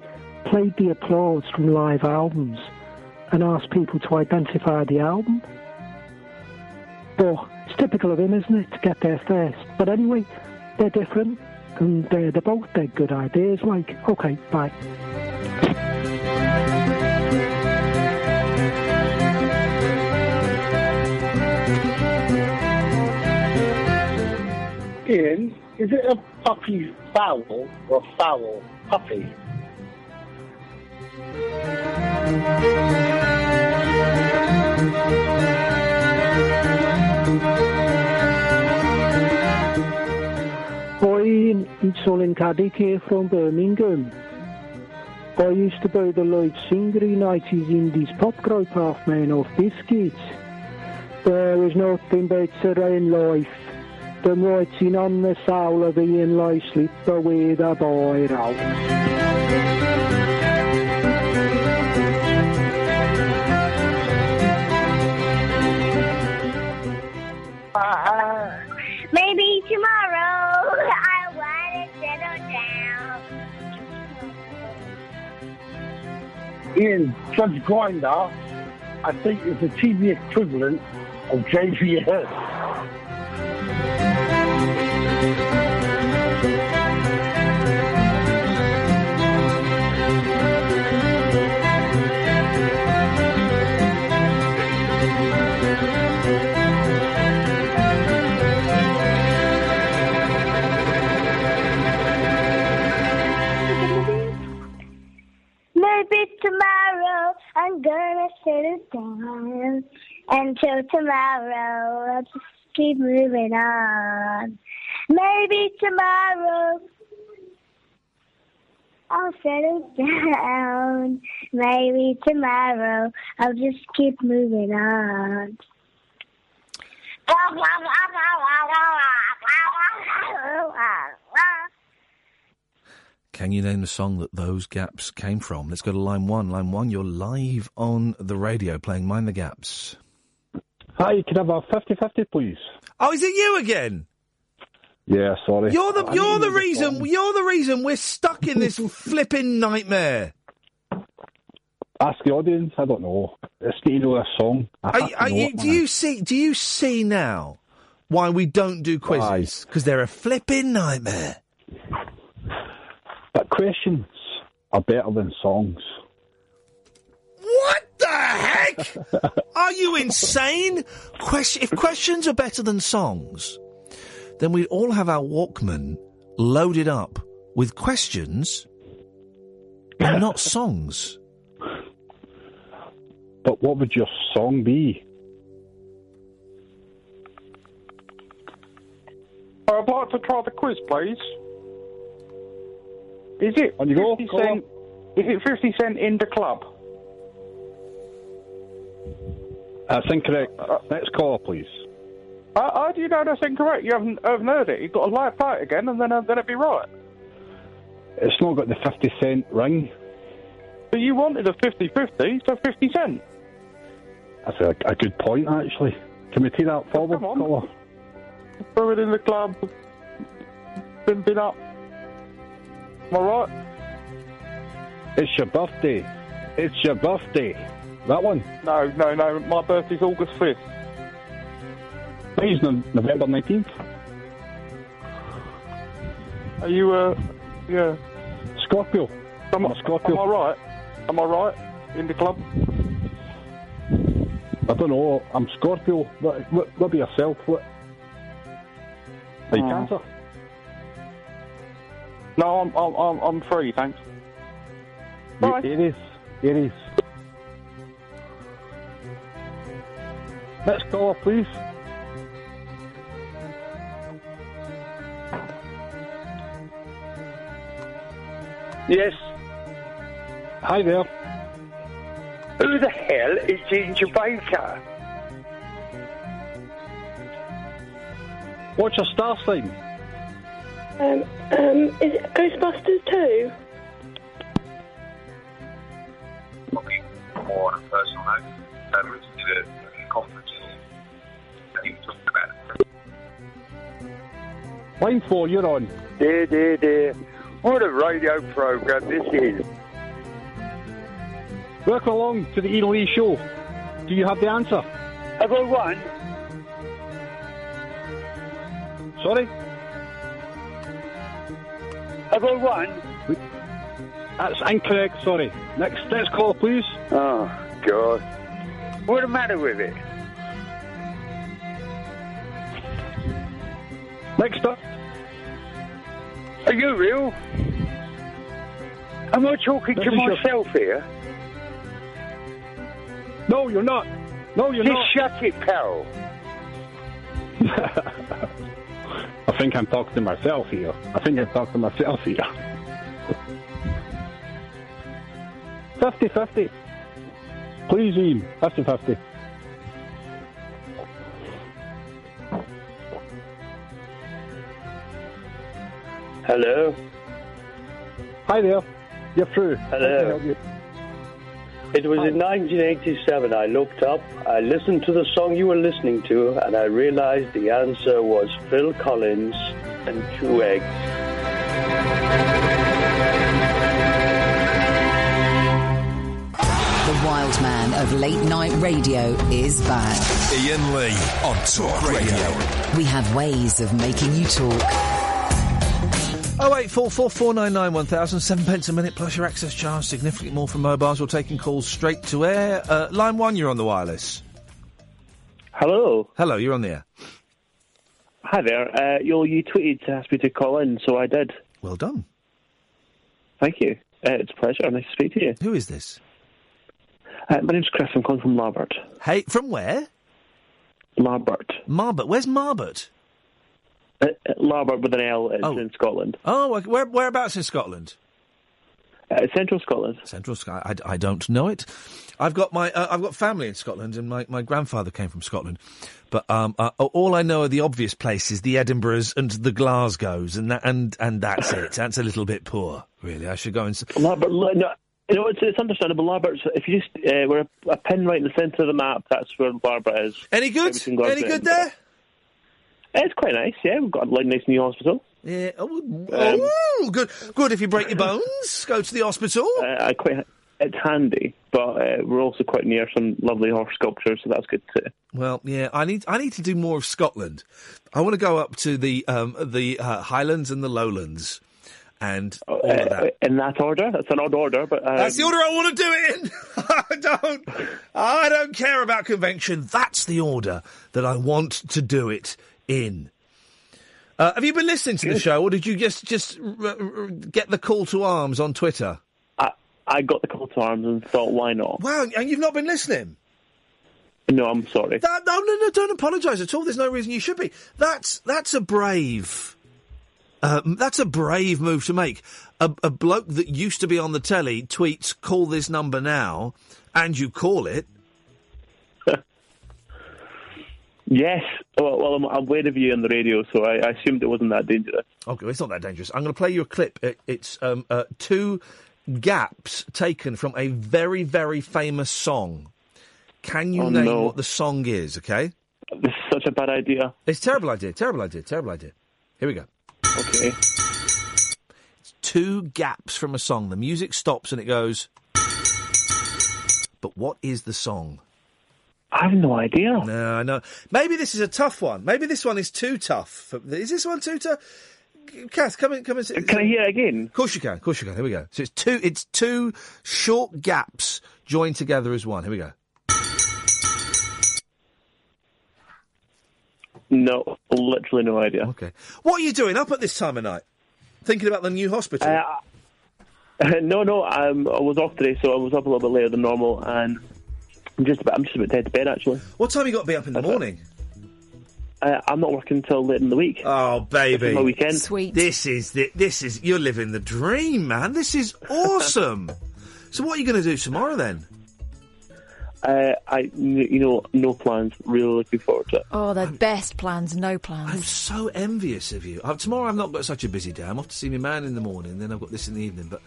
played the applause from live albums and asked people to identify the album. But it's typical of him, isn't it, to get there first. But anyway, they're different and they're both dead good ideas. Like, okay, bye. Ian, is it a puppy fowl or a fowl puppy? Hi Ian, it's Alan Caddick here from Birmingham. I used to be the lead singer in 80s Indies pop group Half Man Off Biscuits. There is nothing better in life than writing on the soul of Ian Lee, slip away the boy round. Maybe tomorrow I want to settle down. Ian, Judge Grinder, I think, is the TV equivalent of JVS. Maybe tomorrow I'm gonna settle down. Until tomorrow I'll just keep moving on. Maybe tomorrow I'll settle down. Maybe tomorrow I'll just keep moving on. Can you name the song that those gaps came from? Let's go to line one. Line one, you're live on the radio playing Mind the Gaps. Hi, can I have a 50-50, please? Oh, is it you again? Yeah, sorry. You're the reason we're stuck in this flipping nightmare. Ask the audience. I don't know. It's getting to a song. Do you see now why we don't do quizzes? Because they're a flipping nightmare. But questions are better than songs. What the heck? Are you insane? If questions are better than songs, then we'd all have our Walkman loaded up with questions and not songs. But what would your song be? I'd like to try the quiz, please. Is it on your 50 cent? Is it 50 Cent in the club? That's incorrect. Next caller, please. How do you know that's incorrect? You haven't heard it. You've got to lie about it again, and then it'd be right. It's not got the 50 Cent ring. But you wanted a 50-50, so 50 Cent. That's a good point, actually. Can we take that forward, caller? Throw it in the club. Bimping up. Am I right? It's your birthday. It's your birthday. That one? No. My birthday's August 5th. He's November 19th. Are you, yeah. Scorpio. I'm a Scorpio. Am I right? In the club? I don't know. I'm Scorpio. What be yourself? What? Are you Cancer? No, I'm free, thanks. Bye. It is. Next caller, please. Yes. Hi there. Who the hell is Ginger Baker? What's your star sign? Is it Ghostbusters 2? Looking more on a personal note, to the conference that you were talking about. Line 4, you're on. Dear, dear, dear. What a radio programme this is. Welcome along to the Ian Lee Show. Do you have the answer? Have I won? Sorry? Have I won? That's incorrect, sorry. Next call, please. Oh, God. What's the matter with it? Next up. Are you real? Am I talking to myself here? No, you're not. No, you're not. Just shut it, pal. I think I'm talking to myself here. $50-50. Please, Ian. $50-50. Hello. Hi there. You're through. Hello. It was in 1987 I looked up, I listened to the song you were listening to, and I realized the answer was Phil Collins and Two Eggs. The wild man of late night radio is back. Ian Lee on Talk Radio. We have ways of making you talk. 08444991000, 7 pence a minute plus your access charge, significantly more for mobiles. We're taking calls straight to air. Line 1, you're on the wireless. Hello. Hello, you're on the air. Hi there. You tweeted to ask me to call in, so I did. Well done. Thank you. It's a pleasure. Nice to speak to you. Who is this? My name's Chris. I'm calling from Larbert. Hey, from where? Larbert. Marbert. Where's Marbert? Larbert with an L, in Scotland. Oh, whereabouts in Scotland? Central Scotland. Central Scotland. I don't know it. I've got family in Scotland, and my grandfather came from Scotland. But all I know are the obvious places: the Edinburghs and the Glasgows, and that's it. That's a little bit poor, really. I should go and. Larbert, no, it's understandable. Larbert. If you just were a pin right in the centre of the map, that's where Larbert is. Any good? Any good there? It's quite nice, yeah. We've got a nice new hospital. Yeah. Oh, good. Good. If you break your bones, go to the hospital. It's handy, but we're also quite near some lovely horse sculptures, so that's good too. Well, yeah. I need to do more of Scotland. I want to go up to the Highlands and the Lowlands, and all of that. In that order, that's an odd order, but that's the order I want to do it in. I don't care about convention. That's the order that I want to do it in. Have you been listening to the show, or did you just get the call to arms on Twitter? I got the call to arms and thought, why not? Wow, and you've not been listening? No, I'm sorry. No, don't apologise at all. There's no reason you should be. That's a brave move to make. A bloke that used to be on the telly tweets, "Call this number now," and you call it. Yes. Well, I'm aware of you on the radio, so I assumed it wasn't that dangerous. Okay, it's not that dangerous. I'm going to play you a clip. It's two gaps taken from a very, very famous song. Can you name what the song is, okay? This is such a bad idea. It's a terrible idea. Here we go. Okay. It's two gaps from a song. The music stops and it goes... But what is the song? I have no idea. No, I know. Maybe this is a tough one. Maybe this one is too tough. Is this one too tough? Kath, come and see. Can I hear it again? Of course you can. Here we go. So it's two short gaps joined together as one. Here we go. No, literally no idea. Okay. What are you doing up at this time of night? Thinking about the new hospital? No, I was off today, so I was up a little bit later than normal, and... I'm just about dead to bed, actually. What time you got to be up in the morning? I'm not working until late in the week. Oh, baby. My weekend. Sweet. This is you're living the dream, man. This is awesome. So what are you going to do tomorrow, then? No plans. Really looking forward to it. Oh, the best plans, no plans. I'm so envious of you. Tomorrow I've not got such a busy day. I'm off to see my man in the morning, then I've got this in the evening, but...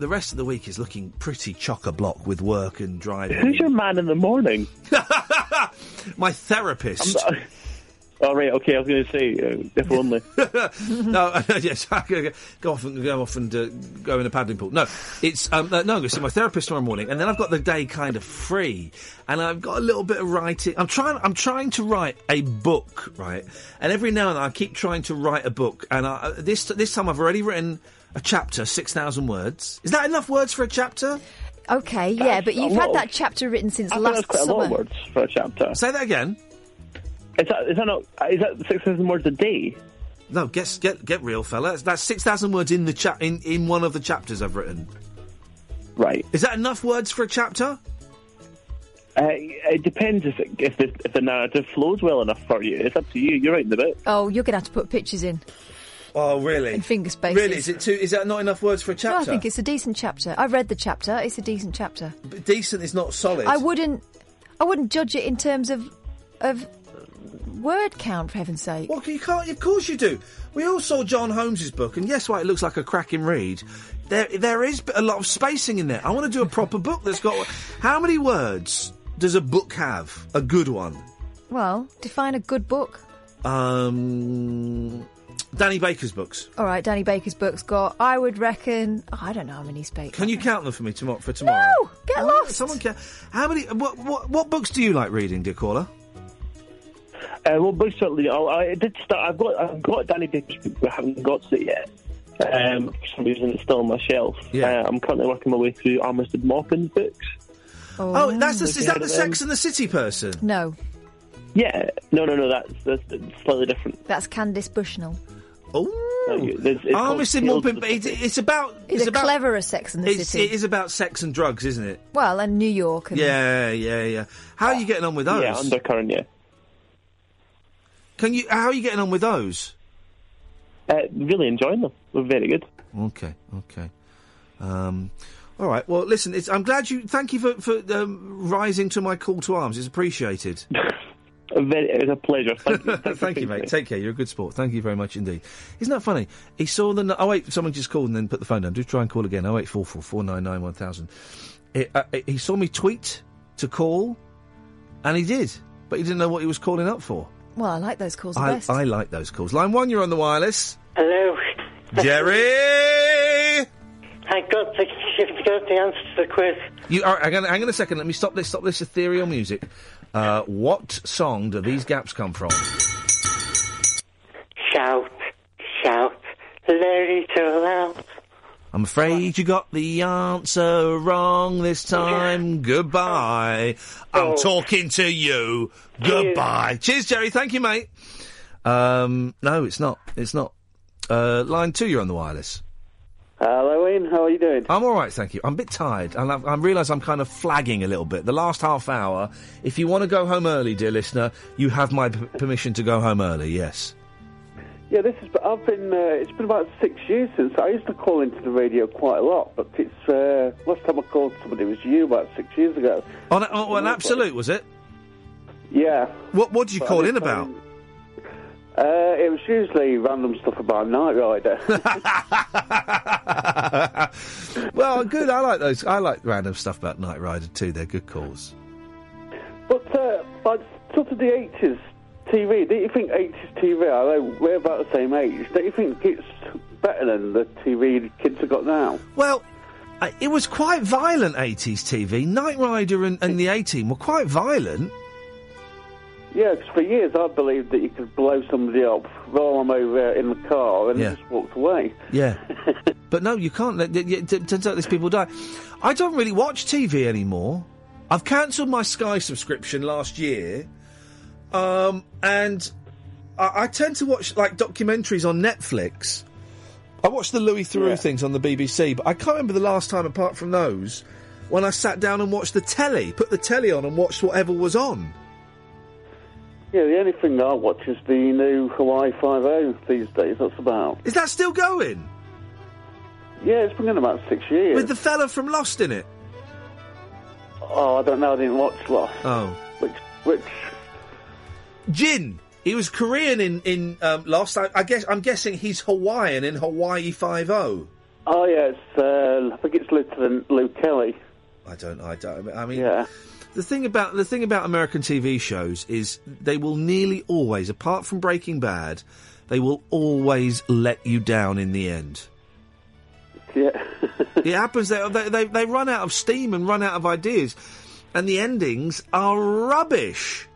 the rest of the week is looking pretty chock-a-block with work and driving. Who's your man in the morning? My therapist. Oh, right, okay, I was going to say, if only. No, yes, go off and go in a paddling pool. No, it's, I'm going to see my therapist tomorrow morning, and then I've got the day kind of free, and I've got a little bit of writing. I'm trying to write a book, right? And every now and then I keep trying to write a book, and this time I've already written a chapter, 6,000 words. Is that enough words for a chapter? Okay, yeah, but you've had that chapter written since last summer. I thought that's quite a lot of words for a chapter. Say that again. Is that 6,000 words a day? No, get real, fella. That's 6,000 words in the in one of the chapters I've written. Right. Is that enough words for a chapter? It depends if the narrative flows well enough for you. It's up to you. You're writing the book. Oh, you're going to have to put pictures in. Oh, really? And finger spaces. Really? Is that not enough words for a chapter? No, I think it's a decent chapter. I read the chapter. It's a decent chapter. But decent is not solid. I wouldn't judge it in terms of word count, for heaven's sake. Well, you can't. Of course you do. We all saw John Holmes's book, and yes, it looks like a cracking read. There is a lot of spacing in there. I want to do a proper book that's got... How many words does a book have? A good one? Well, define a good book. Danny Baker's books. All right, Danny Baker's books got, I would reckon... Oh, I don't know how many he's baked. Can you count them for me tomorrow? No! Get lost! Someone can... How many... What books do you like reading, dear caller? Well, books certainly... I did start... I've got Danny Baker's book, but I haven't got to it yet. For some reason, it's still on my shelf. Yeah. I'm currently working my way through Armistead Maupin's books. Oh, is that the Sex and the City person? No. Yeah. No, that's slightly different. That's Candace Bushnell. Armistead Maupin, but it's about... It's about cleverer Sex and the City. It is about sex and drugs, isn't it? Well, and New York. And yeah. How are you getting on with those? Yeah, undercurrent, yeah. How are you getting on with those? Really enjoying them. They're very good. Okay. All right, well, listen, I'm glad you... Thank you for rising to my call to arms. It's appreciated. It's a pleasure. Thank you. Thank you, mate. Take care. You're a good sport. Thank you very much indeed. Isn't that funny? He saw the... Oh, wait, someone just called and then put the phone down. Do try and call again. 0844 499 1000. He saw me tweet to call, and he did. But he didn't know what he was calling up for. Well, I like those calls the best. I like those calls. Line 1, you're on the wireless. Hello. Jerry! I got the answer to the quiz. Hang on a second. Let me stop this ethereal music. What song do these gaps come from? Shout, shout, let it all out. I'm afraid you got the answer wrong this time. Yeah. Goodbye. I'm talking to you. Goodbye. Cheers, Jerry. Thank you, mate. No, it's not. Line 2, you're on the wireless. Hello, Ian. How are you doing? I'm all right, thank you. I'm a bit tired, and I realise I'm kind of flagging a little bit. The last half hour, if you want to go home early, dear listener, you have my permission to go home early, yes. Yeah, it's been about 6 years since I used to call into the radio quite a lot, but it's, last time I called somebody was you about 6 years ago. On Absolute, was it? Yeah. What did you call in about? It was usually random stuff about Knight Rider. Well, good. I like those. I like random stuff about Knight Rider too. They're good calls. But like sort of the 80s TV. Don't you think 80s TV? Although we're about the same age. Don't you think it's better than the TV the kids have got now? Well, it was quite violent 80s TV. Knight Rider and the A-Team were quite violent. Yeah, because for years I believed that you could blow somebody up, roll them over in the car, and just walked away. Yeah. But no, you can't. Turns out these people die. I don't really watch TV anymore. I've cancelled my Sky subscription last year, and I tend to watch, like, documentaries on Netflix. I watch the Louis Theroux things on the BBC, but I can't remember the last time, apart from those, when I sat down and watched the telly, put the telly on and watched whatever was on. Yeah, the only thing I watch is the new Hawaii Five-0 these days. That's about. Is that still going? Yeah, it's been in about 6 years. With the fella from Lost in it? Oh, I don't know. I didn't watch Lost. Oh. Which? Jin. He was Korean in Lost. I'm guessing he's Hawaiian in Hawaii Five-0. Oh, yeah. I think it's Lieutenant Lou Kelly. I don't. I mean. Yeah. The thing about American TV shows is they will nearly always, apart from Breaking Bad, they will always let you down in the end. Yeah. It happens. They run out of steam and run out of ideas, and the endings are rubbish.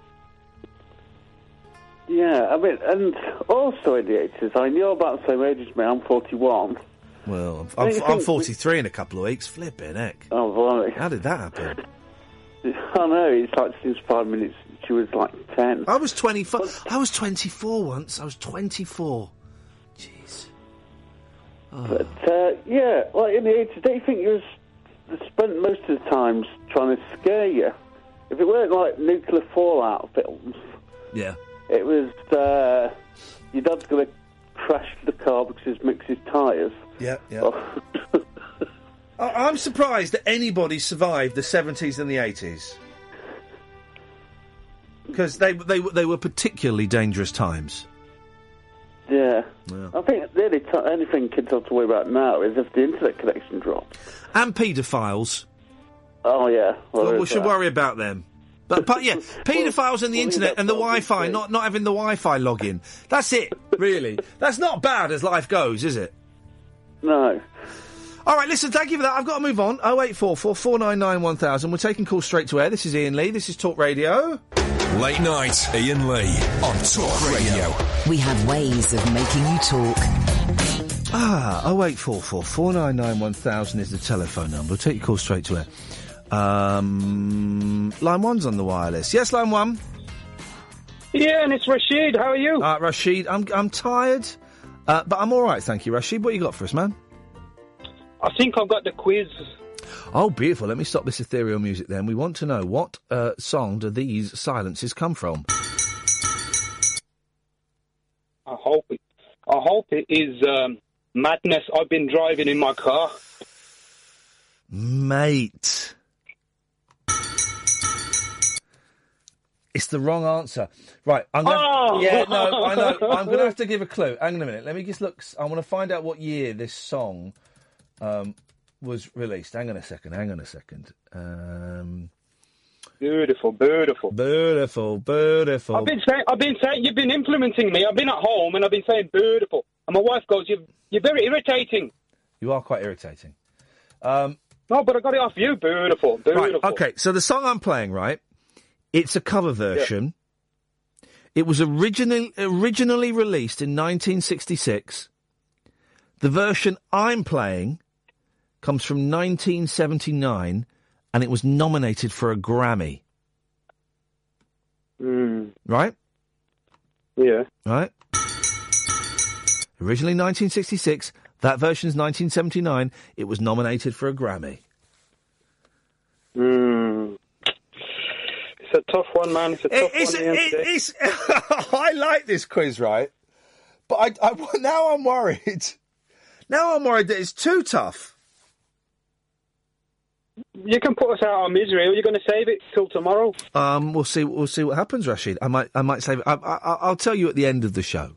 Yeah, I mean, and also in the 80s, I knew about the same age as me. I'm 41. Well, I'm 43 in a couple of weeks. Flipping heck. Oh, blimey. How did that happen? I know, it's like since 5 minutes, she was like 10. I was 24. I was 24 once. I was 24. Jeez. Oh. But, yeah, like in the 80s, don't you think you spent most of the time trying to scare you? If it weren't like nuclear fallout films. Yeah. It was, your dad's going to crash the car because he's mixed his tyres. Yeah, yeah. Oh. I'm surprised that anybody survived the 70s and the 80s. Because they were particularly dangerous times. Yeah. Yeah. I think really the only thing kids have to worry about now is if the internet connection drops. And paedophiles. Oh, yeah. Well, we should worry about them. But yeah, paedophiles and the internet and the Wi-Fi, not having the Wi-Fi login. That's it, really. That's not bad as life goes, is it? No. All right, listen, thank you for that. I've got to move on. 0844 499 1000. We're taking calls straight to air. This is Ian Lee. This is Talk Radio. Late night, Ian Lee on Talk Radio. We have ways of making you talk. 0844 499 1000 is the telephone number. We'll take your call straight to air. Line 1's on the wireless. Yes, Line 1. Yeah, and it's Rashid. How are you? Rashid, I'm tired, but I'm all right, thank you, Rashid. What you got for us, man? I think I've got the quiz. Oh, beautiful. Let me stop this ethereal music then. We want to know, what song do these silences come from? I hope it is Madness I've Been Driving in My Car. Mate. It's the wrong answer. Right, I'm going to... Oh! Yeah, no, I know. I'm going to have to give a clue. Hang on a minute. Let me just look. I want to find out what year this song... was released. Hang on a second. Beautiful. I've been saying, you've been implementing me. I've been at home and I've been saying beautiful. And my wife goes, you're very irritating. You are quite irritating. No, but I got it off you. Beautiful. Right, okay, so the song I'm playing, right, it's a cover version. Yeah. It was originally released in 1966. The version I'm playing comes from 1979, and it was nominated for a Grammy. Mm. Right? Yeah. Right? Originally 1966, that version's 1979, it was nominated for a Grammy. Mm. It's a tough one, man. It's a tough one. I like this quiz, right? But I now I'm worried... Now I'm worried that it's too tough. You can put us out of misery. Are you going to save it till tomorrow? We'll see. We'll see what happens, Rashid. I might save it. I'll tell you at the end of the show.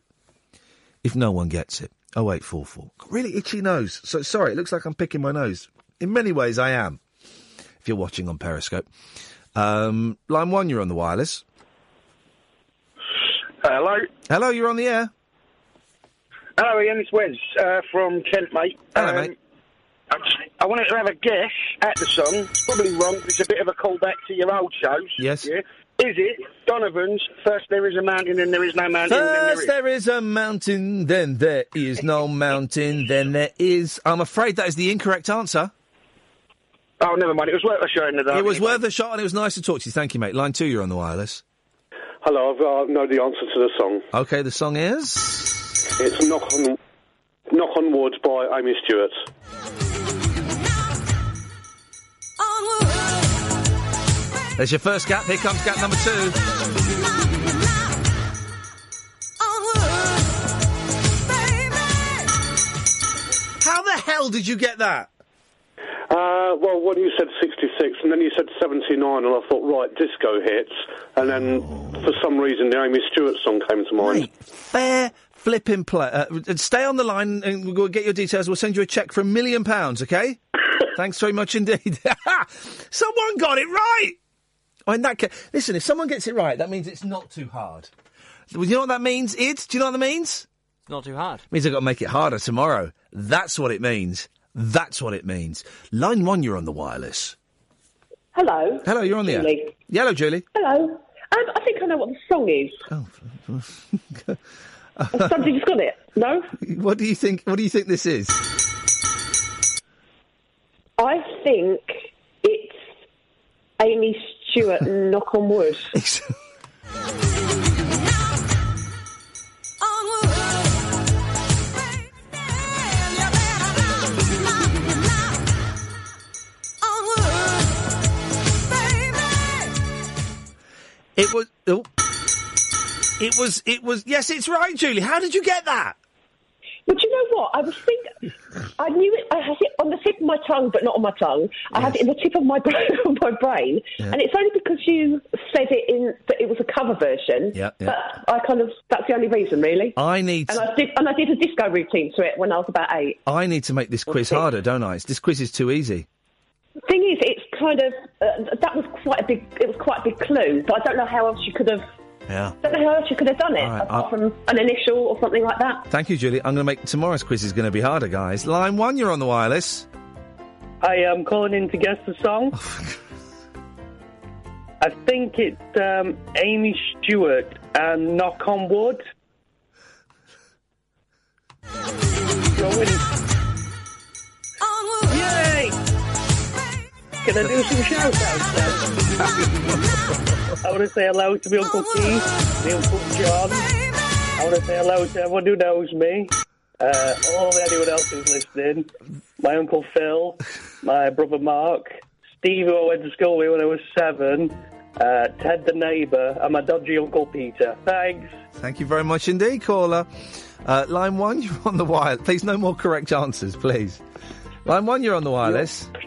If no one gets it, 0844. Really itchy nose. So sorry. It looks like I'm picking my nose. In many ways, I am. If you're watching on Periscope, Line 1, you're on the wireless. Hello. You're on the air. Hello, Ian. It's Wes from Kent, mate. Hello, mate. I wanted to have a guess at the song. It's probably wrong, but it's a bit of a callback to your old shows. Yes. Yeah? Is it Donovan's First There Is a Mountain, Then There Is No Mountain, First There Is a Mountain, Then There Is No Mountain, Then There Is... I'm afraid that is the incorrect answer. Oh, never mind. It was worth a shot in the dark. It was worth a shot, and it was nice to talk to you. Thank you, mate. Line 2, you're on the wireless. Hello, I know the answer to the song. OK, the song is... It's Knock on Wood by Amy Stewart. There's your first gap. Here comes gap number two. How the hell did you get that? Well, when you said 66 and then you said 79 and I thought, right, disco hits. And then, for some reason, the Amy Stewart song came to mind. Mate, fair flipping play. Stay on the line and we'll get your details. We'll send you a cheque for £1 million, OK? Thanks very much indeed. Someone got it right! Oh, in that case, listen, if someone gets it right, that means it's not too hard. Do you know what that means, Id? Do you know what that means? It's not too hard. It means I've got to make it harder tomorrow. That's what it means. That's what it means. Line one, you're on the wireless. Hello. Hello, you're on the air. Yeah, hello, Julie. Hello. I think I know what the song is. Oh. Somebody's got it. No? What do you think? What do you think this is? I think it's Amy Stewart. Knock on wood. It was, oh, it was, yes, it's right, Julie. How did you get that? Well, do you know what? I was thinking, I knew it, I had it on the tip of my tongue, but not on my tongue. I had it in the tip of my brain. Yeah. And it's only because you said it in, that it was a cover version. Yeah. But I kind of, that's the only reason, really. And I did a disco routine to it when I was about 8. I need to make this quiz harder, don't I? This quiz is too easy. Thing is, it's kind of that was quite a big. It was quite a big clue, but I don't know how else you could have. Yeah. Don't know how else you could have done it apart from an initial or something like that. Thank you, Julie. I'm going to make tomorrow's quiz is going to be harder, guys. Line one, you're on the wireless. I am calling in to guess the song. I think it's Amy Stewart and Knock on Wood. Can I do some shout-outs then? I want to say hello to my Uncle Keith, my Uncle John. I want to say hello to everyone who knows me, all anyone else who's listening, my Uncle Phil, my brother Mark, Steve, who I went to school with when I was 7, Ted the neighbour, and my dodgy Uncle Peter. Thanks. Thank you very much indeed, caller. Line one, you're on the wireless. Please, no more correct answers, please. Line one, you're on the wireless. Yep.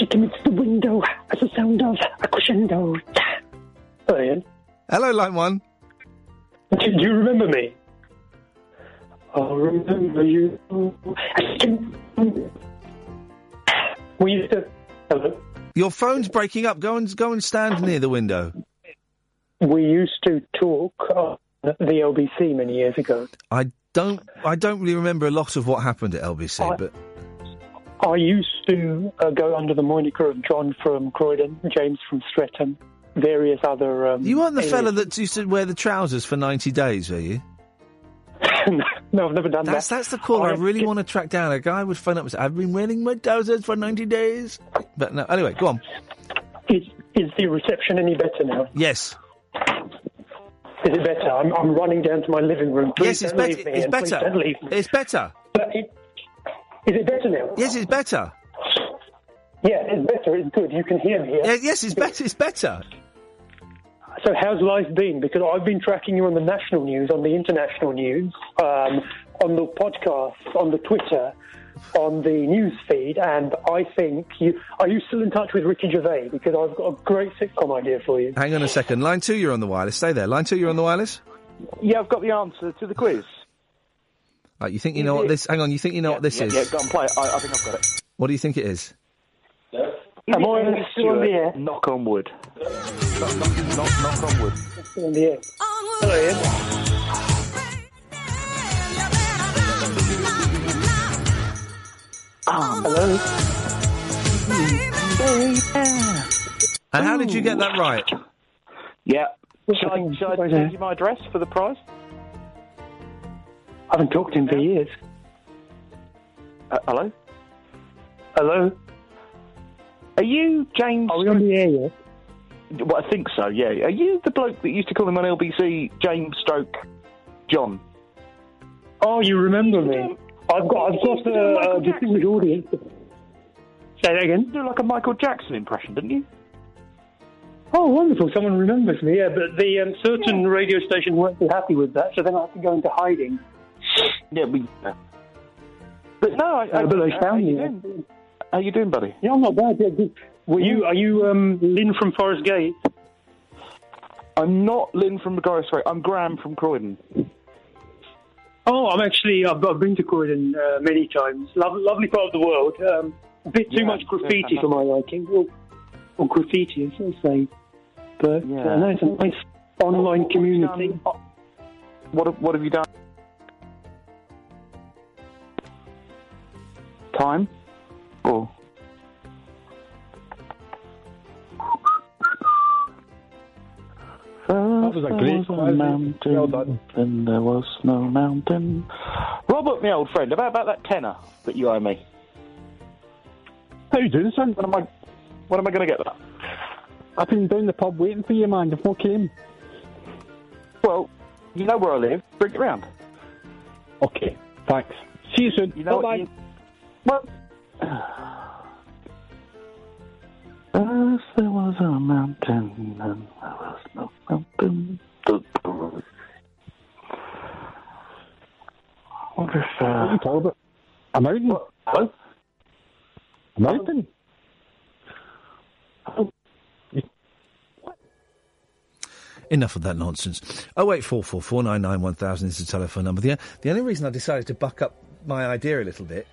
She commits the window as the sound of a crescendo. Hello, Ian. Hello, Line 1. Do you remember me? I remember you. We used to... Hello? Your phone's breaking up. Go and stand near the window. We used to talk on the LBC many years ago. I don't really remember a lot of what happened at LBC, but... I used to go under the moniker of John from Croydon, James from Streatham, various other... you weren't the fella that used to wear the trousers for 90 days, were you? No, I've never done that. That's the call I really want to track down. A guy would phone up and say, I've been wearing my trousers for 90 days. But no, anyway, go on. Is the reception any better now? Yes. Is it better? I'm running down to my living room. Please yes, it's better. Please don't leave me. It's better. Is it better now? Yes, it's better. Yeah, it's better. It's good. You can hear me. Yes, it's better. It's better. So how's life been? Because I've been tracking you on the national news, on the international news, on the podcast, on the Twitter, on the news feed, and I think you... Are you still in touch with Ricky Gervais? Because I've got a great sitcom idea for you. Hang on a second. Line two, you're on the wireless. Stay there. Line two, you're on the wireless? Yeah, I've got the answer to the quiz. Right, you think you know what this... Hang on, you think you know what this is? Yeah, go and play it. I think I've got it. What do you think it is? Yeah. Am I still on the air? Knock on wood. Knock on wood. Still on the air. Hello, Ian. Hello. And how did you get that right? Yeah. Should I send you my address for the prize? I haven't talked to him for years. Hello? Hello? Are you James... Are we on the air yet? Well, I think so, yeah. Are you the bloke that used to call him on LBC, James Stroke John? Oh, you remember me. I've got a distinguished audience. Say that again? You do like a Michael Jackson impression, didn't you? Oh, wonderful. Someone remembers me. Yeah, but the certain radio station weren't too happy with that, so then I had to go into hiding. Yeah, but no, I found you. How you doing, buddy? Yeah, I'm not bad. Yeah, good. Are you Lynn from Forest Gate? I'm not Lynn from Forest Gate. I'm Graham from Croydon. Oh, I've been to Croydon many times. Lovely part of the world. A bit too much graffiti for my liking. Well, or graffiti, I should say. But no, it's a nice online community. What have you done? Time? Oh. That was a glitch. Well done. And there was no mountain. Robert, my old friend, about that tenner that you owe me. How you doing, son? When am I going to get that? I've been down the pub waiting for you, man. I've not came. Well, you know where I live. Bring it round. Okay, thanks. See you soon. You know bye-bye. What? As there was a mountain, and there was no mountain. What if, what are you talking about? A mountain? What? A mountain? Oh. Enough of that nonsense. 08444991000 is the telephone number. The only reason I decided to buck up my idea a little bit,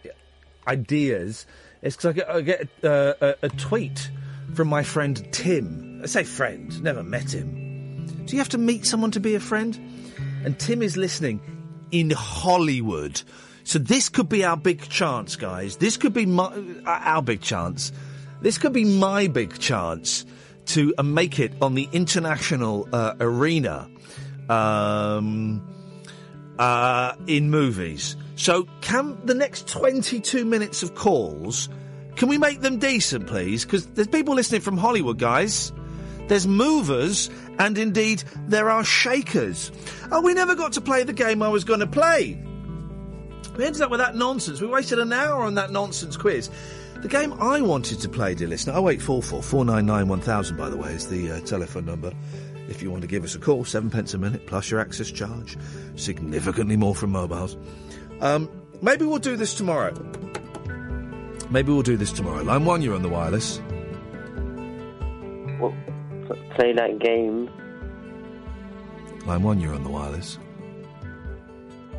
is because I get a tweet from my friend Tim. I say friend, never met him. Do you have to meet someone to be a friend? And Tim is listening in Hollywood. So this could be our big chance, guys. This could be our big chance. This could be my big chance to make it on the international arena in movies. So can the next 22 minutes of calls, can we make them decent, please? Because there's people listening from Hollywood, guys. There's movers, and indeed, there are shakers. Oh, we never got to play the game I was going to play. We ended up with that nonsense. We wasted an hour on that nonsense quiz. The game I wanted to play, dear listener, 0844 499 1000, by the way, is the telephone number. If you want to give us a call, 7p a minute, plus your access charge. Significantly more from mobiles. Maybe we'll do this tomorrow. Line 1, you're on the wireless. Well, play that game. Line 1, you're on the wireless.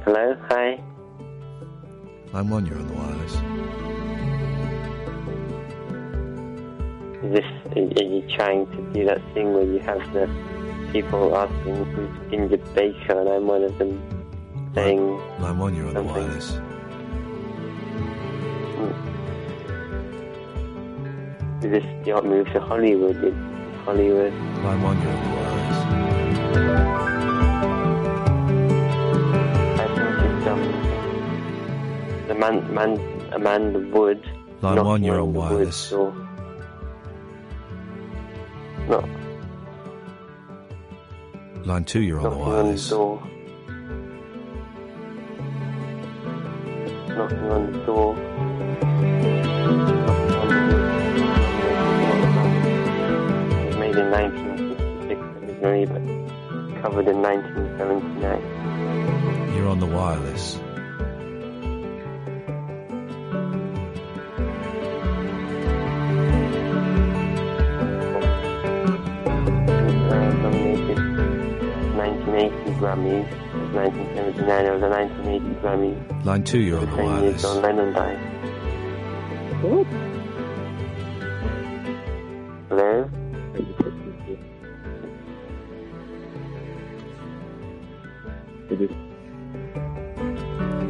Hello, hi. Line 1, you're on the wireless. Are you trying to do that thing where you have the people asking who's Ginger Baker, and I'm one of them saying... Line 1, you're on the wireless. Is this yacht move to Hollywood? It's Hollywood. Line 1, you're on the wireless. I think it's the Amanda Wood. Line 1, you're on wireless. No. Line 2, you're on the wireless. Knocking on the door. Made in 1966, originally, but covered in 1979. You're on the wireless. Grammys, 1979, or the 1980 Grammys. Line 2, you're on the wireless. John Lennon died. What? Hello?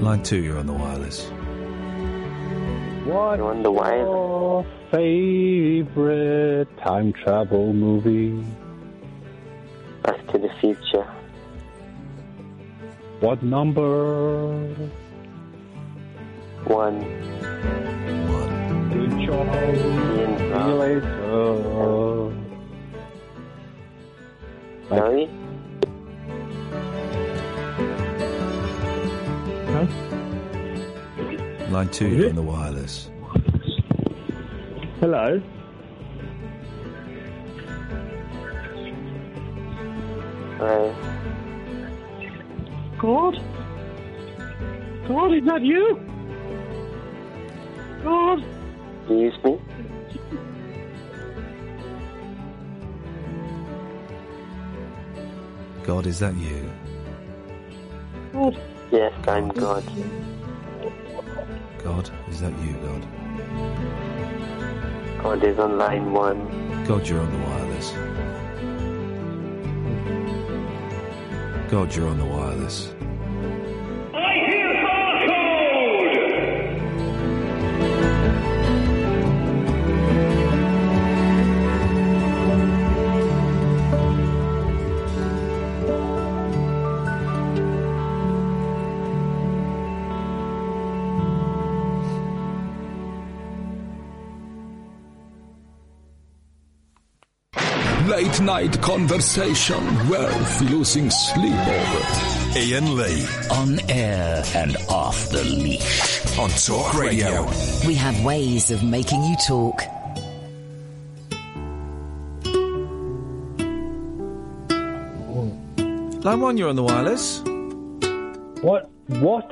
Line 2, you're on the wireless. What? You're on the wireless. Your favourite time travel movie? Back to the Future. What number? 1. Good choice. Sorry? Huh? Line 2, you're on the wireless. Hello? So. God? God, is that you? God? Excuse me? God, is that you? God? Yes, I'm God. God, is that you, God? God is on line one. God, you're on the wireless. God, you're on the wireless. I hear Late night conversation worth losing sleep over. Ian Lee. On air and off the leash. On Talk Radio. We have ways of making you talk. Line one, you're on the wireless. What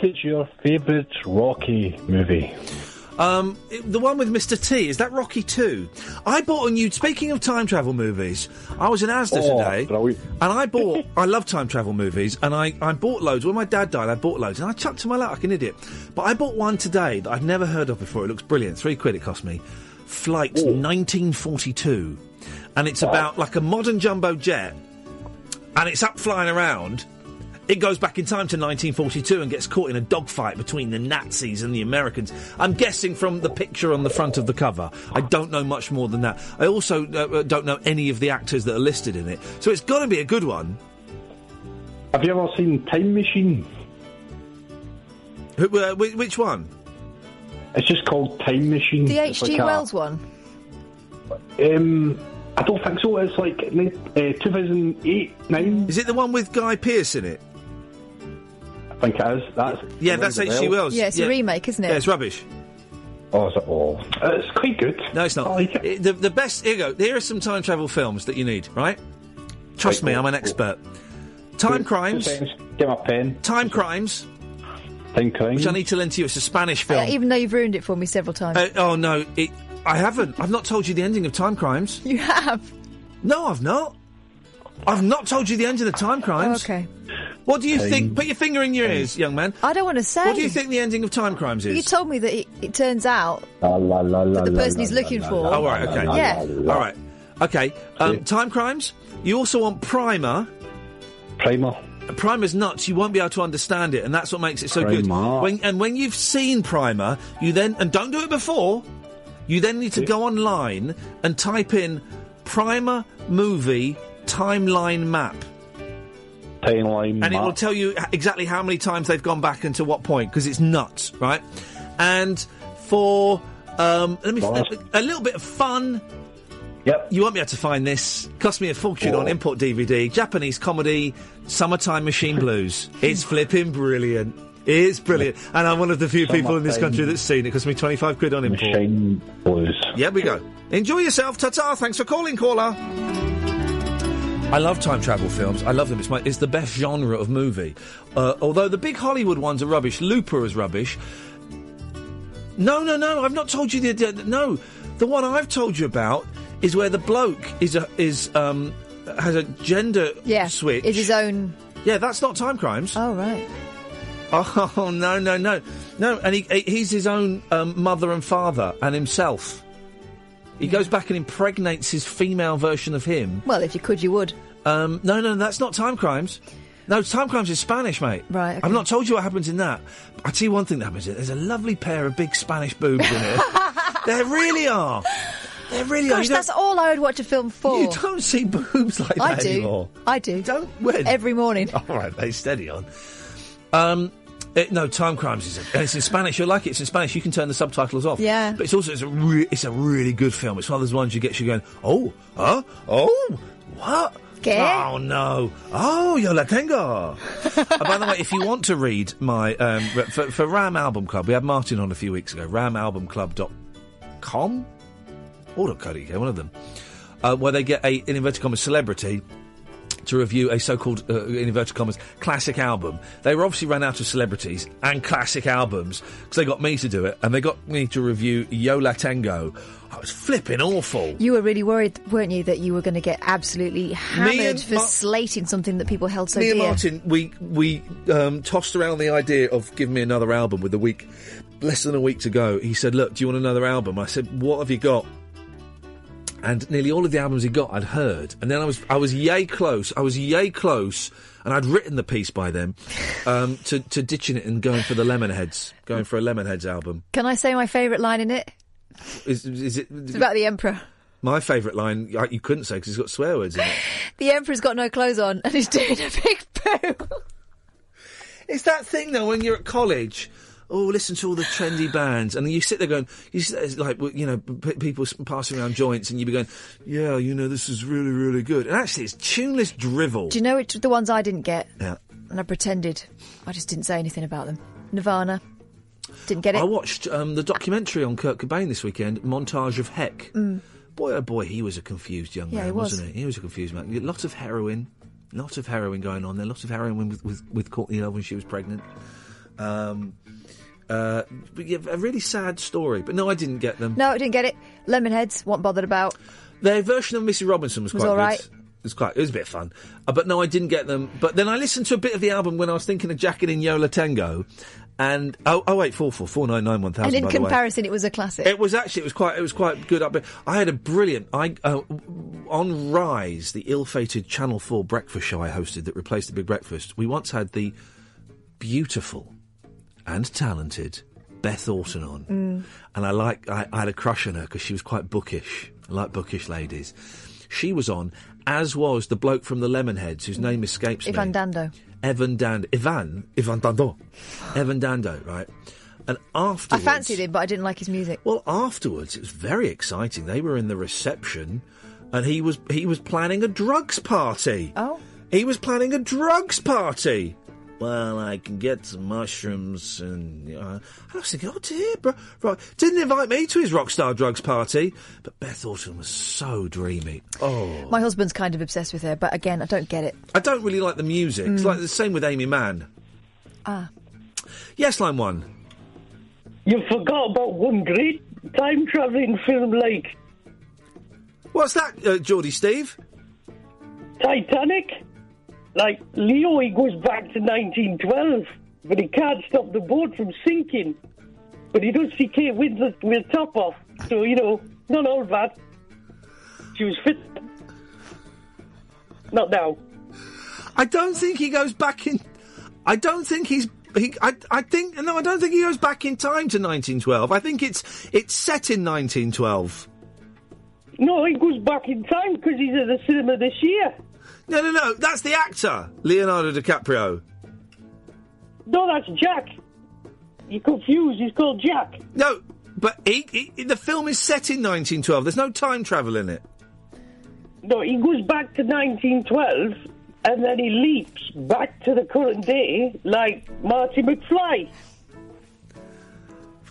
is your favourite Rocky movie? The one with Mr. T, is that Rocky 2? I bought a new, speaking of time travel movies, I was in Asda today, and I love time travel movies, and I bought loads. When my dad died, I bought loads, and I chucked them all out like an idiot. But I bought one today that I've never heard of before. It looks brilliant. £3 it cost me. Flight 1942. And it's about, like, a modern jumbo jet, and it's up flying around. It goes back in time to 1942 and gets caught in a dogfight between the Nazis and the Americans. I'm guessing from the picture on the front of the cover. I don't know much more than that. I also don't know any of the actors that are listed in it. So it's got to be a good one. Have you ever seen Time Machine? Which one? It's just called Time Machine. The H.G. Wells one? I don't think so. It's like 2008, 9. Is it the one with Guy Pearce in it? I think it is. That's H.G. Wells. Yeah, it's a remake, isn't it? Yeah, it's rubbish. Oh, is it all? It's quite good. No, it's not. I like it. The best... Here you go. Here are some time travel films that you need, right? Trust me, I'm an expert. Time Crimes. Get my pen. Time Crimes. Which I need to lend to you. It's a Spanish film. Even though you've ruined it for me several times. I haven't. I've not told you the ending of Time Crimes. You have? No, I've not. I've not told you the end of the Time Crimes. Oh, okay. What do you think? Put your finger in your ears, young man. I don't want to say. What do you think the ending of Time Crimes is? You told me that it turns out that the person he's looking for. Oh, right, okay. Yeah. All right. Okay. Time Crimes. You also want Primer. Primer's nuts. You won't be able to understand it, and that's what makes it so good. When you've seen Primer, you then... And don't do it before... You then need to go online and type in Primer Movie Timeline Map. And it will tell you exactly how many times they've gone back and to what point, because it's nuts, right? And for a little bit of fun, you won't be able to find this. Cost me a fortune on import DVD. Japanese comedy, Summertime Machine Blues. It's flipping brilliant. It is brilliant, and I'm one of the few people in this country that's seen it. It cost me 25 quid on import. Machine Boys. Yeah, we go. Enjoy yourself. Ta-ta. Thanks for calling, caller. I love time travel films. I love them. It's the best genre of movie. Although the big Hollywood ones are rubbish. Looper is rubbish. No. I've not told you the one I've told you about is where the bloke has a gender switch. Is his own. Yeah, that's not Time Crimes. Oh, right. Oh, no. And he's his own mother and father and himself. He goes back and impregnates his female version of him. Well, if you could, you would. No, that's not Time Crimes. No, Time Crimes is Spanish, mate. Right, okay. I've not told you what happens in that. I'll tell you one thing that happens. There's a lovely pair of big Spanish boobs in it. There really are. They really Gosh, that's all I would watch a film for. You don't see boobs like that anymore. I do. Don't win. Every morning. All right, they steady on. Time Crimes is it's in Spanish. You'll like it. It's in Spanish. You can turn the subtitles off. Yeah. But it's a really good film. It's one of those ones you get. You're going, oh, huh, oh, what? ¿Qué? Oh no, oh, yo la tengo. By the way, if you want to read my for Ram Album Club, we had Martin on a few weeks ago. RamAlbumClub.com or .co.uk, one of them, where they get an inverted commas celebrity to review a so-called, in inverted commas, classic album. They were obviously ran out of celebrities and classic albums, because they got me to do it, and they got me to review Yo La Tengo. I was flipping awful. You were really worried, weren't you, that you were going to get absolutely hammered for slating something that people held so dear. Me and Martin, we tossed around the idea of giving me another album with less than a week to go. He said, look, do you want another album? I said, what have you got? And nearly all of the albums he got, I'd heard. And then I was yay close. And I'd written the piece by then, to ditching it and going for the Lemonheads. Going for a Lemonheads album. Can I say my favourite line in it? It's about the Emperor. My favourite line, you couldn't say because it's got swear words in it. The Emperor's got no clothes on and he's doing a big poo. It's that thing, though, when you're at college... Oh, listen to all the trendy bands. And you sit there going, people passing around joints and you be going, yeah, this is really, really good. And actually, it's tuneless drivel. Do you know the ones I didn't get? Yeah. And I pretended. I just didn't say anything about them. Nirvana. Didn't get it. I watched the documentary on Kurt Cobain this weekend, Montage of Heck. Mm. Boy, oh boy, he was a confused young man, wasn't he? He was a confused man. Lots of heroin going on there. Lots of heroin with Courtney Love when she was pregnant. But yeah, a really sad story. But no, I didn't get them. No, I didn't get it. Lemonheads, wasn't bothered about. Their version of Mrs. Robinson was quite all right. Good. It was a bit of fun. But no, I didn't get them. But then I listened to a bit of the album when I was thinking of jacketing Yo La Tengo. And 08444991000. And in comparison, it was a classic. It was actually, it was quite good. I had a brilliant, on Rise, the ill-fated Channel 4 breakfast show I hosted that replaced The Big Breakfast, we once had the beautiful and talented Beth Orton on. Mm. And I had a crush on her because she was quite bookish. I like bookish ladies. She was on, as was the bloke from the Lemonheads, whose name escapes me. Evan Dando, right? And afterwards... I fancied him, but I didn't like his music. Well, afterwards, it was very exciting. They were in the reception, and he was planning a drugs party. Oh. He was planning a drugs party. Well, I can get some mushrooms and I was thinking, oh dear, bro. Didn't invite me to his rockstar drugs party. But Beth Orton was so dreamy. Oh. My husband's kind of obsessed with her, but again, I don't get it. I don't really like the music. Mm. It's like the same with Amy Mann. Ah. Yes, line one. You forgot about one great time-travelling film like... What's that, Geordie Steve? Titanic? Like, Leo, he goes back to 1912, but he can't stop the boat from sinking. But he does see Kate Winslet with top off, so, not all that. She was fit. Not now. I don't think he goes back in... I don't think he goes back in time to 1912. I think it's set in 1912. No, he goes back in time because he's at the cinema this year. No, that's the actor, Leonardo DiCaprio. No, that's Jack. You're confused, he's called Jack. No, but the film is set in 1912, there's no time travel in it. No, he goes back to 1912, and then he leaps back to the current day, like Marty McFly.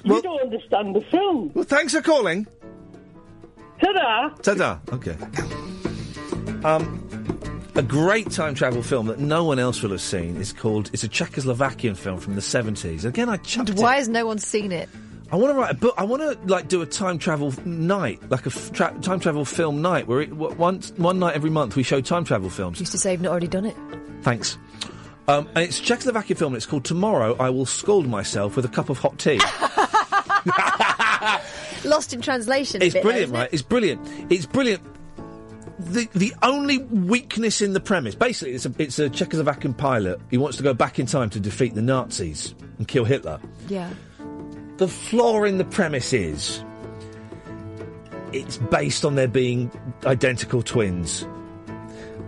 Well, you don't understand the film. Well, thanks for calling. Ta-da! Ta-da, OK. A great time travel film that no one else will have seen is called... It's a Czechoslovakian film from the 70s. Again, I chucked it. Why has no one seen it? I want to write a book. I want to, do a time travel night, like a time travel film night, where one night every month we show time travel films. Used to say you've not already done it. Thanks. And it's a Czechoslovakian film, and it's called Tomorrow I Will Scald Myself with a Cup of Hot Tea. Lost in translation. It's brilliant, right? It's brilliant. It's brilliant. The only weakness in the premise... Basically, it's a Czechoslovakian pilot. He wants to go back in time to defeat the Nazis and kill Hitler. Yeah. The flaw in the premise is... It's based on there being identical twins.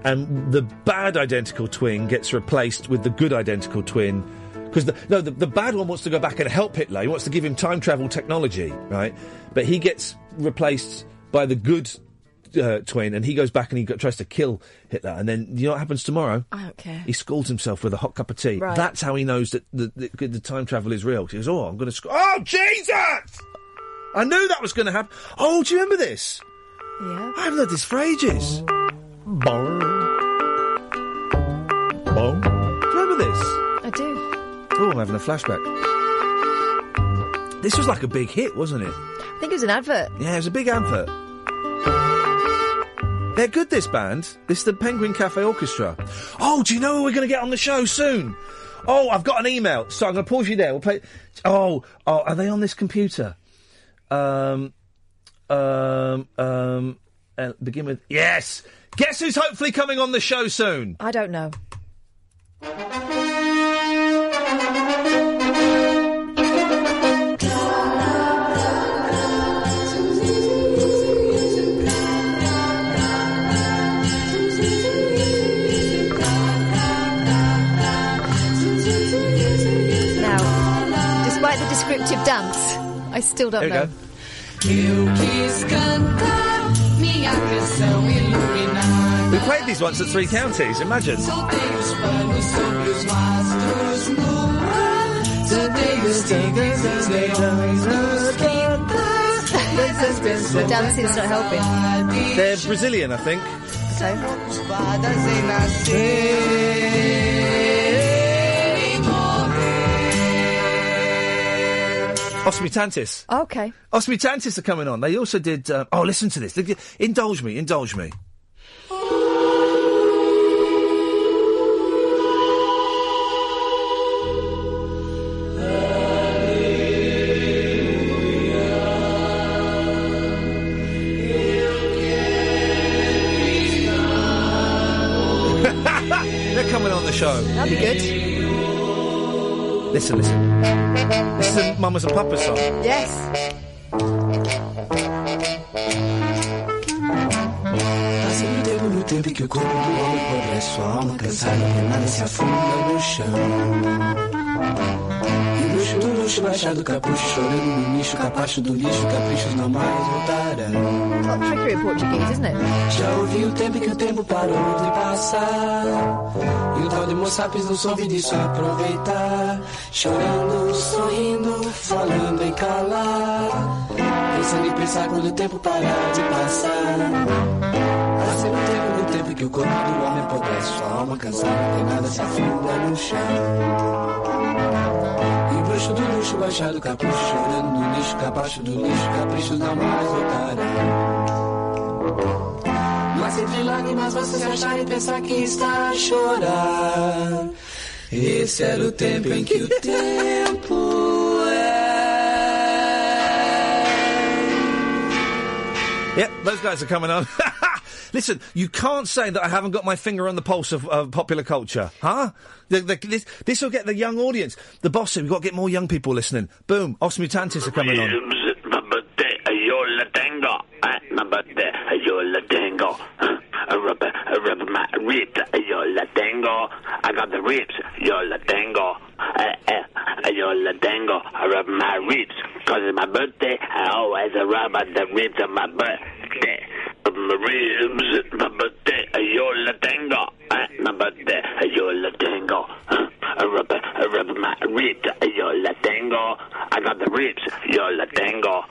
And the bad identical twin gets replaced with the good identical twin... Because the bad one wants to go back and help Hitler. He wants to give him time travel technology, right? But he gets replaced by the good... twin, and he goes back and tries to kill Hitler, and then you know what happens tomorrow? I don't care. He scalds himself with a hot cup of tea. Right. That's how he knows that the time travel is real. He goes, oh, I'm going to... Oh, Jesus! I knew that was going to happen. Oh, do you remember this? Yeah. I haven't heard this for ages. Hello. Do you remember this? I do. Oh, I'm having a flashback. This was like a big hit, wasn't it? I think it was an advert. Yeah, it was a big advert. They're good, this band. This is the Penguin Cafe Orchestra. Oh, do you know who we're going to get on the show soon? Oh, I've got an email. So I'm going to pause you there. We'll play... Oh, are they on this computer? Begin with... Yes! Guess who's hopefully coming on the show soon? I don't know. Descriptive dance. I still don't know. We played these once at Three Counties, imagine. The dancing's not helping. They're Brazilian, I think. So. Osmitantis. Oh, okay. Osmitantis are coming on. They also did... oh, listen to this. Indulge me, indulge me. They're coming on the show. That'll be good. Listen, listen. This is a Mamas and Papas song. Yes. It's not trickery in Portuguese, isn't it? Entre lágrimas você se achar e pensar que está a chorar. Esse era o tempo em que o tempo é. Yep, those guys are coming on. Listen, you can't say that I haven't got my finger on the pulse of popular culture, huh? This will get the young audience. The boss said we've got to get more young people listening. Boom, Os Mutantes are coming on. I got the ribs, you're la tango. You're la tango. I rub my ribs, cause it's my birthday. I always rub the ribs on my birthday. My ribs, it's my birthday. You're la tango. My birthday, you're la tango. I rub my ribs, you're la tango. I got the ribs, you're la tango.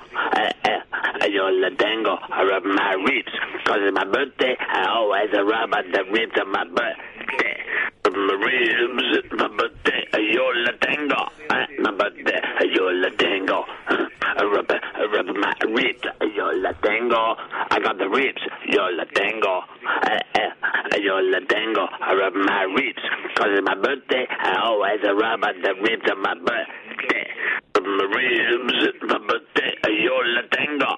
You're la tango. I rub my ribs, cause it's my birthday. I always rub the ribs on my birthday. My ribs, it's my birthday, you're la tango. My birthday, you're la tango. I rub my ribs, you're la tango. I got the ribs, you're la tango. You're la tango. I rub my ribs, cause it's my birthday. I always rub the ribs on my birthday. My ribs, it's my birthday, you're la tango.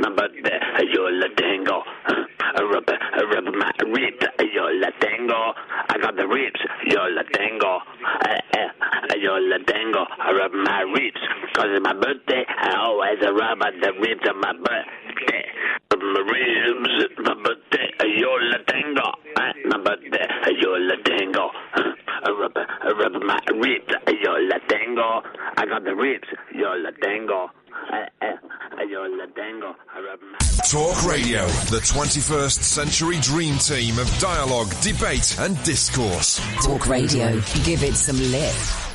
My birthday, you're la tango. I rub my ribs, you're la tango. I got the ribs, you're la tango. You're la tango. I rub my ribs, cause it's my birthday. I always rub the ribs on my birthday. My ribs, it's my birthday. You're la tango. My birthday, you're la tango. I rub my ribs, you're la tango. I got the ribs, you're la tango. You're la tango. I rub my... Talk Radio, the 21st century dream team of dialogue, debate and discourse. Talk Radio, give it some lip.